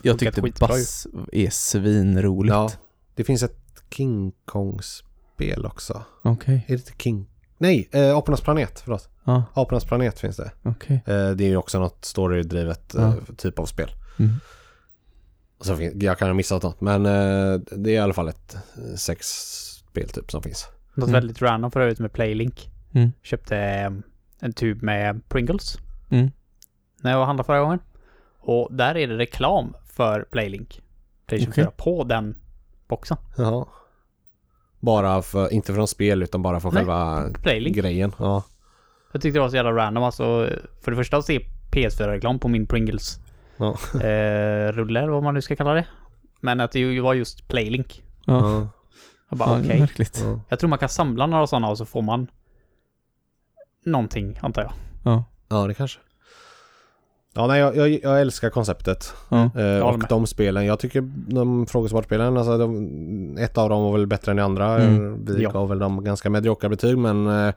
jag tyckte bass är svinroligt. Ja. Det finns ett King Kong-spel också. Okej. Är det inte King Nej, Apornas planet, förlåt. Ah. Apornas planet finns det. Okay. Det är ju också något storydrivet typ av spel. Mm. Så jag kan ha missat något, men det är i alla fall ett sexspel typ som finns. Något väldigt random för övrigt med Playlink. Mm. Köpte en tub med Pringles. Mm. När jag handlade förra gången. Och där är det reklam för Playlink. PlayStation 4 på den boxen. Ja. Bara för, inte från spel utan bara för själva Playlink. Grejen. Ja. Jag tyckte det var så jävla random. Alltså, för det första att se PS4-reklam på min Pringles. Ja. Rullar, vad man nu ska kalla det. Men att det var just Playlink. Ja. Jag bara, okej. Ja. Jag tror man kan samla några sådana och så får man någonting, antar jag. Ja, ja det kanske. Ja, nej, jag älskar konceptet. Mm. Och de spelen. Jag tycker de frågesportspelen, alltså ett av dem var väl bättre än de andra. Vi gav väl dem ganska mediokra betyg. Men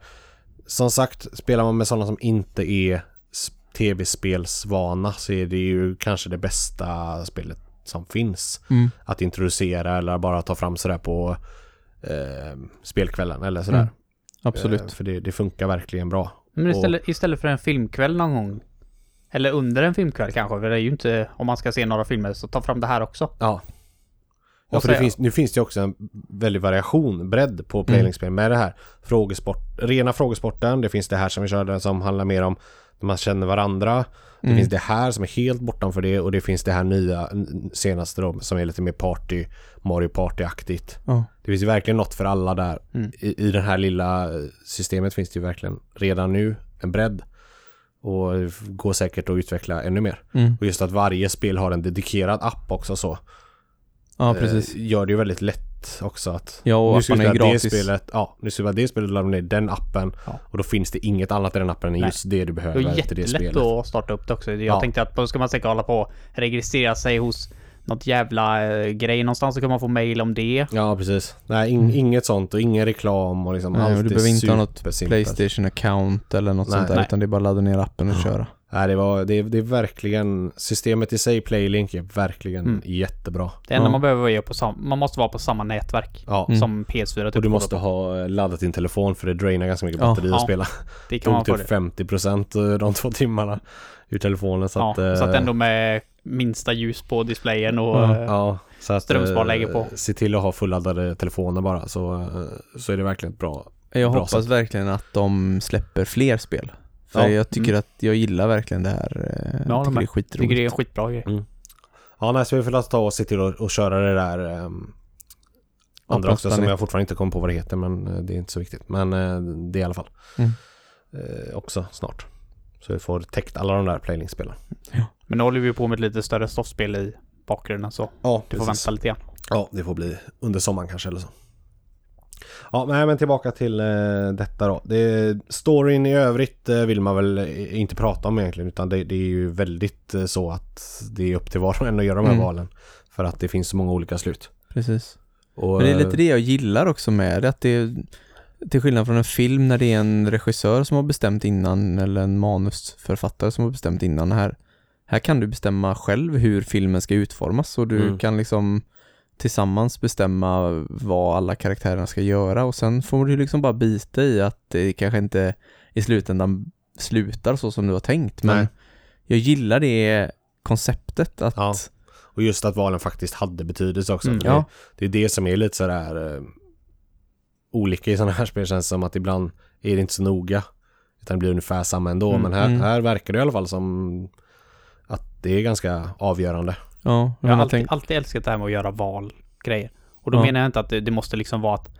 som sagt, spelar man med sådana som inte är tv-spelsvana så är det ju kanske det bästa spelet som finns. Mm. Att introducera eller bara ta fram sådär på spelkvällen eller sådär. Mm. Absolut. För det funkar verkligen bra. Men istället för en filmkväll någon gång. Eller under en filmkväll kanske, för det är ju inte, om man ska se några filmer så ta fram det här också. Ja. Ja, för nu finns det också en väldig variation, bredd på Playlink-spel med det här. Rena frågesporten, det finns det här som vi körde som handlar mer om när man känner varandra. Det finns det här som är helt bortanför det och det finns det här nya, senaste då, som är lite mer party, Mario Party-aktigt. Oh. Det finns ju verkligen något för alla där. Mm. I det här lilla systemet finns det ju verkligen redan nu en bredd. Och går säkert att utveckla ännu mer. Mm. Och just att varje spel har en dedikerad app också så. Ja, precis. Gör det ju väldigt lätt också att nu ska vara det spelet. Ja, nu ska vara det spelet lämna ner den appen och då finns det inget annat i den appen än just det du behöver till det spelet. Det är jättelätt att starta upp det också. Jag tänkte att då ska man säkert hålla på och registrera sig hos något jävla grej någonstans så kan man få mail om det. Ja, precis. Nej, inget sånt och ingen reklam och liksom allt. Du behöver inte ha något PlayStation account eller något sånt där utan det är bara att ladda ner appen och köra. Nej, det är verkligen systemet i sig, Playlink är verkligen jättebra. Det enda man behöver vara man måste vara på samma nätverk som PS4 typ. Och du måste ha laddat din telefon för det drainar ganska mycket batteri att spela. Det kan man typ 50% de 2 timmarna ur telefonen så att ändå med minsta ljus på displayen och strömsparläge på. Se till att ha fulladdade telefoner bara så är det verkligen ett bra. Jag hoppas verkligen att de släpper fler spel. För jag tycker att jag gillar verkligen det här. Jag tycker det är skitroligt. Tycker det är en skitbra grej. Mm. Ja, nej, så vi får ta och se till att köra det där andra också som jag fortfarande inte kommer på vad det heter, men det är inte så viktigt. Men det är i alla fall också snart. Så vi får täckt alla de där playlink-spelen. Ja. Men nu håller vi på med ett lite större softspel i bakgrunden så du får vänta lite grann. Ja, det får bli under sommaren kanske eller så. Ja, men tillbaka till detta då. Storyn i övrigt vill man väl inte prata om egentligen utan det är ju väldigt så att det är upp till var och en att göra de här valen för att det finns så många olika slut. Precis. Och, men det är lite det jag gillar också med att det är till skillnad från en film när det är en regissör som har bestämt innan eller en manusförfattare som har bestämt innan här kan du bestämma själv hur filmen ska utformas och du kan liksom tillsammans bestämma vad alla karaktärerna ska göra och sen får du liksom bara bita i att det kanske inte i slutändan slutar så som du har tänkt men jag gillar det konceptet att och just att valen faktiskt hade betydelse också. Det är det som är lite så där olika i sådana här spel känns som att ibland är det inte så noga utan det blir ungefär samma ändå men här verkar det i alla fall som att det är ganska avgörande. Ja, jag har alltid älskat det här med att göra valgrejer. Och då menar jag inte att det måste liksom vara att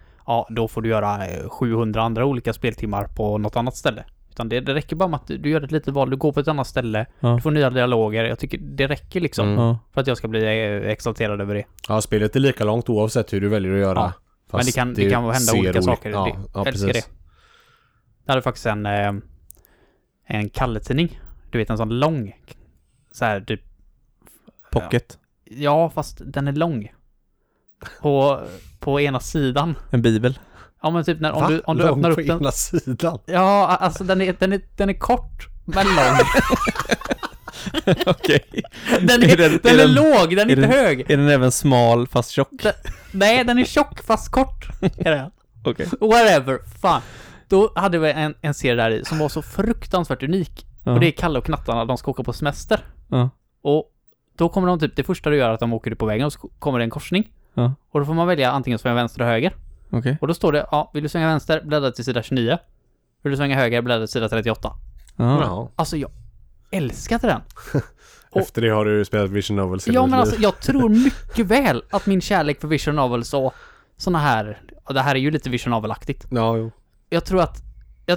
då får du göra 700 andra olika speltimmar på något annat ställe. Utan det räcker bara med att du gör ett litet val, du går på ett annat ställe, du får nya dialoger. Jag tycker det räcker liksom för att jag ska bli exalterad över det. Ja, spelet är lika långt oavsett hur du väljer att göra. Men det kan hända olika saker. Ja, jag älskar det. Jag hade faktiskt en kalletidning. Du vet, en sån lång så här typ pocket. Ja, fast den är lång. På ena sidan. En bibel. Ja, men typ när om du öppnar upp den på ena sidan. Ja, alltså den är kort men lång. Okej. Den är låg, den är inte hög. Är den även smal fast tjock? Nej, den är tjock fast kort. Är det? Okej. Whatever, fan. Då hade vi en serie där i som var så fruktansvärt unik. Ja. Och det är Kalle och knattarna, de ska åka på semester. Ja. Och då kommer de typ, det första du gör är att de åker på vägen och så kommer det en korsning. Ja. Och då får man välja antingen svänga vänster och höger. Okay. Och då står det, ja, vill du svänga vänster, bläddra till sida 29. Vill du svänga höger, bläddra till sida 38. Ja. Alltså jag älskade den. Efter det har du spelat Vision Novels. Ja, men alltså, jag tror mycket väl att min kärlek för Vision Novels och såna här, och det här är ju lite Vision Novel-aktigt. Ja, jo. Jag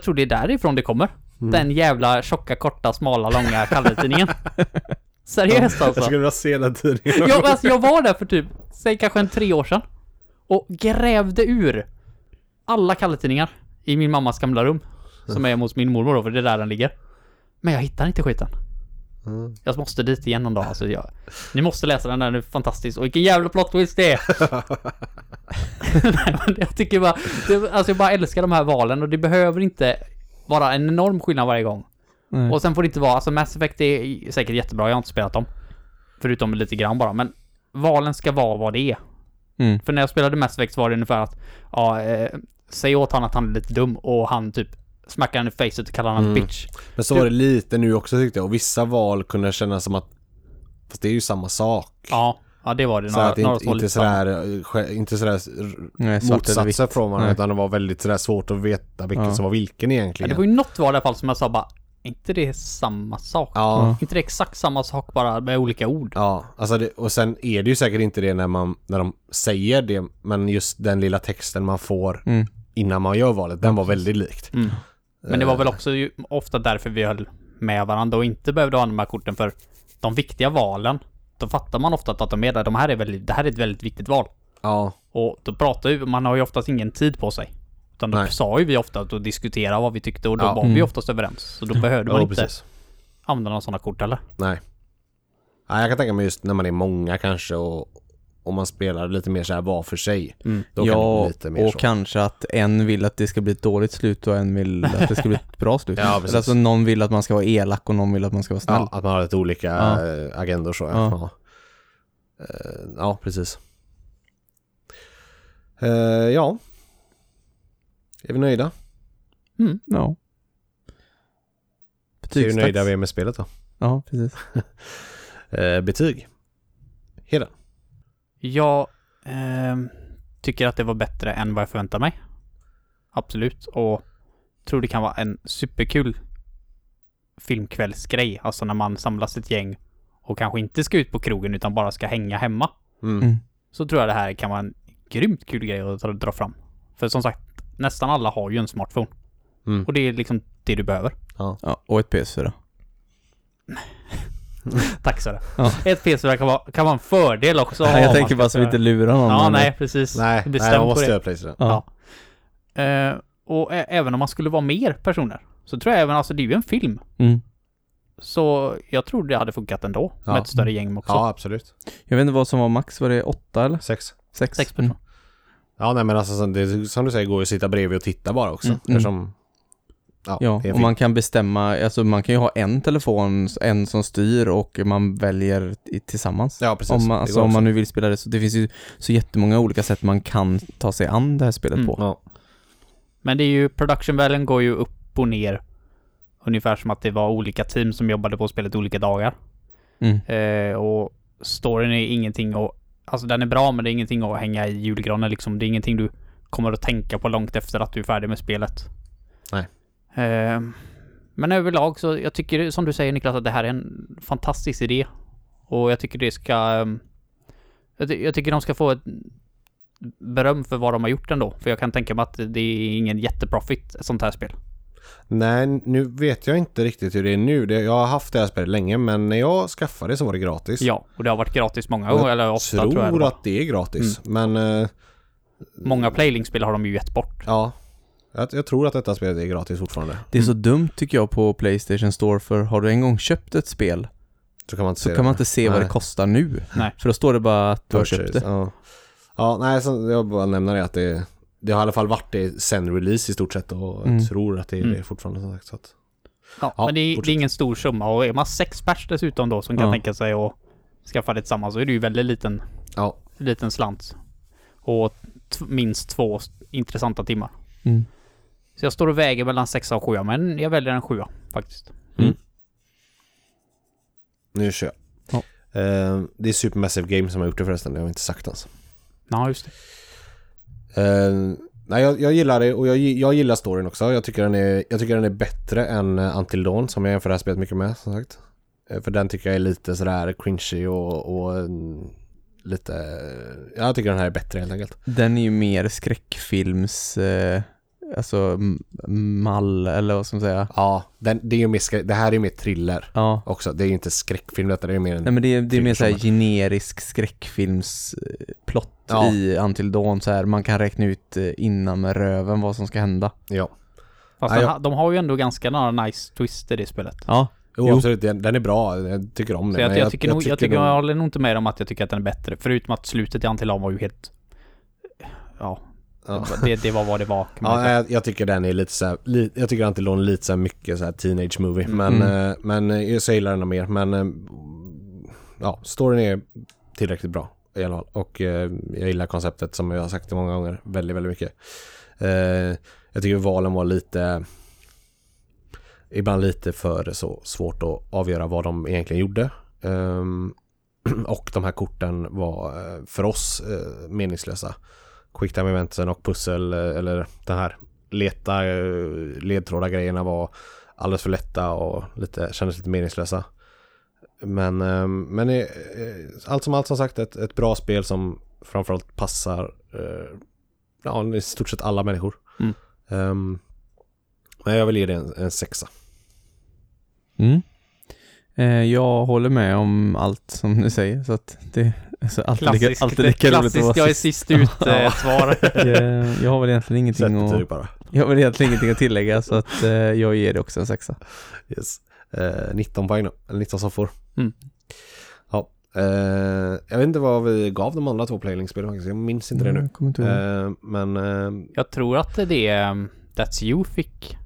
tror det är därifrån det kommer. Mm. Den jävla tjocka, korta, smala, långa Kalle-tidningen. Seriöst alltså. Jag skulle vilja se den tidningen. Jag var där för typ, säg kanske en 3 år sedan. Och grävde ur alla Kalle-tidningar i min mammas gamla rum. Som är mot min mormor då, för det är där den ligger. Men jag hittar inte skiten. Mm. Jag måste dit igen någon dag. Alltså ni måste läsa den där, den är fantastisk. Och vilken jävla plot twist det är. Nej, men jag tycker bara alltså jag bara älskar de här valen. Och det behöver inte vara en enorm skillnad varje gång. Mm. Och sen får det inte vara, alltså Mass Effect är säkert jättebra, jag har inte spelat dem förutom lite grann bara, men valen ska vara vad det är. Mm. För när jag spelade Mass Effect var det ungefär att säg åt han att han är lite dum och han typ smackar han i facet och kallar han bitch. Men så var det lite nu också tyckte jag. Och vissa val kunde kännas som att fast det är ju samma sak. Ja det var det. Några, så inte sådär motsatser från varandra, utan det var väldigt sådär svårt att veta vilken som var vilken egentligen. Ja, det var ju något val i alla fall som jag sa bara, inte det är samma sak. Ja. Inte det exakt samma sak bara med olika ord. Ja, alltså det, och sen är det ju säkert inte det när de säger det, men just den lilla texten man får innan man gör valet, den var väldigt likt. Mm. Men det var väl också ju ofta därför vi höll med varandra och inte behövde ha de här korten, för de viktiga valen, då fattar man ofta att de är där. Det här är ett väldigt viktigt val. Ja. Och då pratar ju, man har ju oftast ingen tid på sig. Utan då sa ju vi ofta att då diskutera vad vi tyckte och då var vi oftast överens. Så då behövde man inte använda några sådana kort eller? Nej. Ja, jag kan tänka mig just när man är många kanske och om man spelar lite mer så här var för sig. Mm. Då kan det bli lite mer och så. Kanske att en vill att det ska bli ett dåligt slut och en vill att det ska bli ett bra slut. Ja, eller alltså någon vill att man ska vara elak och någon vill att man ska vara snäll. Ja, att man har lite olika agendor så. Ja. Ja, precis. Ja. Är vi nöjda? Mm, ja. Så är vi nöjda med spelet då? Ja, precis. Betyg. Heden. Jag tycker att det var bättre än vad jag förväntade mig. Absolut. Och tror det kan vara en superkul filmkvällsgrej. Alltså när man samlas ett gäng och kanske inte ska ut på krogen utan bara ska hänga hemma. Mm. Så tror jag det här kan vara en grymt kul grej att dra fram. För som sagt, nästan alla har ju en smartphone. Mm. Och det är liksom det du behöver. Ja. Och ett PS4. Tack Söder. Ja. Ett PS4 kan vara en fördel också. Nej, jag tänker bara så vi inte lurar någon. Ja, nej, precis. Nej, jag måste göra PlayStation. Ja. Och även om man skulle vara mer personer så tror jag även, alltså det är ju en film. Mm. Så jag tror det hade funkat ändå med ett större gäng också. Ja, absolut. Jag vet inte vad som var max, var det 8 eller? 6. 6 personer. Mm. Ja, nej men alltså det, som du säger, går ju att sitta bredvid och titta bara också. Eftersom, och man kan bestämma, alltså man kan ju ha en telefon, en som styr och man väljer tillsammans. Ja, precis. Om man nu vill spela det, så det finns ju så jättemånga olika sätt man kan ta sig an det här spelet på. Ja. Men det är ju, production-valen går ju upp och ner ungefär som att det var olika team som jobbade på spelet olika dagar. Och storyn är ingenting att, alltså den är bra, men det är ingenting att hänga i julgranen liksom. Det är ingenting du kommer att tänka på långt efter att du är färdig med spelet. Nej. Men överlag så jag tycker, som du säger Niklas, att det här är en fantastisk idé. Och jag tycker det ska, jag tycker de ska få ett beröm för vad de har gjort ändå. För jag kan tänka mig att det är ingen jätteprofit ett sånt här spel. Nej, nu vet jag inte riktigt hur det är nu. Jag har haft det här spelet länge, men när jag skaffade det så var det gratis. Ja, och det har varit gratis många gånger. Jag tror att det är gratis. Men, många Playlink-spel har de ju gett bort. Ja, jag tror att detta spelet är gratis fortfarande. Det är så dumt tycker jag på PlayStation Store, för har du en gång köpt ett spel så kan man inte se vad det kostar nu. Nej. För då står det bara att du har köpt det. Ja, nej, så jag bara nämner det att det har i alla fall varit det sen release i stort sett, och jag tror att det är det fortfarande som sagt. Så att, men det är ingen stor summa, och är man 6 pers dessutom då som kan tänka sig att skaffa det tillsammans, så är det ju väldigt liten slant och minst 2 intressanta timmar. Så jag står och väger mellan 6 och 7, men jag väljer en 7 faktiskt. Mm. Nu kör jag. Ja. Det är Supermassive Games som har gjort det förresten, jag har inte sagt ens. Nej, just det. Nej, jag gillar det, och jag gillar storyn också. Jag tycker den är bättre än Until Dawn, som jag jämför det här spelet mycket med, som sagt. För den tycker jag är lite sådär cringy och lite... Jag tycker den här är bättre helt enkelt. Den är ju mer skräckfilms... alltså mall, eller vad ska man säga? Ja, det är ju mer, det här är ju mer thriller också. Det är ju inte skräckfilm, detta är ju mer en... Nej, men det är mer såhär generisk skräckfilmsplott i Until Dawn, så här. Man kan räkna ut innan med röven vad som ska hända. Ja. Fast de har ju ändå ganska några nice twister i spelet. Ja. Jo, absolut, den är bra, jag tycker om den. Jag håller nog inte med om att jag tycker att den är bättre, förutom att slutet i Until Dawn var ju helt... Ja. Ja. Det var vad det var. Ja, jag tycker den är lite så här, jag tycker Until Dawn lite så här mycket så här teenage movie, men jag gillar den mer, men ja, storyn är tillräckligt bra i alla fall, och jag gillar konceptet, som jag har sagt det många gånger, väldigt väldigt mycket. Jag tycker valen var ibland lite för så svårt att avgöra vad de egentligen gjorde. Och de här korten var för oss meningslösa. Quick time eventsen och pussel, eller den här ledtråda grejerna var alldeles för lätta och kändes lite meningslösa. Men allt som sagt ett bra spel som framförallt passar i stort sett alla människor. Men jag vill ge det en 6. Jag håller med om allt som ni säger, så att det alltså, klassiskt, jag är sist ut svar. Jag har väl egentligen ingenting att tillägga, så att jag ger det också en 6. Yes. 19 poäng, eller 19 soffor. Ja, jag vet inte vad vi gav de andra 2 playlingspelen faktiskt. Jag minns inte det nu. Inte men jag tror att det är That's You fick.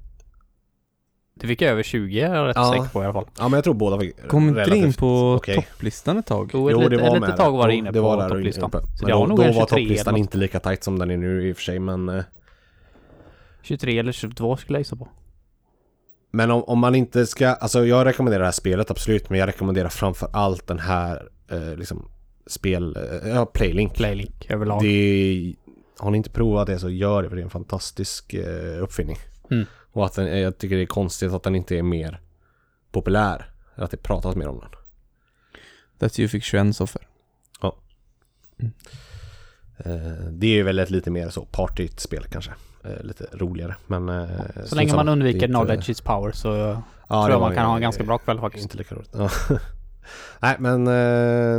Det fick över 20, jag är rätt säker på i alla fall. Ja, men jag tror båda fick. Kom inte in på topplistan ett tag? Jo, det var ett tag var inne på topplistan. Då var topplistan inte lika tajt som den är nu i och för sig, men... 23 eller 22 skulle jag gissa på. Men om man inte ska... Alltså, jag rekommenderar det här spelet, absolut. Men jag rekommenderar framför allt den här Playlink. Playlink överlag. Har ni inte provat det, så gör det, för det är en fantastisk uppfinning. Och att jag tycker det är konstigt att den inte är mer populär, eller att det pratas mer om den. That's You fick 21 soffor. Ja. Det är ju väl lite mer så partyt spel kanske. Lite roligare. Men, så länge man undviker knowledge is power, så tror jag man kan ha en ganska bra kväll faktiskt. Inte lika roligt. Ja. Nej, men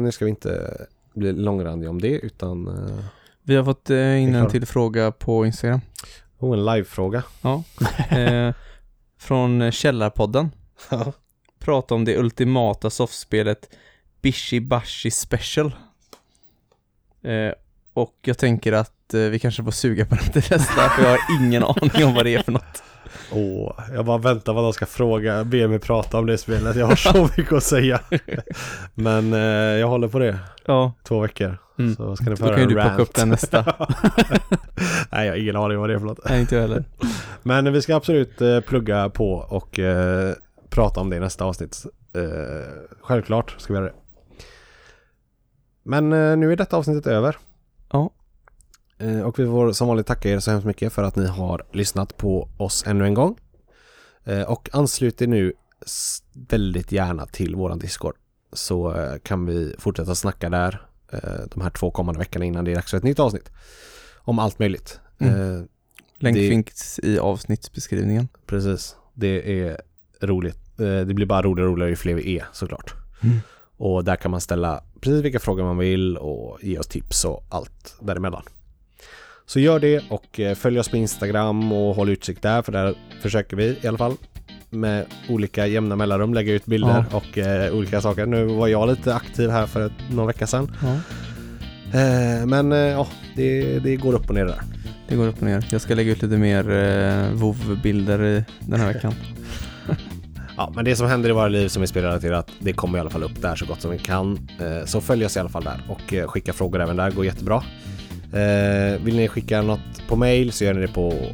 nu ska vi inte bli långrandiga om det, utan... vi har fått in en till fråga på Instagram. En live-fråga. Ja. Från Källarpodden. Ja. Prata om det ultimata softspelet Bishi Bashi Special. Och jag tänker att vi kanske får suga på den till nästa, för jag har ingen aning om vad det är för något. Jag bara väntar vad de ska fråga. Be mig prata om det spelet. Jag har så mycket att säga. Men jag håller på det. Ja. 2 veckor. Så ska ni få höra en rant. Då kan ju du plocka upp den nästa. Nej, jag har ingen aning vad det är för något. Nej, inte heller. Men vi ska absolut plugga på och prata om det i nästa avsnitt. Självklart ska vi göra det. Men nu är detta avsnittet över. Ja. Och vi får som vanligt tacka er så hemskt mycket för att ni har lyssnat på oss ännu en gång. Och anslut er nu väldigt gärna till våran Discord, så kan vi fortsätta snacka där de här 2 kommande veckorna innan det är dags för ett nytt avsnitt. Om allt möjligt. Länk finns i avsnittsbeskrivningen. Precis, det är roligt. Det blir bara roligare och roligare ju fler vi är, såklart. Och där kan man ställa precis vilka frågor man vill och ge oss tips och allt däremellan. Så gör det, och följ oss på Instagram och håll utsikt där, för där försöker vi i alla fall med olika jämna mellanrum lägga ut bilder och olika saker. Nu var jag lite aktiv här för någon vecka sedan. Men det går upp och ner där. Det går upp och ner. Jag ska lägga ut lite mer WoW-bilder i den här veckan. Ja, men det som händer i våra liv som är spelrelaterat, det kommer i alla fall upp där så gott som vi kan. Så följ oss i alla fall där, och skicka frågor även där, går jättebra. Vill ni skicka något på mail, så gör ni det på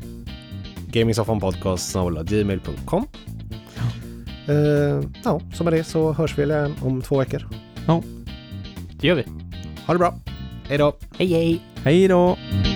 gamingsoffan.podcast@gmail.com. Ja, så med det så hörs vi igen om 2 veckor. Ja, det gör vi. Ha det bra. Hej då. Hej hej. Hej då.